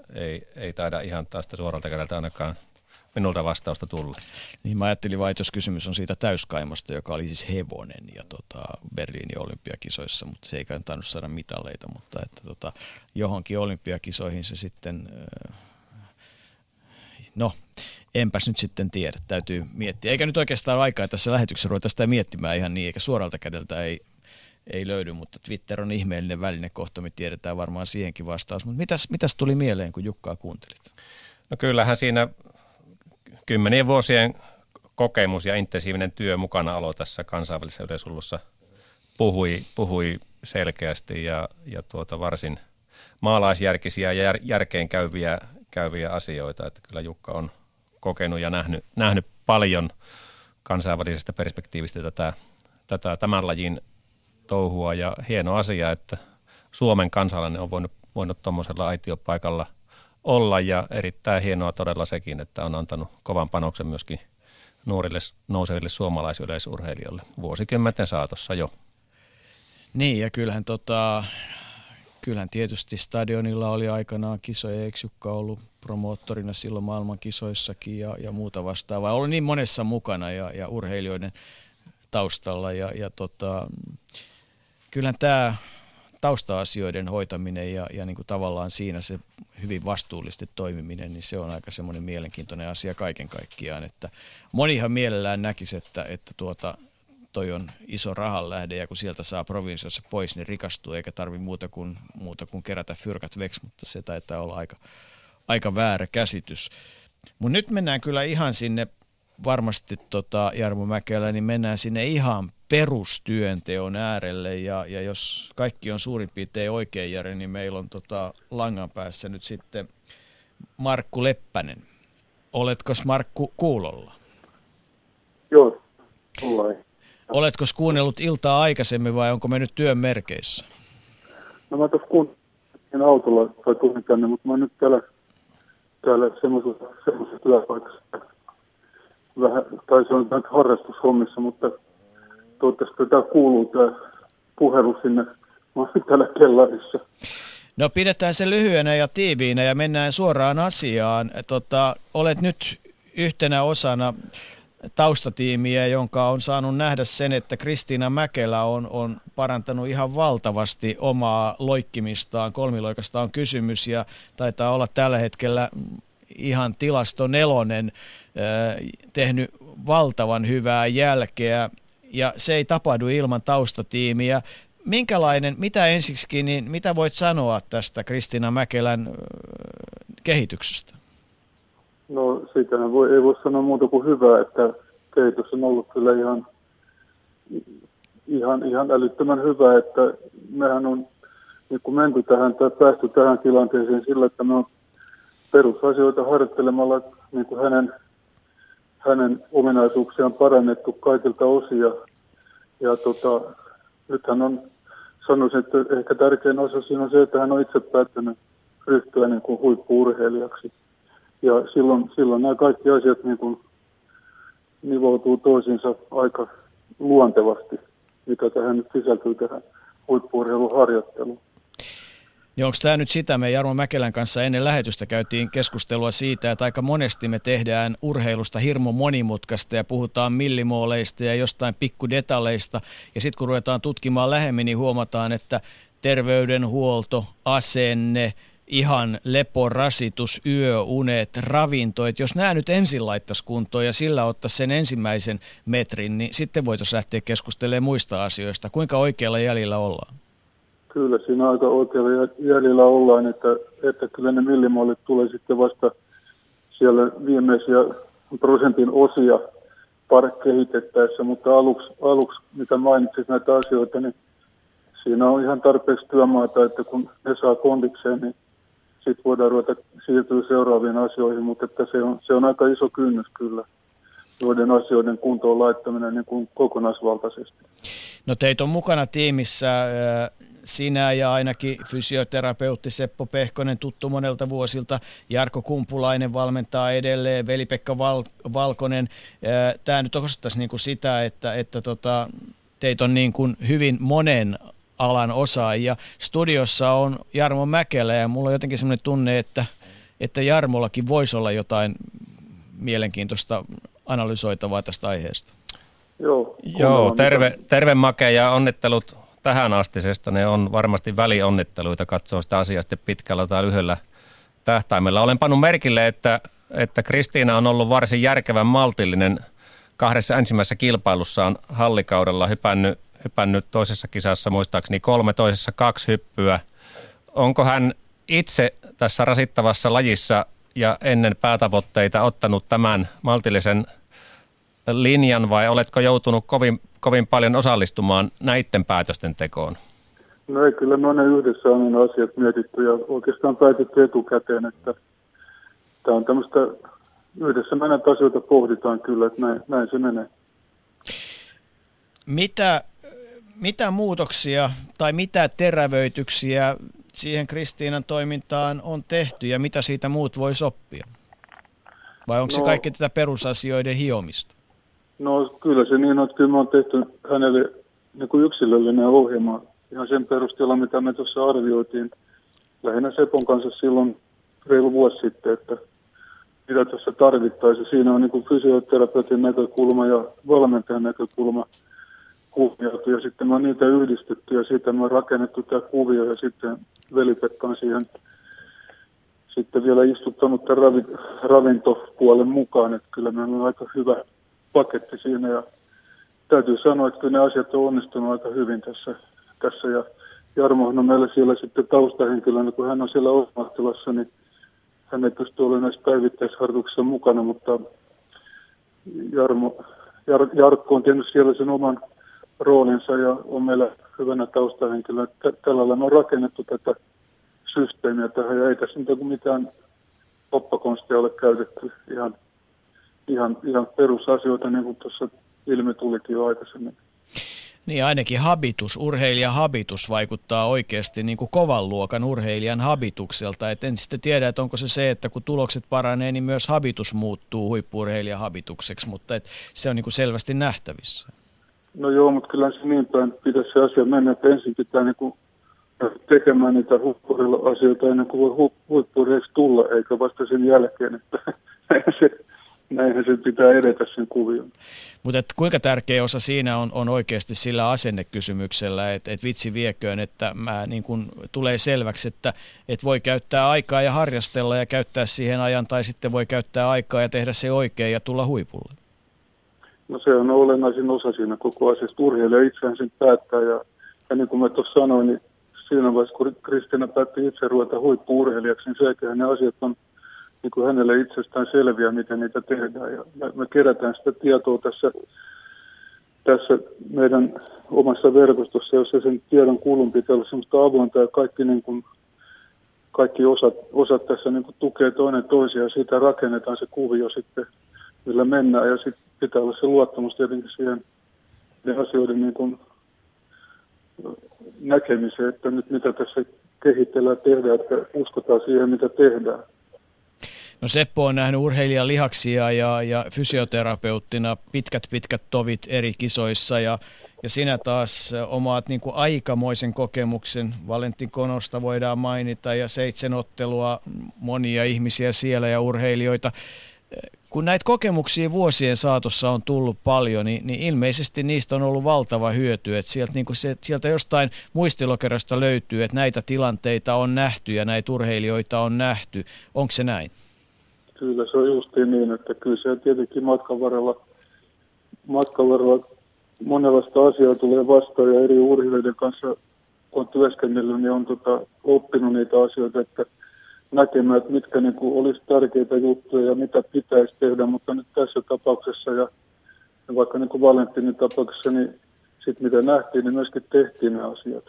ei taida ihan tästä suoralta kädeltä ainakaan minulta vastausta tulla. Niin mä ajattelin vaan, että jos kysymys on siitä täyskaimasta, joka oli siis hevonen ja Berliinin olympiakisoissa, mutta se ei kai tainnut saada mitaleita, mutta että johonkin olympiakisoihin se sitten, enpäs nyt sitten tiedä, täytyy miettiä. Eikä nyt oikeastaan ole aikaa tässä lähetyksessä ruveta sitä miettimään ihan niin, eikä suoralta kädeltä ei ei löydy, mutta Twitter on ihmeellinen väline kohta, me tiedetään varmaan siihenkin vastaus. Mutta mitäs tuli mieleen, kun Jukkaa kuuntelit? No kyllähän siinä kymmenien vuosien kokemus ja intensiivinen työ mukana olo tässä kansainvälisessä yleisurheilussa puhui selkeästi ja varsin maalaisjärkisiä ja järkeen käyviä asioita, että kyllä Jukka on kokenut ja nähnyt paljon kansainvälisestä perspektiivistä tämän lajin touhua, ja hieno asia, että Suomen kansalainen on voinut tuommoisella aitiopaikalla olla, ja erittäin hienoa todella sekin, että on antanut kovan panoksen myöskin nuorille nouseville suomalaisyleisurheilijoille vuosikymmenten saatossa jo. Niin, ja kyllähän tietysti stadionilla oli aikanaan kisoja, eikö Jukka ollut promoottorina silloin maailmankisoissakin ja muuta vastaavaa. Oli niin monessa mukana ja urheilijoiden taustalla ja kyllähän tämä tausta-asioiden hoitaminen ja niin kuin tavallaan siinä se hyvin vastuullisesti toimiminen, niin se on aika semmoinen mielenkiintoinen asia kaiken kaikkiaan, että monihan mielellään näkisi, että toi on iso rahan lähde, ja kun sieltä saa provinsiossa pois, niin rikastuu, eikä tarvitse muuta kuin kerätä fyrkat veksi, mutta se taitaa olla aika väärä käsitys. Mutta nyt mennään kyllä ihan sinne, varmasti Jarmo Mäkelä, niin mennään sinne ihan perustyönteon äärelle, ja jos kaikki on suurin piirtein oikein, Jari, niin meillä on langan päässä nyt sitten Markku Leppänen. Oletko Markku kuulolla? Joo, ollaan. Oletko kuunnellut iltaa aikaisemmin vai onko mennyt työn merkeissä? No mä tuossa kuuntelin autolla tai tulin tänne, mutta mä oon nyt täällä semmoisessa työpaikassa. Vähän, tai se on nyt harrastushommissa, mutta toivottavasti tämä kuuluu tämä puhelu sinne. Mä oon täällä kellarissa. No pidetään se lyhyenä ja tiiviinä ja mennään suoraan asiaan. Olet nyt yhtenä osana taustatiimiä, jonka on saanut nähdä sen, että Kristiina Mäkelä on parantanut ihan valtavasti omaa loikkimistaan. Kolmiloikasta on kysymys ja taitaa olla tällä hetkellä ihan tilasto 4, tehnyt valtavan hyvää jälkeä, ja se ei tapahdu ilman taustatiimiä. Mitä ensiksikin, niin mitä voit sanoa tästä Kristiina Mäkelän kehityksestä? No siitä ei voi sanoa muuta kuin hyvää, että kehitys on ollut kyllä ihan älyttömän hyvä, että mehän on niin kuin menty tähän tai päästy tähän tilanteeseen sillä, että me on perusasioita harjoittelemalla niin kuin hänen ominaisuuksiaan parannettu kaikilta osin ja nythän on, sanoisin, että ehkä tärkein osa siinä on se, että hän on itse päättänyt ryhtyä niin kuin huippu-urheilijaksi. Ja silloin nämä kaikki asiat niin kuin nivoutuu toisiinsa aika luontevasti, mitä tähän nyt sisältyy tähän huippu-urheilun harjoitteluun. Niin onko tämä nyt sitä, me Jarmo Mäkelän kanssa ennen lähetystä käytiin keskustelua siitä, että aika monesti me tehdään urheilusta hirmu monimutkaista ja puhutaan millimooleista ja jostain pikkudetaljeista, ja sitten kun ruvetaan tutkimaan lähemmin, niin huomataan, että terveydenhuolto, asenne, ihan leporasitus, yöunet, ravinto, että jos nämä nyt ensin laittaisi kuntoon ja sillä ottaisi sen ensimmäisen metrin, niin sitten voitaisiin lähteä keskustelemaan muista asioista. Kuinka oikealla jäljellä ollaan? Kyllä siinä aika oikealla jäljellä ollaan, että kyllä ne millimaalit tulee sitten vasta siellä viimeisiä prosentin osia kehitettäessä, mutta aluksi mitä mainitsit näitä asioita, niin siinä on ihan tarpeeksi työmaata, että kun ne saa kondikseen, niin sitten voidaan ruveta siirtyä seuraaviin asioihin, mutta että se on aika iso kynnys kyllä, joiden asioiden kuntoon laittaminen niin kuin kokonaisvaltaisesti. No teitä on mukana tiimissä sinä ja ainakin fysioterapeutti Seppo Pehkonen, tuttu monelta vuosilta, Jarkko Kumpulainen valmentaa edelleen, Veli-Pekka Valkonen. Tämä nyt osoittaisi niin kuin sitä, että teitä on niin kuin hyvin monen alan osaajia. Studiossa on Jarmo Mäkelä, ja mulla on jotenkin sellainen tunne, että Jarmollakin voisi olla jotain mielenkiintoista analysoitavaa tästä aiheesta. Joo, terve Make, ja onnittelut tähän astisesta. Ne on varmasti välionnitteluita, katsoo sitä asiaa sitten pitkällä tai lyhyellä tähtäimellä. Olen pannut merkille, että Kristiina on ollut varsin järkevän maltillinen 2 ensimmäisessä kilpailussaan hallikaudella, hypännyt hypännyt toisessa kisassa muistaakseni 3, toisessa 2 hyppyä. Onko hän itse tässä rasittavassa lajissa ja ennen päätavoitteita ottanut tämän maltillisen linjan vai oletko joutunut kovin paljon osallistumaan näiden päätösten tekoon? No ei, kyllä me on yhdessä aina asiat mietitty ja oikeastaan päätetty etukäteen, että tämä on tämmöistä, yhdessä me näitä asioita pohditaan kyllä, että näin se menee. Mitä muutoksia tai mitä terävöityksiä siihen Kristiinan toimintaan on tehty ja mitä siitä muut voi oppia? Vai onko se kaikki tätä perusasioiden hiomista? No kyllä se niin on, että kyllä me on tehty hänelle niin kuin yksilöllinen ohjelma ihan sen perusteella, mitä me tuossa arvioitiin lähinnä Sepon kanssa silloin reilu vuosi sitten, että mitä tässä tarvittaisiin. Siinä on niin kuin fysioterapeutin näkökulma ja valmentajan näkökulma huomioitu ja sitten me on niitä yhdistetty ja siitä me on rakennettu tämä kuvio ja sitten Veli-Pekka on siihen sitten vielä istuttanut tämän ravintopuolen mukaan, että kyllä meillä on aika hyvä paketti siinä ja täytyy sanoa, että kyllä ne asiat on onnistunut aika hyvin tässä ja Jarmohan on meillä siellä sitten taustahenkilönä, kun hän on siellä ohmahtelassa, niin hän ei pysty olemaan näissä päivittäisharjoituksissa mukana, mutta Jarkko on tehnyt siellä sen oman roolinsa ja on meillä hyvänä taustahenkilönä. Tällä lailla on rakennettu tätä systeemiä tähän ja ei tässä mitään oppakonstia ole käytetty, ihan perusasioita, niin kuin tuossa ilmi tulikin jo aikaisemmin. Niin ainakin habitus, urheilijahabitus vaikuttaa oikeasti niin kuin kovan luokan urheilijan habitukselta. Et en sitten tiedä, että onko se, että kun tulokset paranee, niin myös habitus muuttuu huippu-urheilijan habitukseksi, mutta se on niin kuin selvästi nähtävissä. No joo, mutta kyllä se niin päin pitäisi se asia mennä, että ensin pitää niin kuin tekemään niitä huippu-urheilu-asioita ennen kuin voi huippu-urheiliksi tulla, eikä vasta sen jälkeen, että näinhän se pitää edetä sen kuvion. Mutta kuinka tärkeä osa siinä on oikeasti sillä asennekysymyksellä, että et vitsi vieköön, että niin kun tulee selväksi, että et voi käyttää aikaa ja harrastella ja käyttää siihen ajan, tai sitten voi käyttää aikaa ja tehdä se oikein ja tulla huipulle? No se on olennaisin osa siinä koko asiassa. Urheilija itseään sen päättää ja niin kuin mä tuossa sanoin, niin siinä vaiheessa kun Kristiina päätti itse ruveta huippu-urheilijaksi, niin sekä ne asiat on niin kuin hänelle itsestään selviä, miten niitä tehdään. Ja me kerätään sitä tietoa tässä meidän omassa verkostossa, jossa sen tiedon kulun pitää olla semmoista avointa ja kaikki, niin kuin, kaikki osat tässä niin kuin tukee toinen toisiaan. Siitä rakennetaan se kuvio sitten, millä mennään. Ja sitten pitää olla se luottamus tietenkin siihen asioiden niin kuin näkemiseen, että nyt mitä tässä kehitellään tehdään, että uskotaan siihen, mitä tehdään. No Seppo on nähnyt urheilijan lihaksia ja fysioterapeuttina pitkät tovit eri kisoissa ja sinä taas omaat niin kuin aikamoisen kokemuksen. Valentin Konosta voidaan mainita ja 7 ottelua, monia ihmisiä siellä ja urheilijoita. Kun näitä kokemuksia vuosien saatossa on tullut paljon, niin ilmeisesti niistä on ollut valtava hyöty. Että sieltä jostain muistilokerosta löytyy, että näitä tilanteita on nähty ja näitä urheilijoita on nähty. Onko se näin? Kyllä se on justiin niin, että kyllä se tietenkin matkan varrella monenlaista asiaa tulee vastaan ja eri urheilijoiden kanssa on työskennellyt ja on oppinut niitä asioita, että näkemään, että mitkä niin kuin olisi tärkeitä juttuja ja mitä pitäisi tehdä, mutta nyt tässä tapauksessa ja vaikka niin kuin Valentinin tapauksessa, niin sitten mitä nähtiin, niin myöskin tehtiin ne asiat.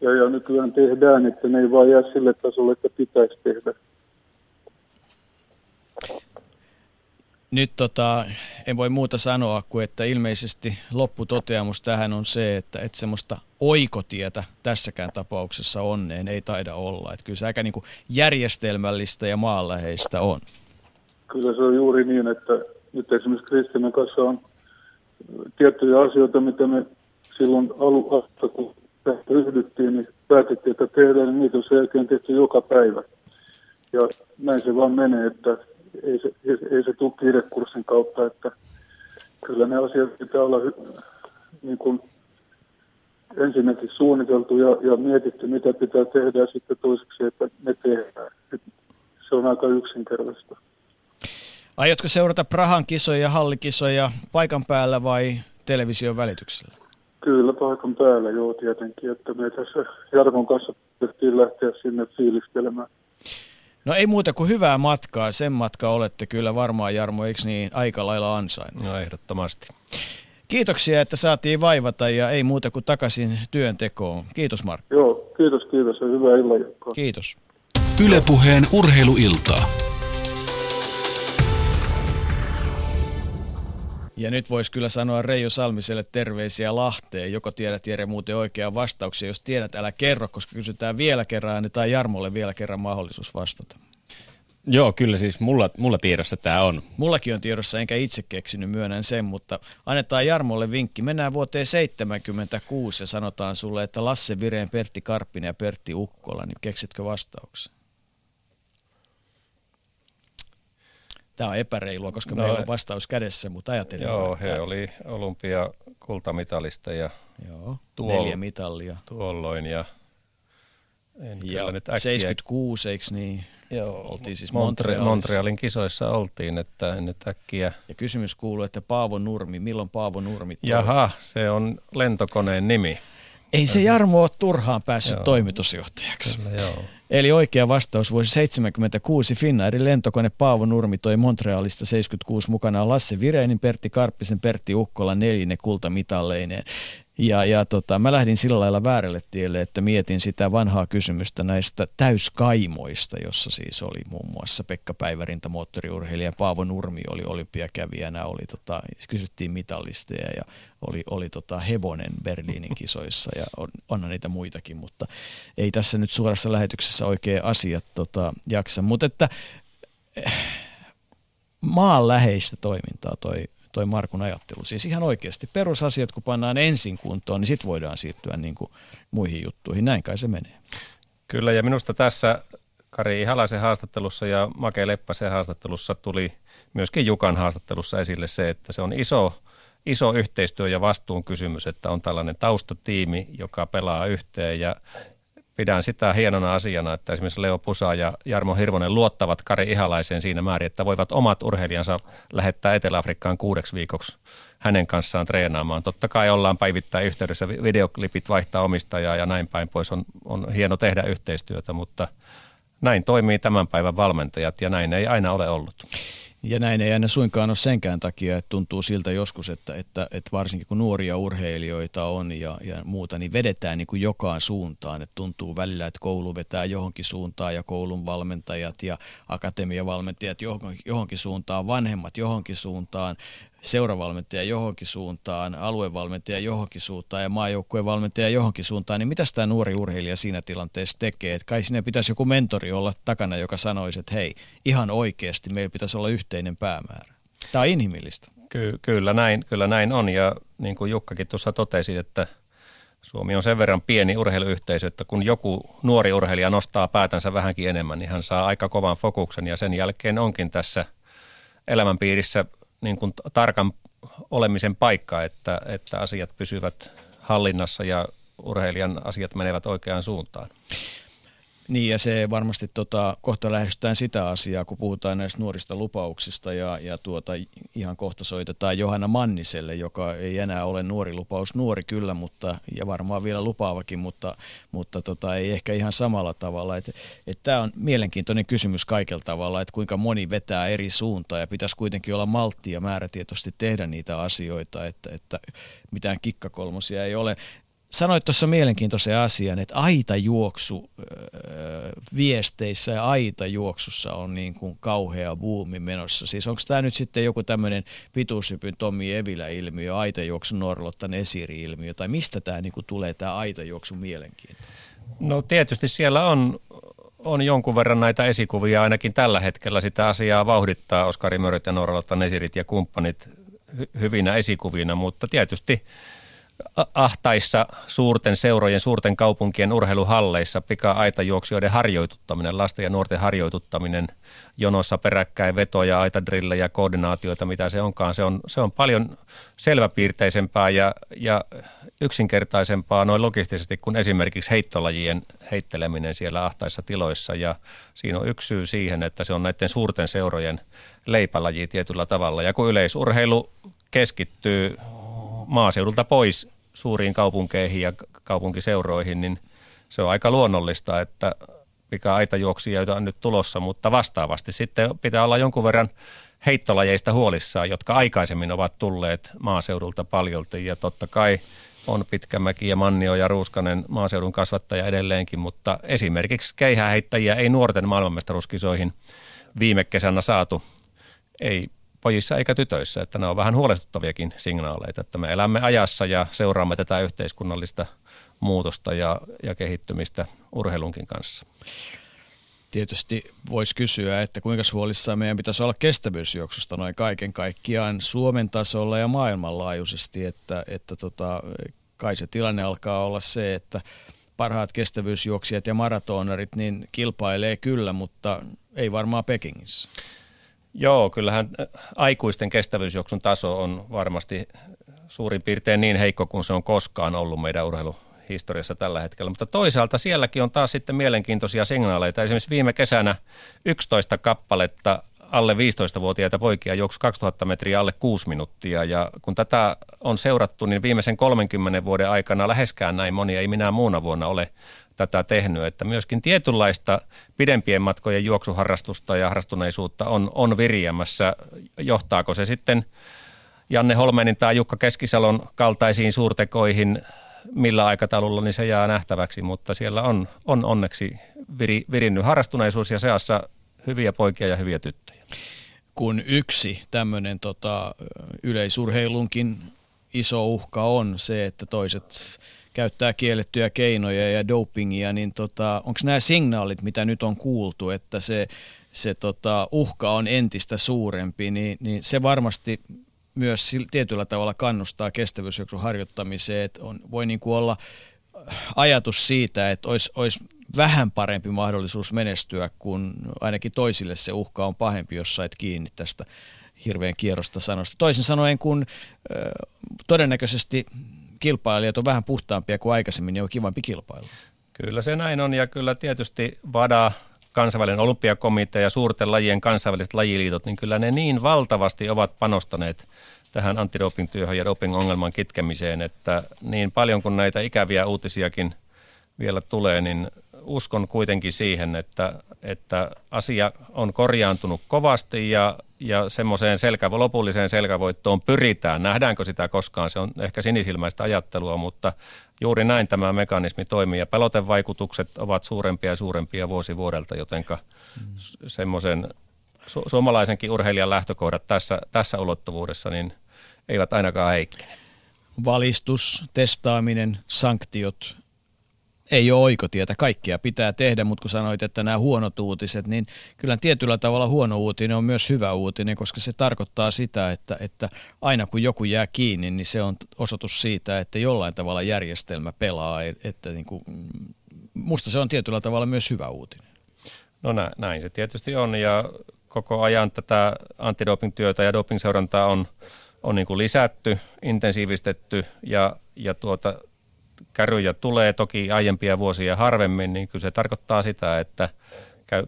Ja nykyään tehdään, että ne ei vaan jää sille tasolle, että pitäisi tehdä. Nyt en voi muuta sanoa kuin, että ilmeisesti lopputoteamus tähän on se, että semmoista oikotietä tässäkään tapauksessa onneen ei taida olla. Että kyllä se aika niin kuin järjestelmällistä ja maanläheistä on. Kyllä se on juuri niin, että nyt esimerkiksi Kristiinan kanssa on tiettyjä asioita, mitä me silloin alusta, kun tästä ryhdyttiin, niin päätettiin, että tehdään, niin niitä on sen jälkeen tehty joka päivä. Ja näin se vaan menee, että ei se tule kiirekurssin kautta, että kyllä ne asiat pitää olla niin kuin ensinnäkin suunniteltu ja mietitty, mitä pitää tehdä ja sitten toiseksi, että ne tehdään. Se on aika yksinkertaista. Aiotko seurata Prahan kisoja, hallikisoja paikan päällä vai television välityksellä? Kyllä, paikan päällä joo tietenkin, että me tässä Jarmon kanssa tehtiin lähteä sinne fiilistelemään. No ei muuta kuin hyvää matkaa, sen matkaa olette kyllä varmaan Jarmo, eikö niin aika lailla ansainnut? No ehdottomasti. Kiitoksia, että saatiin vaivata ja ei muuta kuin takaisin työntekoon. Kiitos Markku. Joo, kiitos ja hyvää illanjatkoa. Kiitos. Yle Puheen urheiluiltaa. Ja nyt voisi kyllä sanoa Reijo Salmiselle terveisiä Lahteen. Joko tiedät Jere muuten oikean vastauksen? Jos tiedät, älä kerro, koska kysytään vielä kerran, niin tai Jarmolle vielä kerran mahdollisuus vastata. Joo, kyllä siis mulla tiedossa tämä on. Mullakin on tiedossa, enkä itse keksinyt, myönnän sen, mutta annetaan Jarmolle vinkki. Mennään vuoteen 1976 ja sanotaan sulle, että Lasse Vireen, Pertti Karppinen ja Pertti Ukkola, niin keksitkö vastauksen? Tämä on epäreilua, koska meillä on vastaus kädessä, mutta ajatellaan. Joo, he oli olympiakultamitalista ja joo, 4 mitallia tuolloin ja en ja kyllä nyt äkkiä. 76, eikö niin? Joo, oltiin siis Montrealin kisoissa oltiin, että en nyt äkkiä. Ja kysymys kuuluu, että Paavo Nurmi, milloin Paavo Nurmi toi? Jaha, se on lentokoneen nimi. Ei se Jarmo ole turhaan päässyt toimitusjohtajaksi. Kyllä, joo. Eli oikea vastaus vuosi 1976 Finnairin lentokone Paavo Nurmi toi Montrealista 76 mukanaan Lasse Virenin, Pertti Karppisen, Pertti Ukkola 4 kultamitalleineen. Ja mä lähdin sillä lailla väärälle tielle, että mietin sitä vanhaa kysymystä näistä täyskaimoista, jossa siis oli muun muassa Pekka Päivärinta, moottoriurheilija, Paavo Nurmi oli olympiakävijänä, oli, kysyttiin mitallisteja ja oli hevonen Berliinin kisoissa ja onhan niitä muitakin, mutta ei tässä nyt suorassa lähetyksessä oikein asiat jaksa. Mutta että maanläheistä toimintaa toi Markun ajattelu. Siis ihan oikeasti perusasiat, kun pannaan ensin kuntoon, niin sitten voidaan siirtyä niin kuin muihin juttuihin. Näin kai se menee. Kyllä, ja minusta tässä Kari Ihalaisen haastattelussa ja Make Leppäsen haastattelussa tuli myöskin Jukan haastattelussa esille se, että se on iso yhteistyö ja vastuun kysymys, että on tällainen taustatiimi, joka pelaa yhteen ja pidän sitä hienona asiana, että esimerkiksi Leo Pusa ja Jarmo Hirvonen luottavat Kari Ihalaiseen siinä määrin, että voivat omat urheilijansa lähettää Etelä-Afrikkaan 6 viikoksi hänen kanssaan treenaamaan. Totta kai ollaan päivittäin yhteydessä, videoklipit vaihtaa omistajaa ja näin päin pois. On hieno tehdä yhteistyötä, mutta näin toimii tämän päivän valmentajat ja näin ei aina ole ollut. Ja näin ei aina suinkaan ole senkään takia, että tuntuu siltä joskus, että varsinkin kun nuoria urheilijoita on ja muuta, niin vedetään niin kuin jokaan suuntaan. Että tuntuu välillä, että koulu vetää johonkin suuntaan ja koulun valmentajat ja akatemiavalmentajat johonkin suuntaan, vanhemmat johonkin suuntaan, seuravalmentaja johonkin suuntaan, aluevalmentaja johonkin suuntaan ja maajoukkueen valmentaja johonkin suuntaan, niin mitäs tämä nuori urheilija siinä tilanteessa tekee? Että kai siinä pitäisi joku mentori olla takana, joka sanoisi, että hei, ihan oikeasti meillä pitäisi olla yhteinen päämäärä. Tämä on inhimillistä. Kyllä näin on ja niin kuin Jukkakin tuossa totesi, että Suomi on sen verran pieni urheiluyhteisö, että kun joku nuori urheilija nostaa päätänsä vähänkin enemmän, niin hän saa aika kovan fokuksen ja sen jälkeen onkin tässä elämänpiirissä niin kuin tarkan olemisen paikka, että asiat pysyvät hallinnassa ja urheilijan asiat menevät oikeaan suuntaan. Niin ja se varmasti kohta lähestytään sitä asiaa, kun puhutaan näistä nuorista lupauksista ja ihan kohta soitetaan Johanna Manniselle, joka ei enää ole nuori lupaus, nuori kyllä, mutta ja varmaan vielä lupaavakin, mutta ei ehkä ihan samalla tavalla. Tämä on mielenkiintoinen kysymys kaikella tavalla, että kuinka moni vetää eri suuntaan ja pitäisi kuitenkin olla malttia määrätietoisesti tehdä niitä asioita, että mitään kikkakolmosia ei ole. Sanoit tuossa mielenkiintoisen asian, että aitajuoksu viesteissä ja aitajuoksussa on niin kuin kauhea buumi menossa. Siis onko tämä nyt sitten joku tämmöinen pituushypyn Tommi Evilä-ilmiö, aitajuoksun Norlottan esiri-ilmiö, tai mistä tämä niin kuin tulee tämä aitajuoksun mielenkiinto? No tietysti siellä on jonkun verran näitä esikuvia, ainakin tällä hetkellä sitä asiaa vauhdittaa Oskari Möröt ja Norlottan esirit ja kumppanit hyvinä esikuvina, mutta tietysti ahtaissa suurten seurojen, suurten kaupunkien urheiluhalleissa pika-aitajuoksijoiden harjoituttaminen, lasten ja nuorten harjoituttaminen, jonossa peräkkäin vetoja, aitadrillejä, koordinaatioita, mitä se onkaan. Se on paljon selväpiirteisempää ja yksinkertaisempaa noin logistisesti kuin esimerkiksi heittolajien heitteleminen siellä ahtaissa tiloissa. Ja siinä on yksi syy siihen, että se on näiden suurten seurojen leipälaji tietyllä tavalla. Ja kun yleisurheilu keskittyy maaseudulta pois suuriin kaupunkeihin ja kaupunkiseuroihin, niin se on aika luonnollista, että mikä aitajuoksijoita on nyt tulossa, mutta vastaavasti sitten pitää olla jonkun verran heittolajeista huolissaan, jotka aikaisemmin ovat tulleet maaseudulta paljolti ja totta kai on Pitkämäki ja Mannio ja Ruuskanen maaseudun kasvattaja edelleenkin, mutta esimerkiksi keihäheittäjiä ei nuorten maailmanmestaruuskisoihin viime kesänä saatu, ei pojissa eikä tytöissä, että ne on vähän huolestuttaviakin signaaleita, että me elämme ajassa ja seuraamme tätä yhteiskunnallista muutosta ja kehittymistä urheilunkin kanssa. Tietysti voisi kysyä, että kuinka huolissaan meidän pitäisi olla kestävyysjuoksusta noin kaiken kaikkiaan Suomen tasolla ja maailmanlaajuisesti, että kai se tilanne alkaa olla se, että parhaat kestävyysjuoksijat ja maratonarit niin kilpailee kyllä, mutta ei varmaan Pekingissä. Joo, kyllähän aikuisten kestävyysjuoksun taso on varmasti suurin piirtein niin heikko kuin se on koskaan ollut meidän urheiluhistoriassa tällä hetkellä. Mutta toisaalta sielläkin on taas sitten mielenkiintoisia signaaleita. Esimerkiksi viime kesänä 11 kappaletta alle 15-vuotiaita poikia juoksi 2000 metriä alle 6 minuuttia. Ja kun tätä on seurattu, niin viimeisen 30 vuoden aikana läheskään näin monia ei minä muuna vuonna ole tätä tehnyt, että myöskin tietynlaista pidempien matkojen juoksuharrastusta ja harrastuneisuutta on viriämässä. Johtaako se sitten Janne Holmenin tai Jukka Keskisalon kaltaisiin suurtekoihin millä aikataululla, niin se jää nähtäväksi, mutta siellä on onneksi virinnyt harrastuneisuus ja seassa hyviä poikia ja hyviä tyttöjä. Kun yksi tämmöinen yleisurheilunkin iso uhka on se, että toiset käyttää kiellettyjä keinoja ja dopingia, niin onko nämä signaalit, mitä nyt on kuultu, että se uhka on entistä suurempi, niin se varmasti myös tietyllä tavalla kannustaa kestävyysjuoksun harjoittamiseen, että voi niin kuin olla ajatus siitä, että olisi vähän parempi mahdollisuus menestyä, kun ainakin toisille se uhka on pahempi, jos sait kiinni tästä hirveän kierrosta sanosta. Toisin sanoen, kun todennäköisesti kilpailijat on vähän puhtaampia kuin aikaisemmin, niin on kivampi kilpailu. Kyllä se näin on ja kyllä tietysti WADA, kansainvälinen olympiakomitea ja suurten lajien kansainväliset lajiliitot, niin kyllä ne niin valtavasti ovat panostaneet tähän antidoping-työhön ja doping-ongelman kitkemiseen, että niin paljon kuin näitä ikäviä uutisiakin vielä tulee, niin uskon kuitenkin siihen, että asia on korjaantunut kovasti ja semmoiseen lopulliseen selkävoittoon pyritään. Nähdäänkö sitä koskaan? Se on ehkä sinisilmäistä ajattelua, mutta juuri näin tämä mekanismi toimii. Ja pelotevaikutukset ovat suurempia ja suurempia vuosi vuodelta, jotenka semmoisen suomalaisenkin urheilijan lähtökohdat tässä ulottuvuudessa niin eivät ainakaan heikkene. Valistus, testaaminen, sanktiot. Ei ole oikotietä, kaikkia pitää tehdä, mutta kun sanoit, että nämä huonot uutiset, niin kyllä tietyllä tavalla huono uutinen on myös hyvä uutinen, koska se tarkoittaa sitä, että aina kun joku jää kiinni, niin se on osoitus siitä, että jollain tavalla järjestelmä pelaa. Että niin kuin, musta se on tietyllä tavalla myös hyvä uutinen. No näin se tietysti on ja koko ajan tätä antidoping-työtä ja dopingseurantaa on niin kuin lisätty, intensiivistetty ja käryjä tulee toki aiempia vuosia harvemmin, niin kyllä se tarkoittaa sitä, että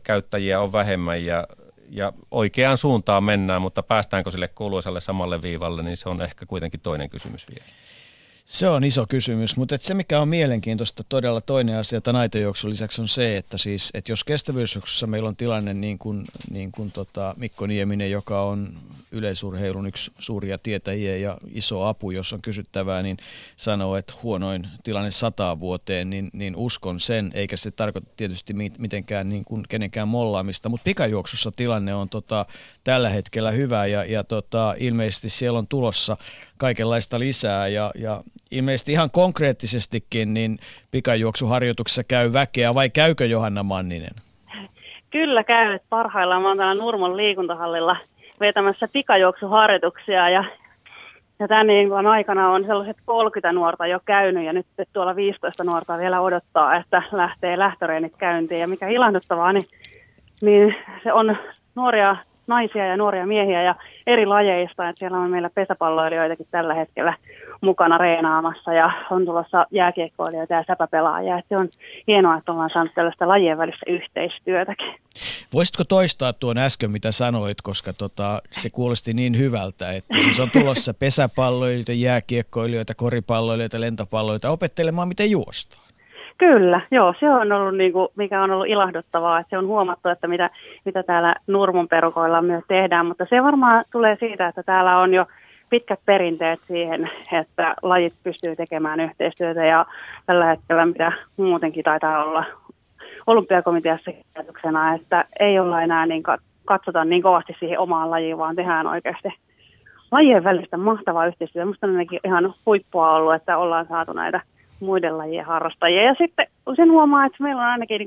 käyttäjiä on vähemmän ja oikeaan suuntaan mennään, mutta päästäänkö sille kuuluisalle samalle viivalle, niin se on ehkä kuitenkin toinen kysymys vielä. Se on iso kysymys, mutta se mikä on mielenkiintoista todella toinen asia tämän aitajuoksun lisäksi on se, että siis, että jos kestävyysjuoksussa meillä on tilanne niin kuin Mikko Nieminen, joka on yleisurheilun yksi suuria tietäjiä ja iso apu, jos on kysyttävää, niin sanoo, että huonoin tilanne 100 vuoteen, niin uskon sen, eikä se tarkoita tietysti mitenkään niin kuin kenenkään mollaamista, mutta pikajuoksussa tilanne on tällä hetkellä hyvä ja ilmeisesti siellä on tulossa kaikenlaista lisää ja ilmeisesti ihan konkreettisestikin niin pikajuoksuharjoituksessa käy väkeä, vai käykö Johanna Manninen? Kyllä käy, että parhaillaan mä oon täällä Nurmon liikuntahallilla vetämässä pikajuoksuharjoituksia ja tämän illan aikana on sellaiset 30 nuorta jo käynyt ja nyt tuolla 15 nuorta vielä odottaa, että lähtee lähtöreenit käyntiin ja mikä ilahduttavaa, niin se on nuoria naisia ja nuoria miehiä ja eri lajeista. Et siellä on meillä pesäpalloilijoitakin tällä hetkellä mukana reenaamassa ja on tulossa jääkiekkoilijoita ja säpäpelaajia. Se on hienoa, että ollaan saanut tällaista lajien välistä yhteistyötäkin. Voisitko toistaa tuon äsken, mitä sanoit, koska se kuulosti niin hyvältä, että siis on tulossa pesäpalloilijoita, jääkiekkoilijoita, koripalloilijoita, lentopalloilijoita opettelemaan, miten juostaa. Kyllä, joo, se on ollut mikä on ollut ilahduttavaa, että se on huomattu, että mitä täällä Nurmon perukoilla myös tehdään, mutta se varmaan tulee siitä, että täällä on jo pitkät perinteet siihen, että lajit pystyy tekemään yhteistyötä ja tällä hetkellä mitä muutenkin taitaa olla olympiakomiteassa ajatuksena, että ei olla enää katsota niin kovasti siihen omaan lajiin, vaan tehdään oikeasti lajien välistä mahtavaa yhteistyötä. Musta on ainakin ihan huippua ollut, että ollaan saatu näitä muiden lajien harrastajia. Ja sitten sen huomaa, että meillä on ainakin,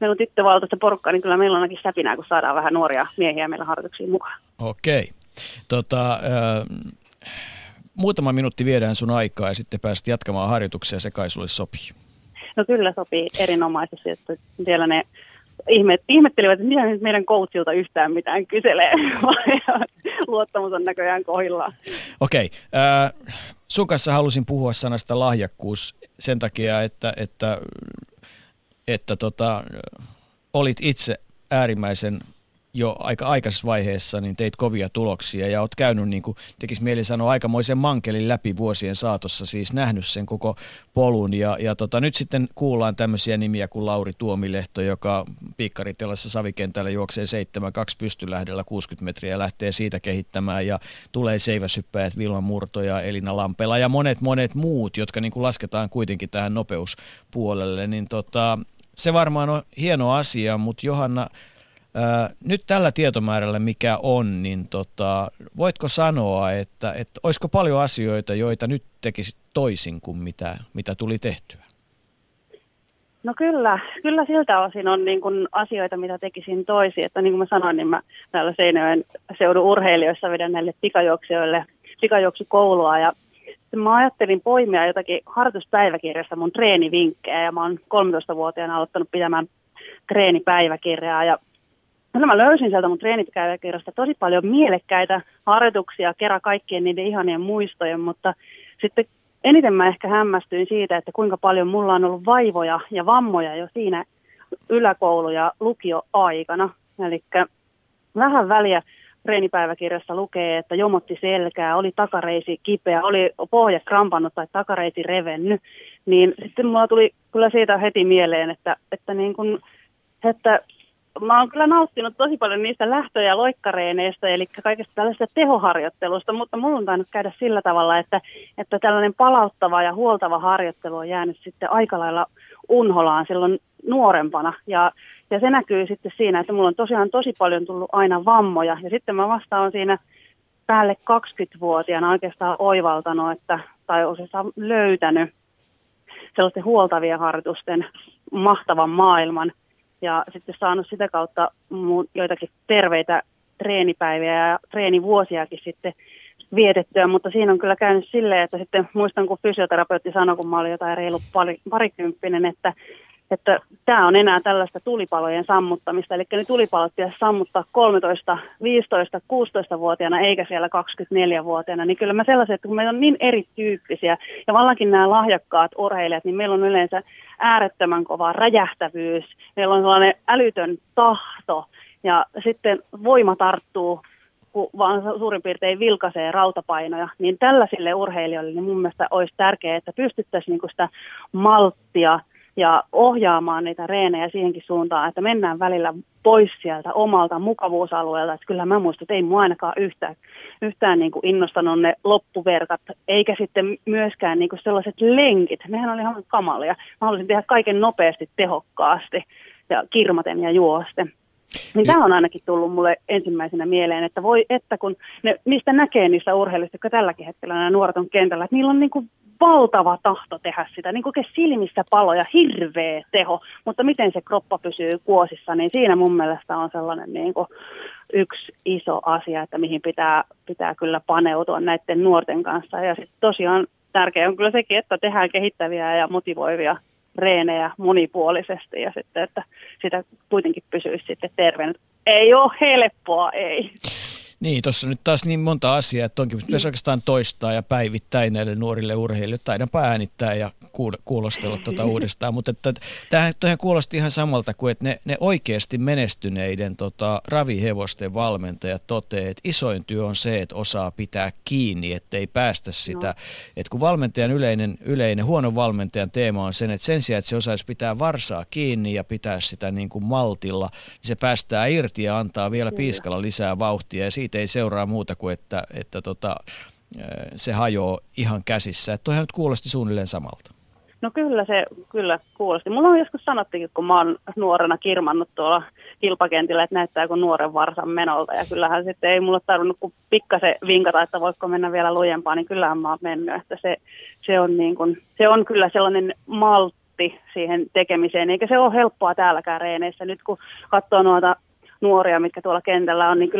meillä on tyttövaltaista porukkaa, niin kyllä meillä on ainakin säpinää, kun saadaan vähän nuoria miehiä meillä harjoituksiin mukaan. Okei. Muutama minuutti viedään sun aikaa ja sitten pääset jatkamaan harjoituksia, se kai sulle sopii. No kyllä sopii erinomaisesti, että siellä ne ihmettelivät, että mitä nyt meidän coachilta yhtään mitään kyselee. Luottamus on näköjään kohdillaan. Okei. Sun kanssa halusin puhua sanasta lahjakkuus sen takia, että olit itse äärimmäisen jo aika aikaisessa vaiheessa, niin teit kovia tuloksia ja oot käynyt, niin kuin tekisi mieli sanoa, aikamoisen mankelin läpi vuosien saatossa, siis nähnyt sen koko polun. Ja nyt sitten kuullaan tämmöisiä nimiä kuin Lauri Tuomilehto, joka Piikkaritelassa savikentällä juoksee 7.2 pystylähdellä 60 metriä ja lähtee siitä kehittämään. Ja tulee seiväshyppäjät Vilma Murto ja Elina Lampela ja monet muut, jotka niin kuin lasketaan kuitenkin tähän nopeuspuolelle. Niin se varmaan on hieno asia, mutta Johanna, nyt tällä tietomäärällä, mikä on, niin voitko sanoa, että olisiko paljon asioita, joita nyt tekisit toisin kuin mitä tuli tehtyä? No kyllä siltä osin on niin kuin asioita, mitä tekisin toisin. Että niin kuin mä sanoin, niin mä täällä Seinäjoen seudun urheilijoissa vedän näille pikajuoksukoulua ja mä ajattelin poimia jotakin harjoituspäiväkirjasta mun treenivinkkejä ja mä oon 13-vuotiaana aloittanut pitämään treenipäiväkirjaa ja no mä löysin sieltä mun treenipäiväkirjasta tosi paljon mielekkäitä harjoituksia, kerran kaikkien niiden ihanien muistojen, mutta sitten eniten mä ehkä hämmästyin siitä, että kuinka paljon mulla on ollut vaivoja ja vammoja jo siinä yläkoulu- ja lukioaikana. Eli vähän väliä treenipäiväkirjassa lukee, että jomotti selkää, oli takareisi kipeä, oli pohja krampannut tai takareisi revennyt, niin sitten mulla tuli kyllä siitä heti mieleen, että mä oon kyllä nauttinut tosi paljon niistä lähtö- ja loikkareeneistä, eli kaikesta tällaista tehoharjoittelusta, mutta mulla on tainnut käydä sillä tavalla, että tällainen palauttava ja huoltava harjoittelu on jäänyt sitten aika lailla unholaan silloin nuorempana. Ja se näkyy sitten siinä, että mulla on tosiaan tosi paljon tullut aina vammoja. Ja sitten mä vasta oon siinä päälle 20-vuotiaana oikeastaan oivaltanut, tai osastaan löytänyt sellaisten huoltavien harjoitusten mahtavan maailman. Ja sitten saanut sitä kautta joitakin terveitä treenipäiviä ja treenivuosiakin sitten vietettyä. Mutta siinä on kyllä käynyt silleen, että sitten muistan, kun fysioterapeutti sanoi, kun mä olin jotain reilu parikymppinen, että tämä on enää tällaista tulipalojen sammuttamista. Eli ne tulipalot pitäisi sammuttaa 13, 15, 16-vuotiaana eikä siellä 24-vuotiaana. Niin kyllä mä sellaiset, että kun meillä on niin erityyppisiä ja vallankin nämä lahjakkaat urheilijat, niin meillä on yleensä äärettömän kova räjähtävyys. Meillä on sellainen älytön tahto ja sitten voima tarttuu, kun vaan suurin piirtein vilkaisee rautapainoja, niin tällaisille urheilijoille niin mun mielestä olisi tärkeää, että pystyttäisiin sitä malttia ja ohjaamaan niitä reenejä siihenkin suuntaan, että mennään välillä pois sieltä omalta mukavuusalueelta. Että kyllä mä muistan, että ei mua ainakaan yhtään innostanut ne loppuverkat, eikä sitten myöskään sellaiset lenkit. Nehän oli ihan kamalia. Mä halusin tehdä kaiken nopeasti, tehokkaasti ja kirmaten ja juosten. Niin tämä on ainakin tullut mulle ensimmäisenä mieleen, että voi, että kun niistä näkee niissä urheilijoissa, jotka tälläkin hetkellä nämä nuoret on kentällä, että niillä on valtava tahto tehdä sitä, niin kuin silmissä paloja, hirveä teho, mutta miten se kroppa pysyy kuosissa, niin siinä mun mielestä on sellainen yksi iso asia, että mihin pitää kyllä paneutua näiden nuorten kanssa. Ja sitten tosiaan tärkeää on kyllä sekin, että tehdään kehittäviä ja motivoivia reenejä monipuolisesti ja sitten, että sitä kuitenkin pysyisi sitten terveenä Ei ole helppoa, ei. Niin, tuossa nyt taas niin monta asiaa, että onkin pitäisi oikeastaan toistaa ja päivittää näille nuorille urheilijoille. Taidanpa äänittää ja kuulostella tuota uudestaan, mutta tämähän kuulosti ihan samalta kuin, että ne oikeasti menestyneiden ravihevosten valmentajat toteavat, että isoin työ on se, että osaa pitää kiinni, ettei päästä sitä. No. Että kun valmentajan yleinen huonon valmentajan teema on sen, että sen sijaan, että se osaisi pitää varsaa kiinni ja pitää sitä niin kuin maltilla, niin se päästää irti ja antaa vielä piiskalla lisää vauhtia ja siitä ei seuraa muuta kuin, että se hajoaa ihan käsissä. Että toihan nyt kuulosti suunnilleen samalta. No kyllä se kyllä kuulosti. Mulla on joskus sanottikin, kun mä oon nuorena kirmannut tuolla kilpakentillä, että näyttää kuin nuoren varsan menolta. Ja kyllähän sitten ei mulla tarvinnut kuin pikkasen vinkata, että voiko mennä vielä lujempaa, niin kyllähän mä oon mennyt. Että se on kyllä sellainen maltti siihen tekemiseen, eikä se ole helppoa täälläkään reeneissä. Nyt kun katsoo noita nuoria, mitkä tuolla kentällä on, niin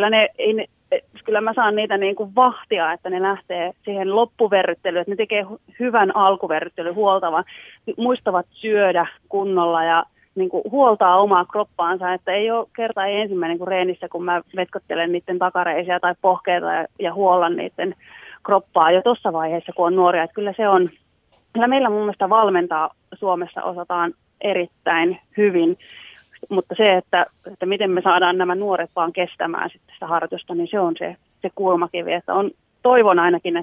kyllä mä saan niitä niin kuin vahtia, että ne lähtee siihen loppuverryttelyyn, että ne tekee hyvän alkuverryttelyn, huoltavan, muistavat syödä kunnolla ja niin kuin huoltaa omaa kroppaansa, että ei ole kerta ei ensimmäinen kuin reenissä, kun mä vetkottelen niiden takareisiä tai pohkeita ja huollan niiden kroppaa jo tuossa vaiheessa, kun on nuoria. Että kyllä meillä mun mielestä valmentaa Suomessa osataan erittäin hyvin. Mutta se, että miten me saadaan nämä nuoret vaan kestämään sitten sitä harjoitusta, niin se on se kulmakivi. Että toivon ainakin,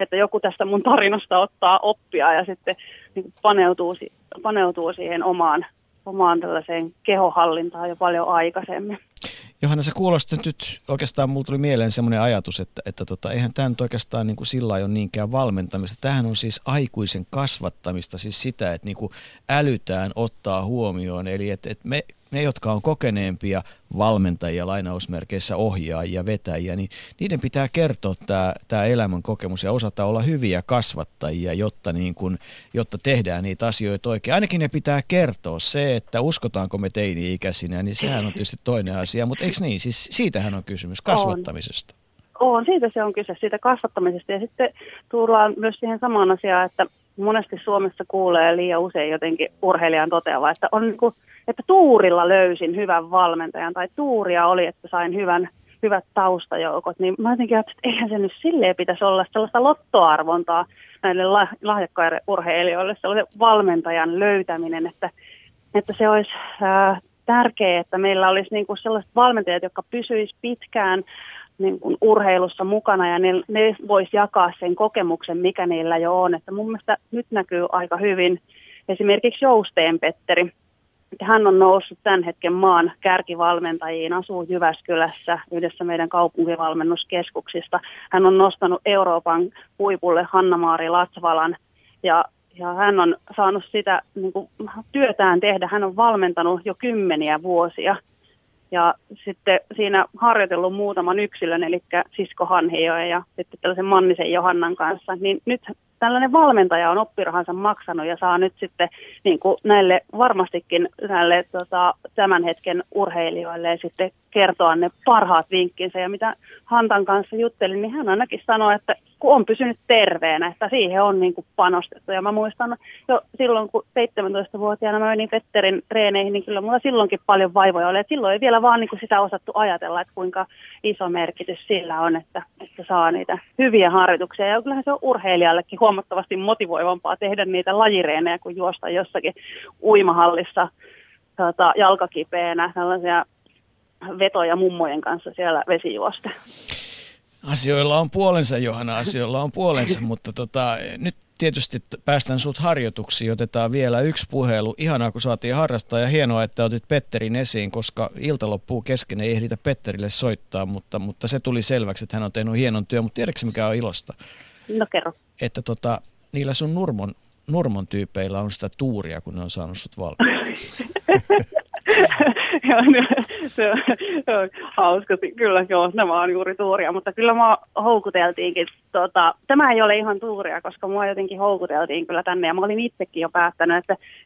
että joku tästä mun tarinasta ottaa oppia ja sitten niin paneutuu siihen omaan tällaiseen kehohallintaan jo paljon aikaisemmin. Johanna, se kuulostaa nyt, oikeastaan mulla tuli mieleen semmoinen ajatus, että eihän tämä nyt oikeastaan niin kuin sillä ei ole niinkään valmentamista. Tämähän on siis aikuisen kasvattamista, siis sitä, että niin kuin älytään ottaa huomioon. Eli että ne, jotka on kokeneempia valmentajia, lainausmerkeissä ohjaajia, vetäjiä, niin niiden pitää kertoa tämä elämän kokemus ja osata olla hyviä kasvattajia, jotta tehdään niitä asioita oikein. Ainakin ne pitää kertoa se, että uskotaanko me teini-ikäisinä, niin sehän on tietysti toinen asia, mutta eikö niin? Siis siitähän on kysymys, kasvattamisesta. On, siitä se on kyse, siitä kasvattamisesta. Ja sitten tullaan myös siihen samaan asiaan, että monesti Suomessa kuulee liian usein jotenkin urheilijan toteava, että on niin kuin että tuurilla löysin hyvän valmentajan, tai tuuria oli, että sain hyvät taustajoukot, niin mä jotenkin ajattelin, että eihän se nyt silleen pitäisi olla sellaista lottoarvontaa näille lahjakkaille urheilijoille, sellaisen valmentajan löytäminen, että se olisi tärkeää, että meillä olisi niin kuin sellaiset valmentajat, jotka pysyisivät pitkään niin kuin urheilussa mukana, ja ne voisi jakaa sen kokemuksen, mikä niillä jo on. Että mun mielestä nyt näkyy aika hyvin esimerkiksi Jousteen Petteri. Hän on noussut tämän hetken maan kärkivalmentajiin, asuu Jyväskylässä yhdessä meidän kaupunkivalmennuskeskuksista. Hän on nostanut Euroopan huipulle Hanna-Maari Latsvalan ja hän on saanut sitä niin kuin, työtään tehdä. Hän on valmentanut jo kymmeniä vuosia ja sitten siinä harjoitellut muutaman yksilön, eli Sisko Hanhijoen ja sitten tällaisen Mannisen Johannan kanssa, niin nyt tällainen valmentaja on oppirahansa maksanut ja saa nyt sitten niin kuin näille varmastikin näille tämän hetken urheilijoille sitten kertoa ne parhaat vinkkinsä. Ja mitä Hantan kanssa juttelin, niin hän ainakin sanoi, että kun on pysynyt terveenä, että siihen on niin kuin panostettu. Ja mä muistan jo silloin, kun 17-vuotiaana mä menin Petterin treeneihin, niin kyllä mulla silloinkin paljon vaivoja oli. Et silloin ei vielä vaan niin kuin sitä osattu ajatella, että kuinka iso merkitys sillä on, että saa niitä hyviä harjoituksia. Ja kyllähän se on urheilijallekin huomattavasti motivoivampaa tehdä niitä lajireenejä, kuin juosta jossakin uimahallissa jalkakipeänä tällaisia vetoja mummojen kanssa siellä vesijuosta. Asioilla on puolensa, Johanna, asioilla on puolensa, mutta nyt tietysti päästään sut harjoituksiin, otetaan vielä yksi puhelu. Ihanaa, kun saatiin harrastaa ja hienoa, että otit Petterin esiin, koska ilta loppuu kesken, ei ehditä Petterille soittaa, mutta se tuli selväksi, että hän on tehnyt hienon työn, mutta tiedätkö mikä on ilosta? No kerro. Että niillä sun Nurmon tyypeillä on sitä tuuria, kun ne on saanut sut valmiiksi. Se on hauska. Kyllä joo, nämä on juuri tuuria, mutta kyllä mä houkuteltiinkin. Tämä ei ole ihan tuuria, koska mua jotenkin houkuteltiin kyllä tänne ja mä olin itsekin jo päättänyt,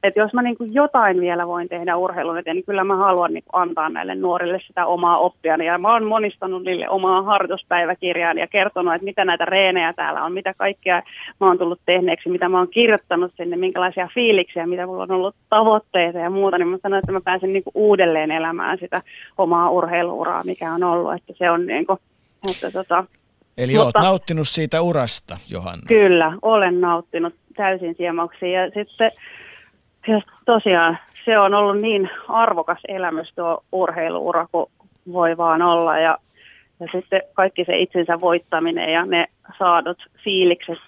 että jos mä niin kuin jotain vielä voin tehdä urheilun eteen, niin kyllä mä haluan niin kuin antaa näille nuorille sitä omaa oppiani. Ja mä oon monistanut niille omaa harjoituspäiväkirjaani ja kertonut, että mitä näitä reenejä täällä on, mitä kaikkea mä oon tullut tehneeksi, mitä mä oon kirjoittanut sinne, minkälaisia fiiliksiä, mitä mulla on ollut tavoitteita ja muuta, niin mä sanoin, että mä pääsen niin kuin uudelleen uudelleen elämään sitä omaa urheiluuraa, mikä on ollut, että se on niin kuin, että Eli olet nauttinut siitä urasta, Johanna? Kyllä, olen nauttinut täysin siemauksia ja sitten tosiaan se on ollut niin arvokas elämys tuo urheiluura kuin voi vaan olla ja sitten kaikki se itsensä voittaminen ja ne saadut fiilikset,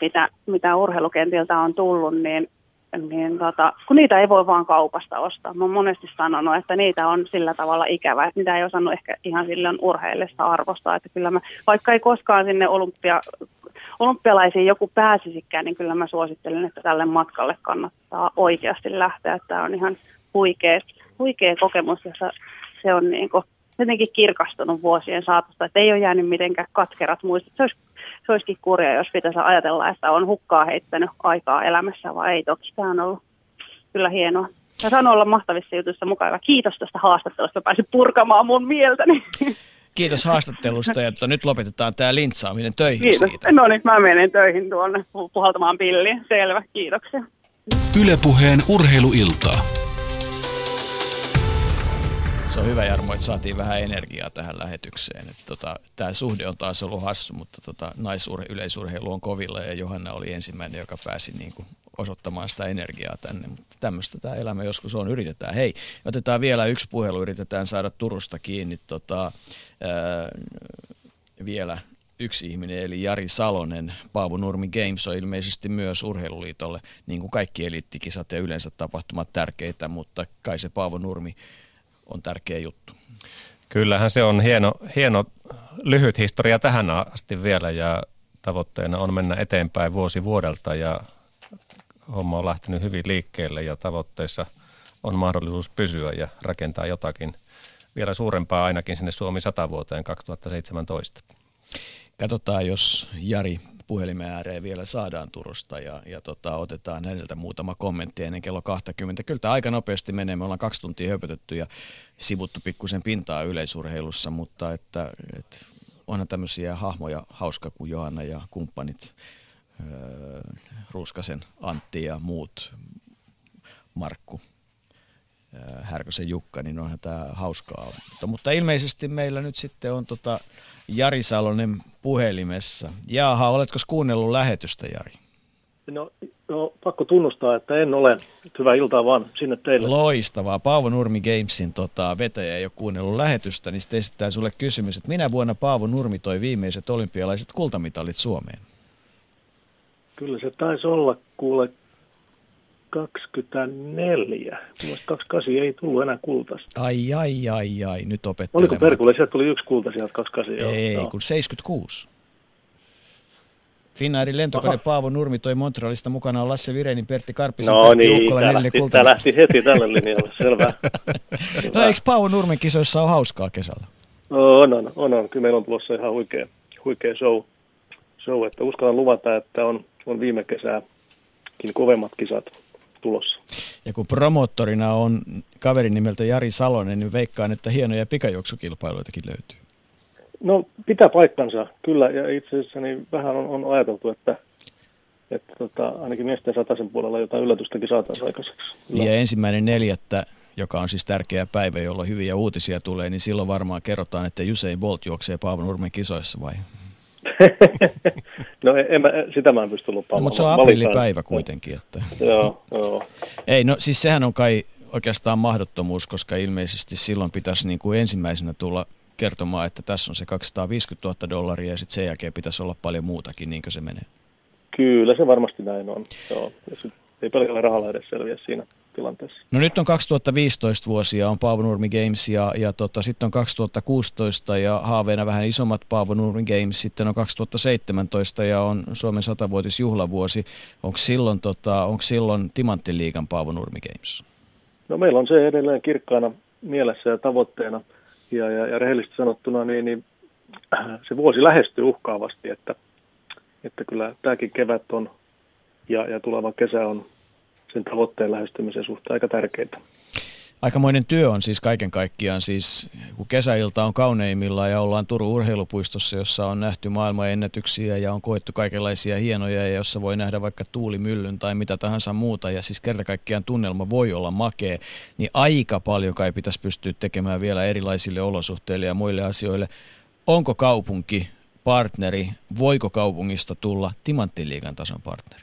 mitä urheilukentiltä on tullut, niin, kun niitä ei voi vaan kaupasta ostaa. Mä oon monesti sanonut, että niitä on sillä tavalla ikävä, että niitä ei osannut ehkä ihan silloin urheilista arvostaa. Että kyllä mä, vaikka ei koskaan sinne olympialaisiin joku pääsisikään, niin kyllä mä suosittelen, että tälle matkalle kannattaa oikeasti lähteä. Tämä on ihan huikea kokemus, jossa se on niin kuin jotenkin kirkastunut vuosien saatosta, että ei ole jäänyt mitenkään katkerat muistot. Se olisikin kurja, jos pitäisi ajatella, että on hukkaa heittänyt aikaa elämässä, vai ei toki. Tämä on ollut kyllä hienoa. Ja saanut olla mahtavissa jutuissa mukana. Kiitos tästä haastattelusta. Pääsin purkamaan mun mieltäni. Kiitos haastattelusta, ja nyt lopetetaan tämä lintsaaminen töihin. Kiitos. Siitä. No niin, mä menen töihin tuonne puhaltamaan pilliin. Selvä, kiitoksia. Yle Puheen urheiluilta. Se on hyvä, Jarmo, että saatiin vähän energiaa tähän lähetykseen. Tämä suhde on taas ollut hassu, mutta yleisurheilu on kovilla ja Johanna oli ensimmäinen, joka pääsi niin kuin osoittamaan sitä energiaa tänne. Mutta tämmöistä tämä elämä joskus on, yritetään. Hei, otetaan vielä yksi puhelu, yritetään saada Turusta kiinni vielä yksi ihminen, eli Jari Salonen. Paavo Nurmi Games on ilmeisesti myös Urheiluliitolle, niin kuin kaikki eliittikisat ja yleensä tapahtumat tärkeitä, mutta kai se Paavo Nurmi on tärkeä juttu. Kyllähän se on hieno lyhyt historia tähän asti vielä ja tavoitteena on mennä eteenpäin vuosi vuodelta ja homma on lähtenyt hyvin liikkeelle ja tavoitteissa on mahdollisuus pysyä ja rakentaa jotakin vielä suurempaa ainakin sinne Suomi 100 vuoteen 2017. Katsotaan, jos Jari puhelimen ääreen vielä saadaan Turusta ja otetaan häneltä muutama kommentti ennen kello 20. Kyllä tämä aika nopeasti menee. Me ollaan 2 tuntia höpötetty ja sivuttu pikkusen pintaa yleisurheilussa, mutta että onhan tämmöisiä hahmoja hauska kuin Johanna ja kumppanit, Ruuskasen Antti ja muut, Markku, Härkösen Jukka, niin onhan tämä hauskaa. Mutta ilmeisesti meillä nyt sitten on Jari Salonen puhelimessa. Jaaha, oletko kuunnellut lähetystä, Jari? No, pakko tunnustaa, että en ole. Hyvää iltaa vaan sinne teille. Loistavaa. Paavo Nurmi Gamesin vetäjä ei ole kuunnellut lähetystä, niin sitten esittää sulle kysymys, että minä vuonna Paavo Nurmi toi viimeiset olympialaiset kultamitalit Suomeen? Kyllä se taisi olla, kuule, 24. Vuosi 28 ei tullut enää kultasta. Ai, nyt opettelemme. Oliko perkulle? Sieltä tuli yksi kulta sieltä 28. Ei, joo. Kun 76. Finnairin lentokone Paavo Nurmi toi Montrealista mukanaan Lasse Virenin, Pertti Karppisen, no Pertti Ukkola, niin, tämä lähti heti tälle linjalle, selvä. No eikö Paavo Nurmin kisoissa ole hauskaa kesällä? On. Kyllä meillä on tulossa ihan huikea show, että uskallan luvata, että on viime kesääkin kovemmat kisat tulossa. Ja kun promoottorina on kaverin nimeltä Jari Salonen, niin veikkaan, että hienoja pikajuoksukilpailuitakin löytyy. No, pitää paikkansa, kyllä. Ja itse asiassa niin vähän on ajateltu, että ainakin miesten 100 puolella jotain yllätystäkin saataisiin aikaiseksi. Kyllä. Ja 1.4., joka on siis tärkeä päivä, jolloin hyviä uutisia tulee, niin silloin varmaan kerrotaan, että Usain Bolt juoksee Paavo Nurmen kisoissa, vai? No sitä mä en pysty lupaamaan. No, mutta se on aprillipäivä kuitenkin. Että. Joo. Ei, no siis sehän on kai oikeastaan mahdottomuus, koska ilmeisesti silloin pitäisi niin kuin ensimmäisenä tulla kertomaan, että tässä on se $250,000 ja sitten sen jälkeen pitäisi olla paljon muutakin, niinkö se menee? Kyllä se varmasti näin on. Joo. Ei pelkällä rahalla edes selviä siinä tilanteessa. No nyt on 2015 vuosia, on Paavo Nurmi Games ja sitten on 2016 ja haaveena vähän isommat Paavo Nurmi Games. Sitten on 2017 ja on Suomen 100-vuotisjuhlavuosi. Onko silloin Timanttiliigan Paavo Nurmi Games? No meillä on se edelleen kirkkaana mielessä ja tavoitteena. Ja rehellisesti sanottuna niin se vuosi lähestyy uhkaavasti, että kyllä tämäkin kevät on ja tuleva kesä on sen tavoitteen lähestymisen suhteen aika tärkeitä. Aikamoinen työ on siis kaiken kaikkiaan, siis kun kesäilta on kauneimmillaan ja ollaan Turun urheilupuistossa, jossa on nähty maailmanennätyksiä ja on koettu kaikenlaisia hienoja ja jossa voi nähdä vaikka tuulimyllyn tai mitä tahansa muuta ja siis kerta kaikkiaan tunnelma voi olla makea, niin aika paljon kai pitäisi pystyä tekemään vielä erilaisille olosuhteille ja muille asioille. Onko kaupunki partneri, voiko kaupungista tulla Timanttiliigan tason partneri?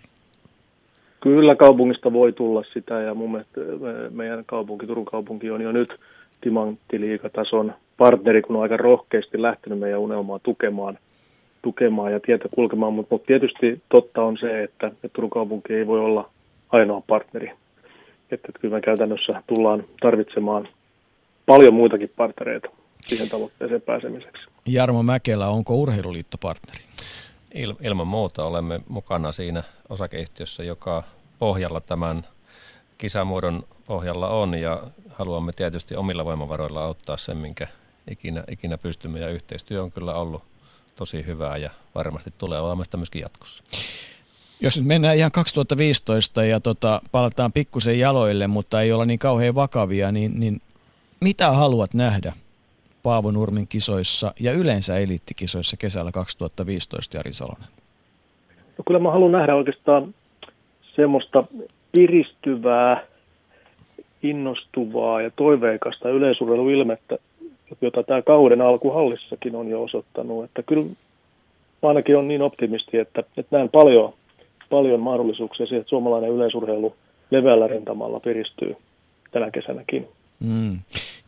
Kyllä kaupungista voi tulla sitä ja mun mielestä meidän kaupunki, Turun kaupunki on jo nyt Timanttiliiga-tason partneri, kun on aika rohkeasti lähtenyt meidän unelmaa tukemaan ja tietä kulkemaan, mutta tietysti totta on se, että Turun kaupunki ei voi olla ainoa partneri. Että kyllä me käytännössä tullaan tarvitsemaan paljon muitakin partnereita siihen tavoitteeseen pääsemiseksi. Jarmo Mäkelä, onko Urheiluliitto partneri? Ilman muuta olemme mukana siinä osakeyhtiössä, joka pohjalla tämän kisamuodon pohjalla on ja haluamme tietysti omilla voimavaroilla auttaa sen, minkä ikinä pystymme ja yhteistyö on kyllä ollut tosi hyvää ja varmasti tulee olemaan sitä myöskin jatkossa. Jos nyt mennään ihan 2015 ja palataan pikkusen jaloille, mutta ei olla niin kauhean vakavia, niin mitä haluat nähdä Paavo Nurmin kisoissa ja yleensä eliittikisoissa kesällä 2015, Jari Salonen? No kyllä mä haluan nähdä oikeastaan semmoista piristyvää, innostuvaa ja toiveikasta yleisurheiluilmettä, jota tämä kauden alkuhallissakin on jo osoittanut. Että kyllä ainakin on niin optimisti, että näen paljon mahdollisuuksia siihen, että suomalainen yleisurheilu leveällä rintamalla piristyy tänä kesänäkin.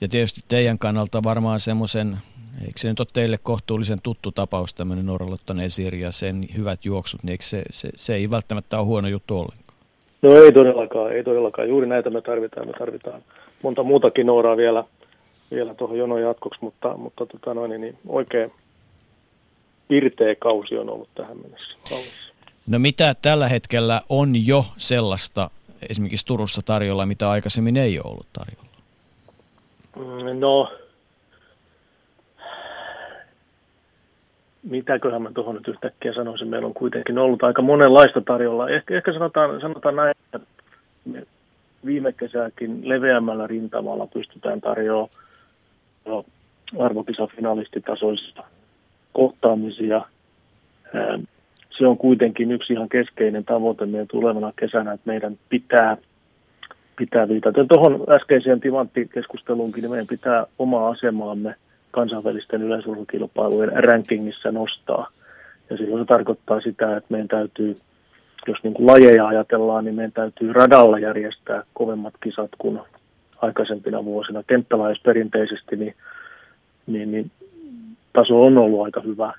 Ja tietysti teidän kannalta varmaan semmoisen, eikö se nyt ole teille kohtuullisen tuttu tapaus, tämmöinen Norrlotton esiri ja sen hyvät juoksut, niin se ei välttämättä ole huono juttu ollenkaan? No ei todellakaan. Juuri näitä me tarvitaan. Monta muutakin Nooraa vielä tuohon jonon jatkoksi, mutta niin oikein pirteä kausi on ollut tähän mennessä. No mitä tällä hetkellä on jo sellaista esimerkiksi Turussa tarjolla, mitä aikaisemmin ei ole ollut tarjolla? No, mitäköhän mä tuohon nyt yhtäkkiä sanoisin, meillä on kuitenkin ollut aika monenlaista tarjolla. Ehkä sanotaan näin, että viime kesääkin leveämmällä rintamalla pystytään tarjoamaan arvokisafinalistitasoista kohtaamisia. Se on kuitenkin yksi ihan keskeinen tavoite meidän tulevana kesänä, että meidän pitää viitata. Tuohon äskeiseen timanttikeskusteluunkin niin meidän pitää omaa asemaamme kansainvälisten yleisurheilukilpailujen rankingissä nostaa. Ja silloin se tarkoittaa sitä, että meidän täytyy, jos niin kuin lajeja ajatellaan, niin meidän täytyy radalla järjestää kovemmat kisat kuin aikaisempina vuosina. Kenttälajissa perinteisesti niin taso on ollut aika hyvä,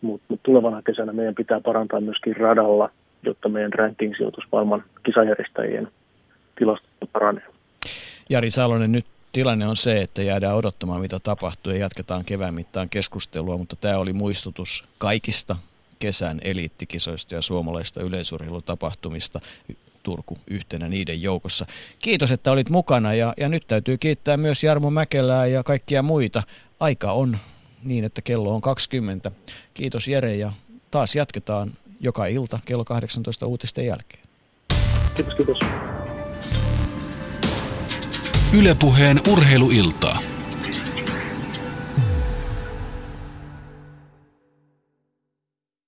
mutta tulevana kesänä meidän pitää parantaa myöskin radalla, jotta meidän ranking-sijoitus maailman kisajärjestäjien tilasto paranee. Jari Salonen, nyt tilanne on se, että jäädään odottamaan mitä tapahtuu ja jatketaan kevään mittaan keskustelua, mutta tämä oli muistutus kaikista kesän eliittikisoista ja suomalaisista yleisurheilutapahtumista. Turku yhtenä niiden joukossa. Kiitos, että olit mukana ja nyt täytyy kiittää myös Jarmo Mäkelää ja kaikkia muita. Aika on niin, että kello on 20. Kiitos Jere ja taas jatketaan joka ilta kello 18 uutisten jälkeen. Kiitos. Yle Puheen urheiluilta.